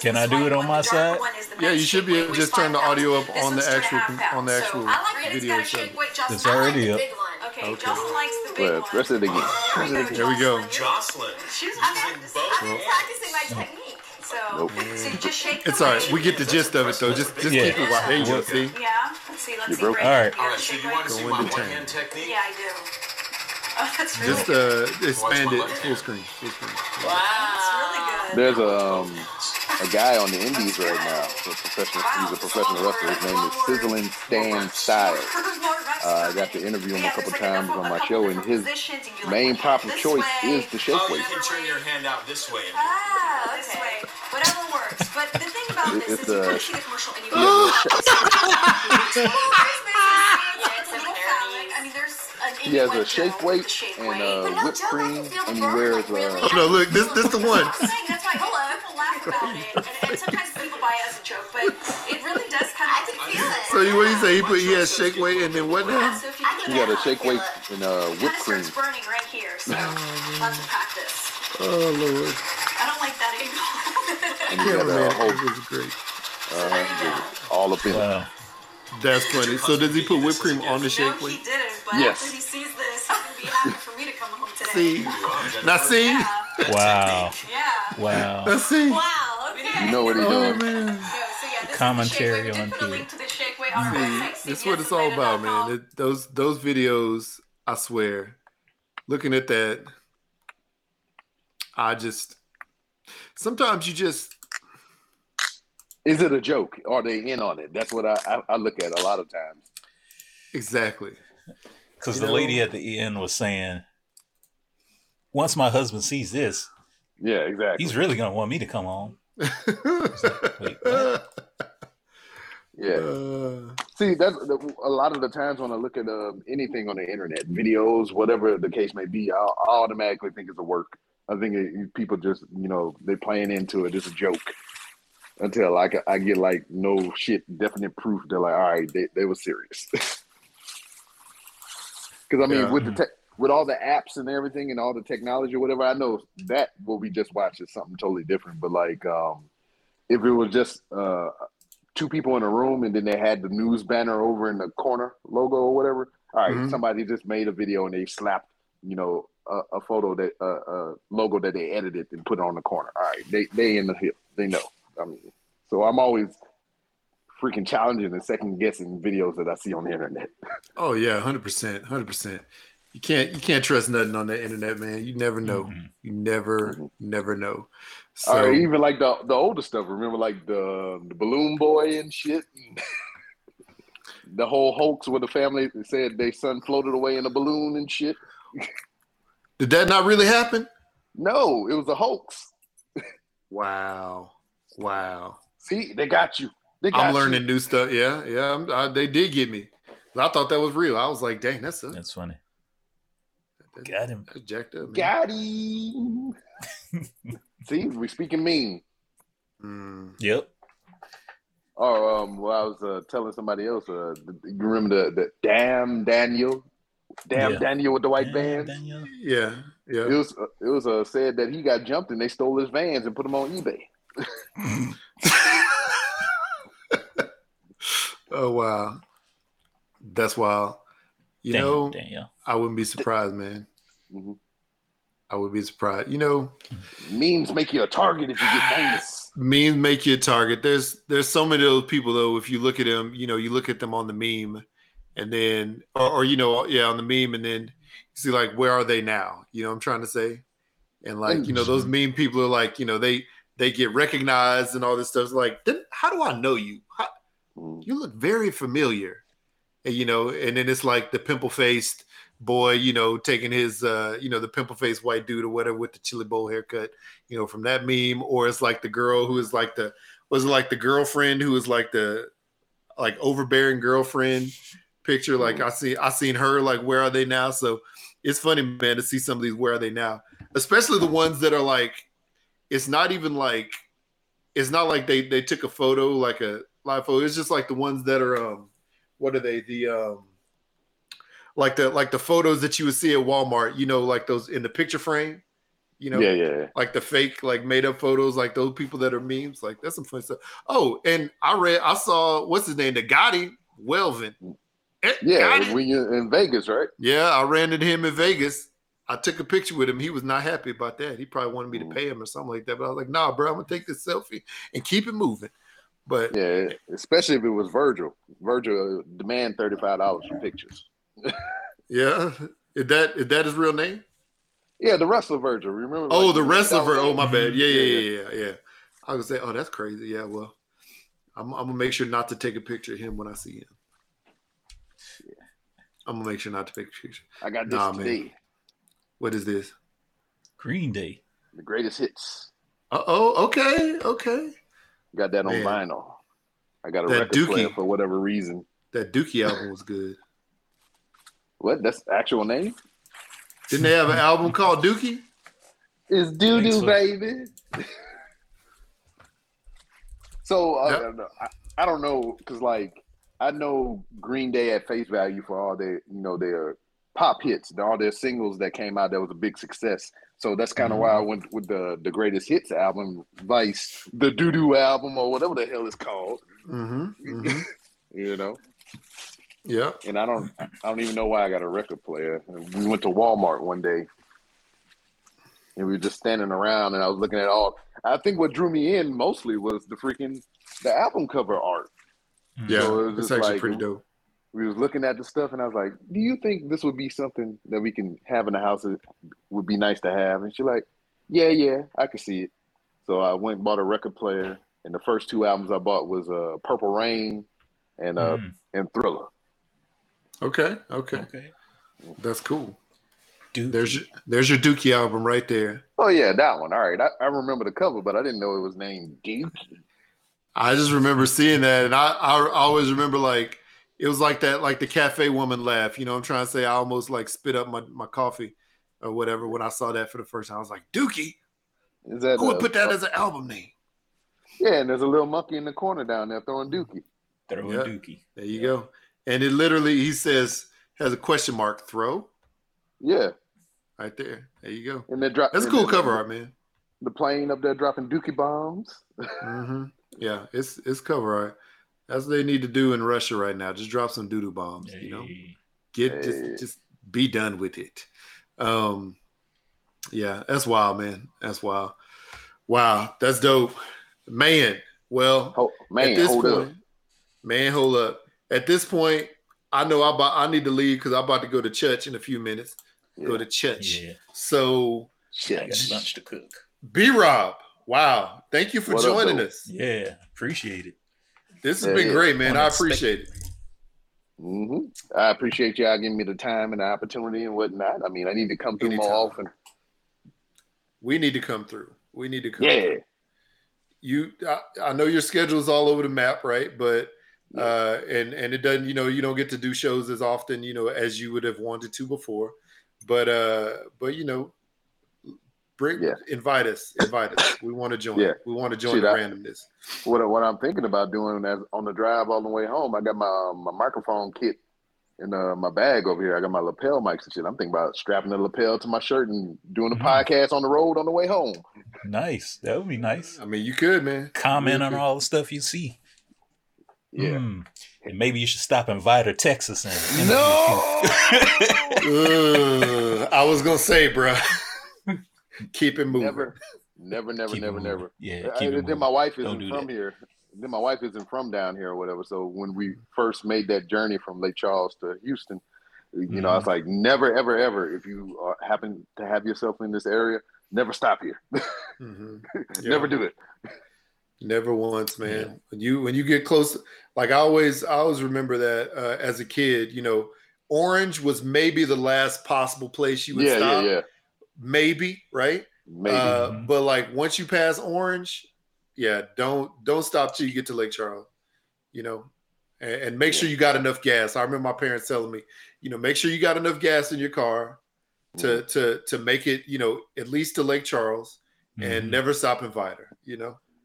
Can I do it on my side? Yeah, you should be able to just turn the audio up on the actual video. It's already up. Okay, Jocelyn likes the big one. Rest of the game. There we go. Jocelyn. I'm practicing my technique. So you just shake. It's all right. We get the gist of it though. Just keep it while you go. See? Yeah. Let's see. Let's see. All right. All right. So you want to see my one-hand technique? Yeah, I do. Oh, that's really good. Just expand it. Full screen. Wow. That's really good. There's a guy on the Indies right now. He's a professional wrestler. His name is Sizzling Stan Styles. I got to interview him a couple times on my show, and his main prop of choice is the shake weight. You can turn your hand out this way. Ah, this way. Whatever works. But the thing about this is you kind of see the commercial and you go, he has a shake weight and whipped cream, and he wears no, look, this the one. That's why people laugh about it, and sometimes people buy it as a joke, but it really does kind of feel it. So what do you say? He has shake weight, and then what now? He got a shake weight and whipped cream. It starts burning right here, so lots of practice. Oh, Lord. I don't like that anymore. And you got Hope. This is great. All up in it. That's funny. So does he put whipped cream on the shake? No, he didn't. But yes. After he sees this, he's going to be happy for me to come home today. See? Now see? Yeah. Wow. Yeah. Wow. Now see? Wow. Okay. You know what he's doing. Man. No, so yeah, this commentary on the link to the shake weight on our website. That's what it's all about, man. Those videos, I swear, looking at that, I just, sometimes you just. Is it a joke? Are they in on it? That's what I look at a lot of times. Exactly. Because the lady at the end was saying, once my husband sees this, yeah, exactly, he's really going to want me to come home. Like, wait, what? Yeah. See, that's a lot of the times when I look at anything on the internet, videos, whatever the case may be, I automatically think it's a work. I think people just, they're playing into it. It's a joke. Until I get like no shit, definite proof. They're like, all right, they were serious. Because I mean, yeah. with all the apps and everything and all the technology or whatever, I know that what we just watched is something totally different. But like, if it was just two people in a room and then they had the news banner over in the corner logo or whatever, all right, somebody just made a video and they slapped, a photo that a logo that they edited and put on the corner. All right, they in the field, they know. I mean, so I'm always freaking challenging and second guessing videos that I see on the internet. Oh yeah, 100%. You can't trust nothing on the internet, man. You never know. You never know. So all right, even like the older stuff. Remember, like the balloon boy and shit. The whole hoax where the family said their son floated away in a balloon and shit. Did that not really happen? No, it was a hoax. Wow. See, they got you. I'm learning new stuff. Yeah. They did get me. I thought that was real. I was like, dang, that's funny. Got him. That's jacked up, man. Got him. See, we speaking mean. Yep. Oh, I was telling somebody else. You remember the damn Daniel? Daniel with the white vans. Yeah. It was said that he got jumped and they stole his vans and put them on eBay. Oh wow, that's wild. Daniel. I wouldn't be surprised, man. I would be surprised. Memes make you a target if you get famous. Memes make you a target. There's so many of those people though. If you look at them, you look at them on the meme, and then on the meme, and then you see like where are they now? You know what I'm trying to say, and like those meme people are like they get recognized and all this stuff. It's like, how do I know you? You look very familiar. And, and then it's like the pimple-faced boy, taking his, the pimple-faced white dude or whatever with the chili bowl haircut, from that meme. Or it's like the girl who is like the girlfriend who is like the overbearing girlfriend picture. Like I seen her, like, where are they now? So it's funny, man, to see some of these, where are they now? Especially the ones that are like, it's not even like, it's not like they took a photo, like a live photo. It's just like the ones that are, what are they? The, like the photos that you would see at Walmart, like those in the picture frame, yeah. Like the fake, like made up photos, like those people that are memes, like that's some fun stuff. Oh, and I saw, what's his name? The Gotti, Welvin. Yeah, when you're in Vegas, right? Yeah, I ran into him in Vegas. I took a picture with him. He was not happy about that. He probably wanted me to pay him or something like that. But I was like, nah, bro, I'm going to take this selfie and keep it moving. But yeah, especially if it was Virgil. Virgil demand $35 for pictures. Yeah. Is that his real name? Yeah, the wrestler Virgil. Remember? Oh, the wrestler Virgil. Oh, my bad. Yeah. I was going to say, oh, that's crazy. Yeah, well, I'm going to make sure not to take a picture of him when I see him. Yeah. I'm going to make sure not to take a picture. I got this today. Man. What is this? Green Day. The greatest hits. Uh-oh. Okay. Got that on vinyl. I got that record player for whatever reason. That Dookie album was good. What? That's the actual name? Didn't they have an album called Dookie? It's doo-doo, baby. So, yep. I don't know, because, like, I know Green Day at face value for all their, their pop hits, all their singles that came out that was a big success. So that's kind of why I went with the Greatest Hits album, Vice, the doo-doo album, or whatever the hell it's called. You know? Yeah. And I don't even know why I got a record player. We went to Walmart one day, and we were just standing around, and I was looking at all. I think what drew me in mostly was the album cover art. Yeah, so it's actually pretty dope. We was looking at the stuff, and I was like, do you think this would be something that we can have in the house that would be nice to have? And she's like, yeah, I could see it. So I went and bought a record player, and the first two albums I bought was Purple Rain and Thriller. Okay. That's cool. Dookie. There's your Dookie album right there. Oh, yeah, that one. All right. I remember the cover, but I didn't know it was named Dookie. I just remember seeing that, and I always remember, like, it was like that, like the cafe woman laugh. You know what I'm trying to say? I almost like spit up my coffee or whatever when I saw that for the first time. I was like, Dookie? Who would put that as an album name? Yeah, and there's a little monkey in the corner down there throwing Dookie. Dookie. There you go. And it literally, he says, has a question mark, throw? Yeah. Right there. There you go. And that's a cool cover art, man. The plane up there dropping Dookie bombs. Yeah, it's cover art. That's what they need to do in Russia right now. Just drop some doo-doo bombs, you know? Just be done with it. Yeah, that's wild, man. That's wild. Wow, that's dope. Man, well, at this point, hold up. At this point, I know I need to leave because I'm about to go to church in a few minutes. Yeah. Go to church. Yeah. So, I got lunch to cook. B-Rob, wow. Thank you for joining us. Yeah, appreciate it. This has been great, man. I appreciate it. I appreciate y'all giving me the time and the opportunity and whatnot. I mean, I need to come through more often. We need to come through. Through. You, I know your schedule's all over the map, right? But and it doesn't, you don't get to do shows as often, as you would have wanted to before. But Brick, invite us. We want to join. Yeah. We want to join the randomness. What I'm thinking about doing as on the drive all the way home, I got my microphone kit in my bag over here. I got my lapel mics and shit. I'm thinking about strapping the lapel to my shirt and doing a podcast on the road on the way home. Nice. That would be nice. I mean, you could, man. Comment on all the stuff you see. Yeah. And maybe you should stop in Vida, Texas. And no! I was going to say, bro. Keep it moving. Never. Yeah. Then my wife isn't from here. Then my wife isn't from down here or whatever. So when we first made that journey from Lake Charles to Houston, I was like, never, ever, ever. If you happen to have yourself in this area, never stop here. Never do it. Never once, man. Yeah. When you get close, like I always remember that as a kid. Orange was maybe the last possible place you would stop. Yeah. Maybe, right? Maybe. But like once you pass Orange, don't stop till you get to Lake Charles, and make sure you got enough gas. I remember my parents telling me, make sure you got enough gas in your car to make it, at least to Lake Charles, and never stop in Vida,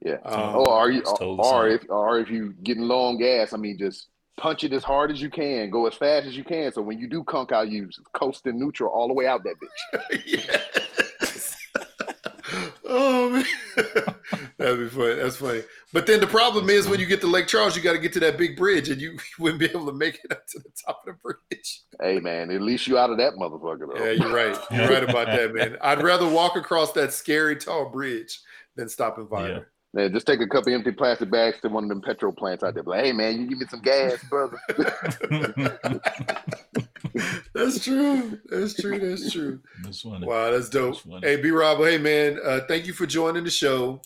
Yeah. If you getting low on gas, I mean, just punch it as hard as you can, go as fast as you can. So when you do conk out, you coast and neutral all the way out that bitch. Oh man, that'd be funny. That's funny. But then the problem is when you get to Lake Charles, you got to get to that big bridge, and you wouldn't be able to make it up to the top of the bridge. Hey man, at least you out of that motherfucker though. Yeah, you're right. You're right about that, man. I'd rather walk across that scary tall bridge than stop in Vida. Yeah. Man, just take a couple empty plastic bags to one of them petrol plants out there. Like, hey, man, you give me some gas, brother. That's true. Wow, that's dope. Hey, B-Rob, hey, man, thank you for joining the show.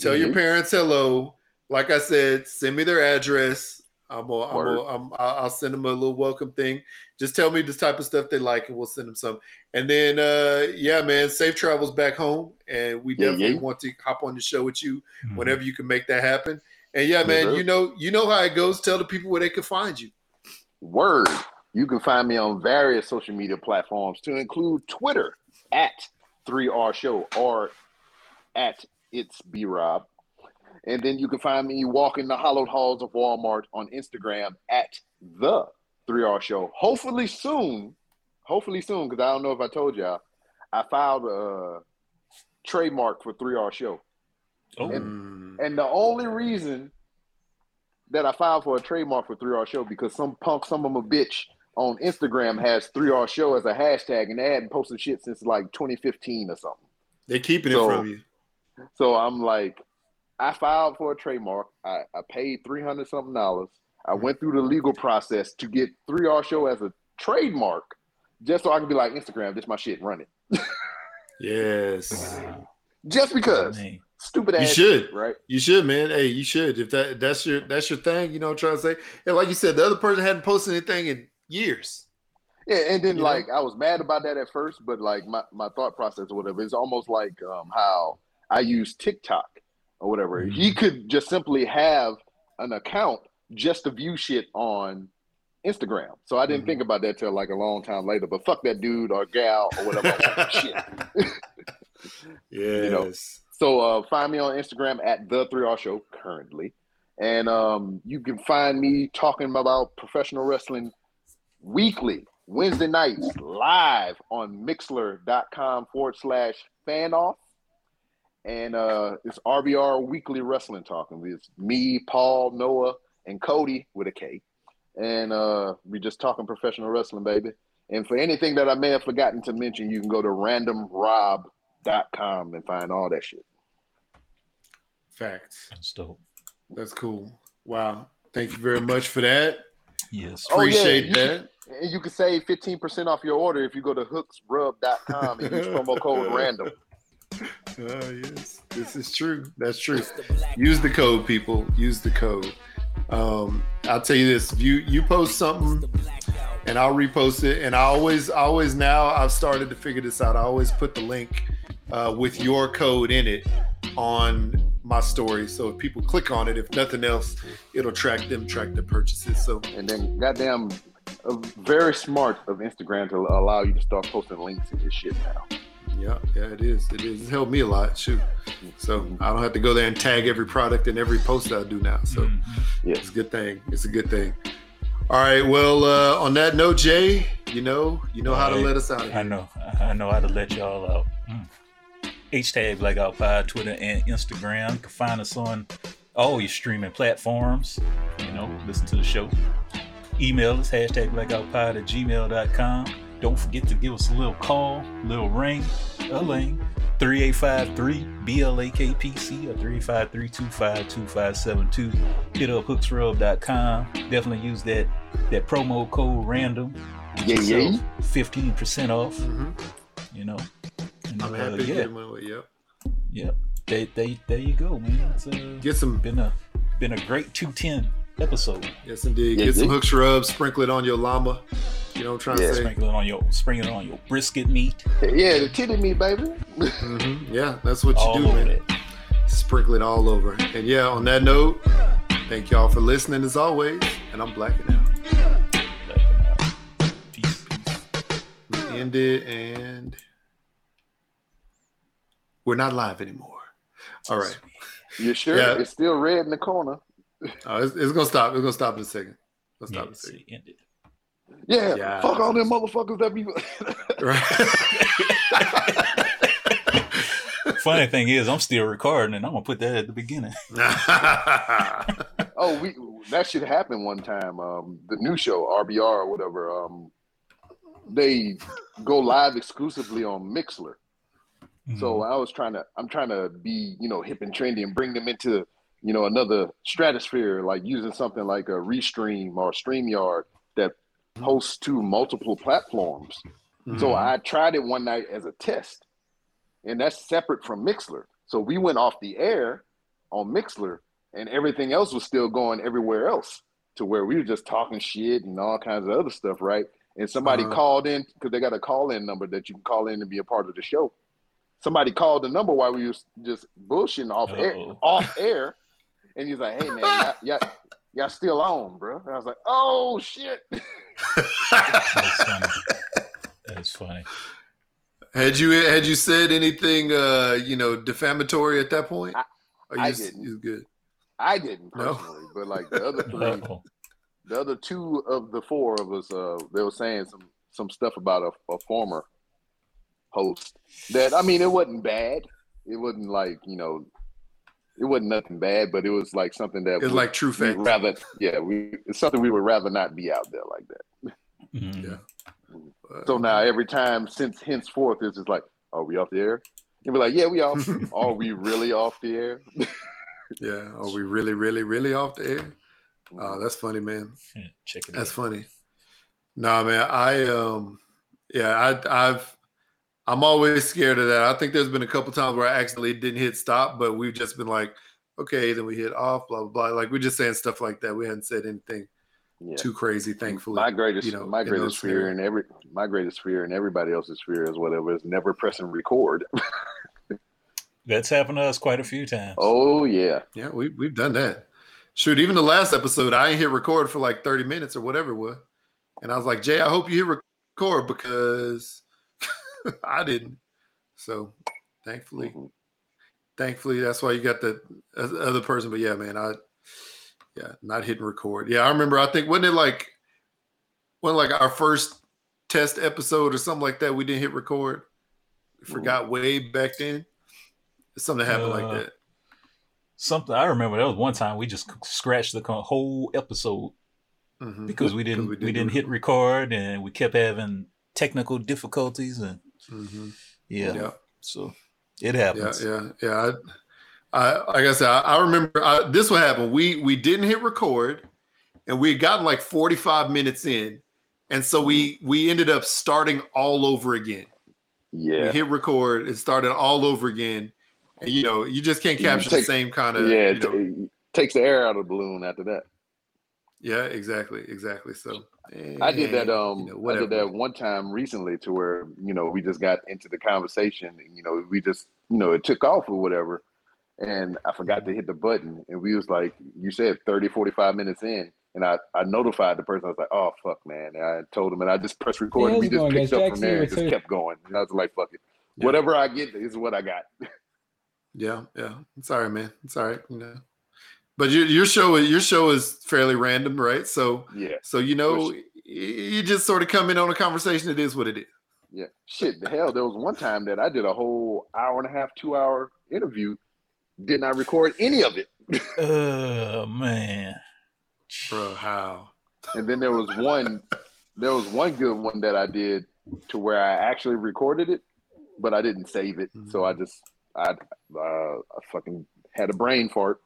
Tell your parents hello. Like I said, send me their address. I'll send them a little welcome thing. Just tell me this type of stuff they like, and we'll send them some. And then, man, safe travels back home. And we definitely want to hop on the show with you whenever you can make that happen. And man, you know how it goes. Tell the people where they can find you. Word. You can find me on various social media platforms, to include Twitter at 3R Show or at It's B Rob. And then you can find me walking the hollowed halls of Walmart on Instagram at the 3R Show. Hopefully soon, because I don't know if I told y'all, I filed a trademark for 3R Show. Oh. And the only reason that I filed for a trademark for 3R Show because some punk, some of them a bitch on Instagram has 3R Show as a hashtag, and they hadn't posted shit since like 2015 or something. They're keeping it from you. So I'm like, I filed for a trademark. I paid $300-something. I went through the legal process to get 3R Show as a trademark just so I can be like, Instagram, this my shit, run it. Yes. Just because. Stupid ass shit, right? You should, man. Hey, you should. If that's your thing, you know what I'm trying to say? And like you said, the other person hadn't posted anything in years. Yeah, and then I was mad about that at first, but like my thought process or whatever, it's almost like how I use TikTok or whatever. Mm-hmm. He could just simply have an account just to view shit on Instagram. So I didn't think about that till like a long time later, but fuck that dude or gal or whatever. Shit. Yes. You know? So find me on Instagram at the 3R Show currently. And you can find me talking about professional wrestling weekly, Wednesday nights, live on Mixlr.com/fanoff. And it's RBR Weekly Wrestling Talk. And it's me, Paul, Noah, and Cody with a K. And we're just talking professional wrestling, baby. And for anything that I may have forgotten to mention, you can go to randomrob.com and find all that shit. Facts. That's dope. That's cool. Wow. Thank you very much for that. Yes. Appreciate that. And you can save 15% off your order if you go to hooksrub.com and use promo code random. Oh, yes. This is true. That's true. Use the code, people. Use the code. I'll tell you this, if you post something and I'll repost it, and I always now I've started to figure this out, I always put the link with your code in it on my story, so if people click on it, if nothing else, it'll track the purchases. So and then goddamn very smart of Instagram to allow you to start posting links and this shit now. Yeah, it is. It's helped me a lot, shoot. So I don't have to go there and tag every product and every post I do now. So It's a good thing. It's a good thing. All right. Well, on that note, Jay, you know how to let us out of here. I know how to let y'all out. Hashtag Blackout Pod, Twitter and Instagram. You can find us on all your streaming platforms. Listen to the show. Email us, #blackoutpod@gmail.com. Don't forget to give us a little call, little ring, a ling, 3853-BLAKPC or 3853-252-572. Hit up hooksrub.com. Definitely use that promo code random. Yeah. 15% off. Mm-hmm. I'm happy to get my way. Yep. There you go, man. It's been a great 210 episode. Yes, indeed. Get some hooks rubs, sprinkle it on your llama. You know what I'm trying to say? Sprinkle it on your brisket meat. Yeah, the titty meat, baby. Mm-hmm. Yeah, that's what you do, man. Sprinkle it all over. And on that note, thank y'all for listening as always. And I'm blacking out. Peace. We ended and we're not live anymore. All right. You sure? Yeah. It's still red in the corner. It's gonna stop. It's gonna stop in a second. Let's stop in a second. Ended. Yeah, fuck all them motherfuckers that be. Funny thing is, I'm still recording, and I'm gonna put that at the beginning. That shit happened one time. The new show, RBR or whatever. They go live exclusively on Mixlr. Mm-hmm. So I'm trying to be hip and trendy and bring them into another stratosphere, like using something like a Restream or StreamYard that hosts to multiple platforms. Mm-hmm. So I tried it one night as a test, and that's separate from Mixlr. So we went off the air on Mixlr, and everything else was still going everywhere else, to where we were just talking shit and all kinds of other stuff, right? And somebody called in, because they got a call-in number that you can call in and be a part of the show. Somebody called the number while we was just bullshitting off air. And he's like, "Hey man, y'all still on, bro?" And I was like, "Oh shit!" That's funny. That's funny. Had you said anything, defamatory at that point? I didn't. You good? I didn't personally, no? But like the other three, the other two of the four of us, they were saying some stuff about a former post that, I mean, it wasn't bad. It wasn't like, you know, it wasn't nothing bad, but it was like something that it's like true fact. It's something we would rather not be out there like that. Mm-hmm. Yeah. So now every time since henceforth, it's just like, are we off the air? And we're like, yeah, we off. Are we really off the air? Yeah. Are we really, really, really off the air? Oh, that's funny, man. Check it out. That's funny. Nah, man. I'm always scared of that. I think there's been a couple times where I accidentally didn't hit stop, but we've just been like, okay, then we hit off, blah, blah, blah. Like, we're just saying stuff like that. We hadn't said anything too crazy, thankfully. My greatest fear and everybody else's fear is whatever is never pressing record. That's happened to us quite a few times. Oh, yeah. Yeah, we've done that. Shoot, even the last episode, I ain't hit record for like 30 minutes or whatever it was. And I was like, Jay, I hope you hit record because... I didn't. So thankfully, that's why you got the other person. But yeah, man, not hitting record. Yeah, I remember, I think, wasn't it like our first test episode or something like that? We didn't hit record. Forgot way back then. Something happened like that. Something I remember. There was one time we just scratched the whole episode because we didn't hit record, and we kept having technical difficulties and. Mm-hmm. Yeah. So it happens. Yeah. I remember this would happen. We didn't hit record, and we had gotten like 45 minutes in, and so we ended up starting all over again. Yeah, we hit record and started all over again, and you know you just can't capture the same kind of. Yeah, it takes the air out of the balloon after that. Yeah, exactly. So I did that. I did that one time recently, to where we just got into the conversation. And, we just it took off or whatever, and I forgot to hit the button. And we was like, you said 30, 45 minutes in, and I notified the person. I was like, oh fuck, man. And I told him, and I just pressed record. And we just picked up from there and just kept going. And I was like, fuck it, whatever I get is what I got. Yeah. It's all right, man. It's all right. But your show is fairly random, right? So you just sort of come in on a conversation. It is what it is. Yeah, shit. The hell, there was one time that I did a whole hour and a half, 2-hour interview, did not record any of it. Oh man, bro, how? And then there was one good one that I did to where I actually recorded it, but I didn't save it. Mm-hmm. So I fucking had a brain fart.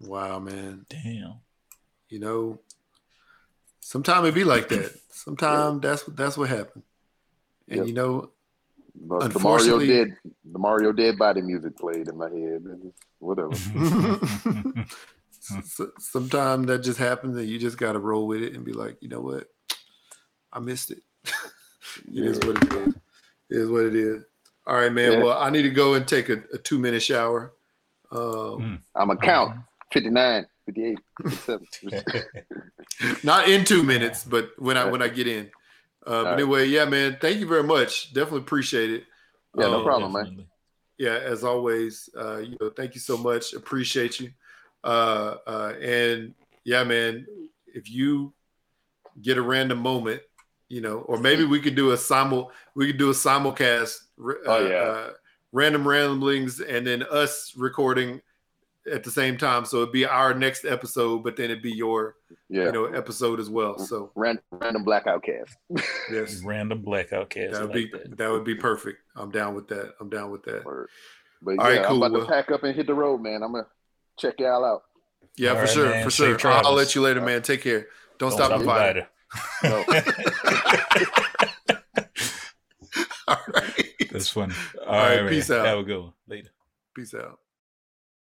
Wow, man. Damn. Sometimes it be like that. Sometimes that's what happened. And but unfortunately, the Mario Dead body music played in my head. Whatever. Sometimes that just happens, and you just gotta roll with it and be like, you know what? I missed it. It is what it is. It is what it is. All right, man. Yeah. Well, I need to go and take a 2-minute shower. I'm a count. 59, 58, 57. Not in 2 minutes, but when I get in. But anyway, yeah, man, thank you very much. Definitely appreciate it. Yeah, no problem, definitely. Man. Yeah, as always, thank you so much. Appreciate you. And yeah, man, if you get a random moment, or maybe we could do a simulcast. Random Ramblings, and then us recording at the same time, so it'd be our next episode, but then it'd be your episode as well. So random blackout cast. Yes, random blackout cast. That would be perfect. I'm down with that. Word. But all right, cool. I'm about to pack up and hit the road, man. I'm gonna check y'all out. Yeah, all for right, sure, man. For sure. I'll let you later, man. Take care. Don't stop the fighter. All right. That's funny. All right, peace out. Have a good one. Later. Peace out.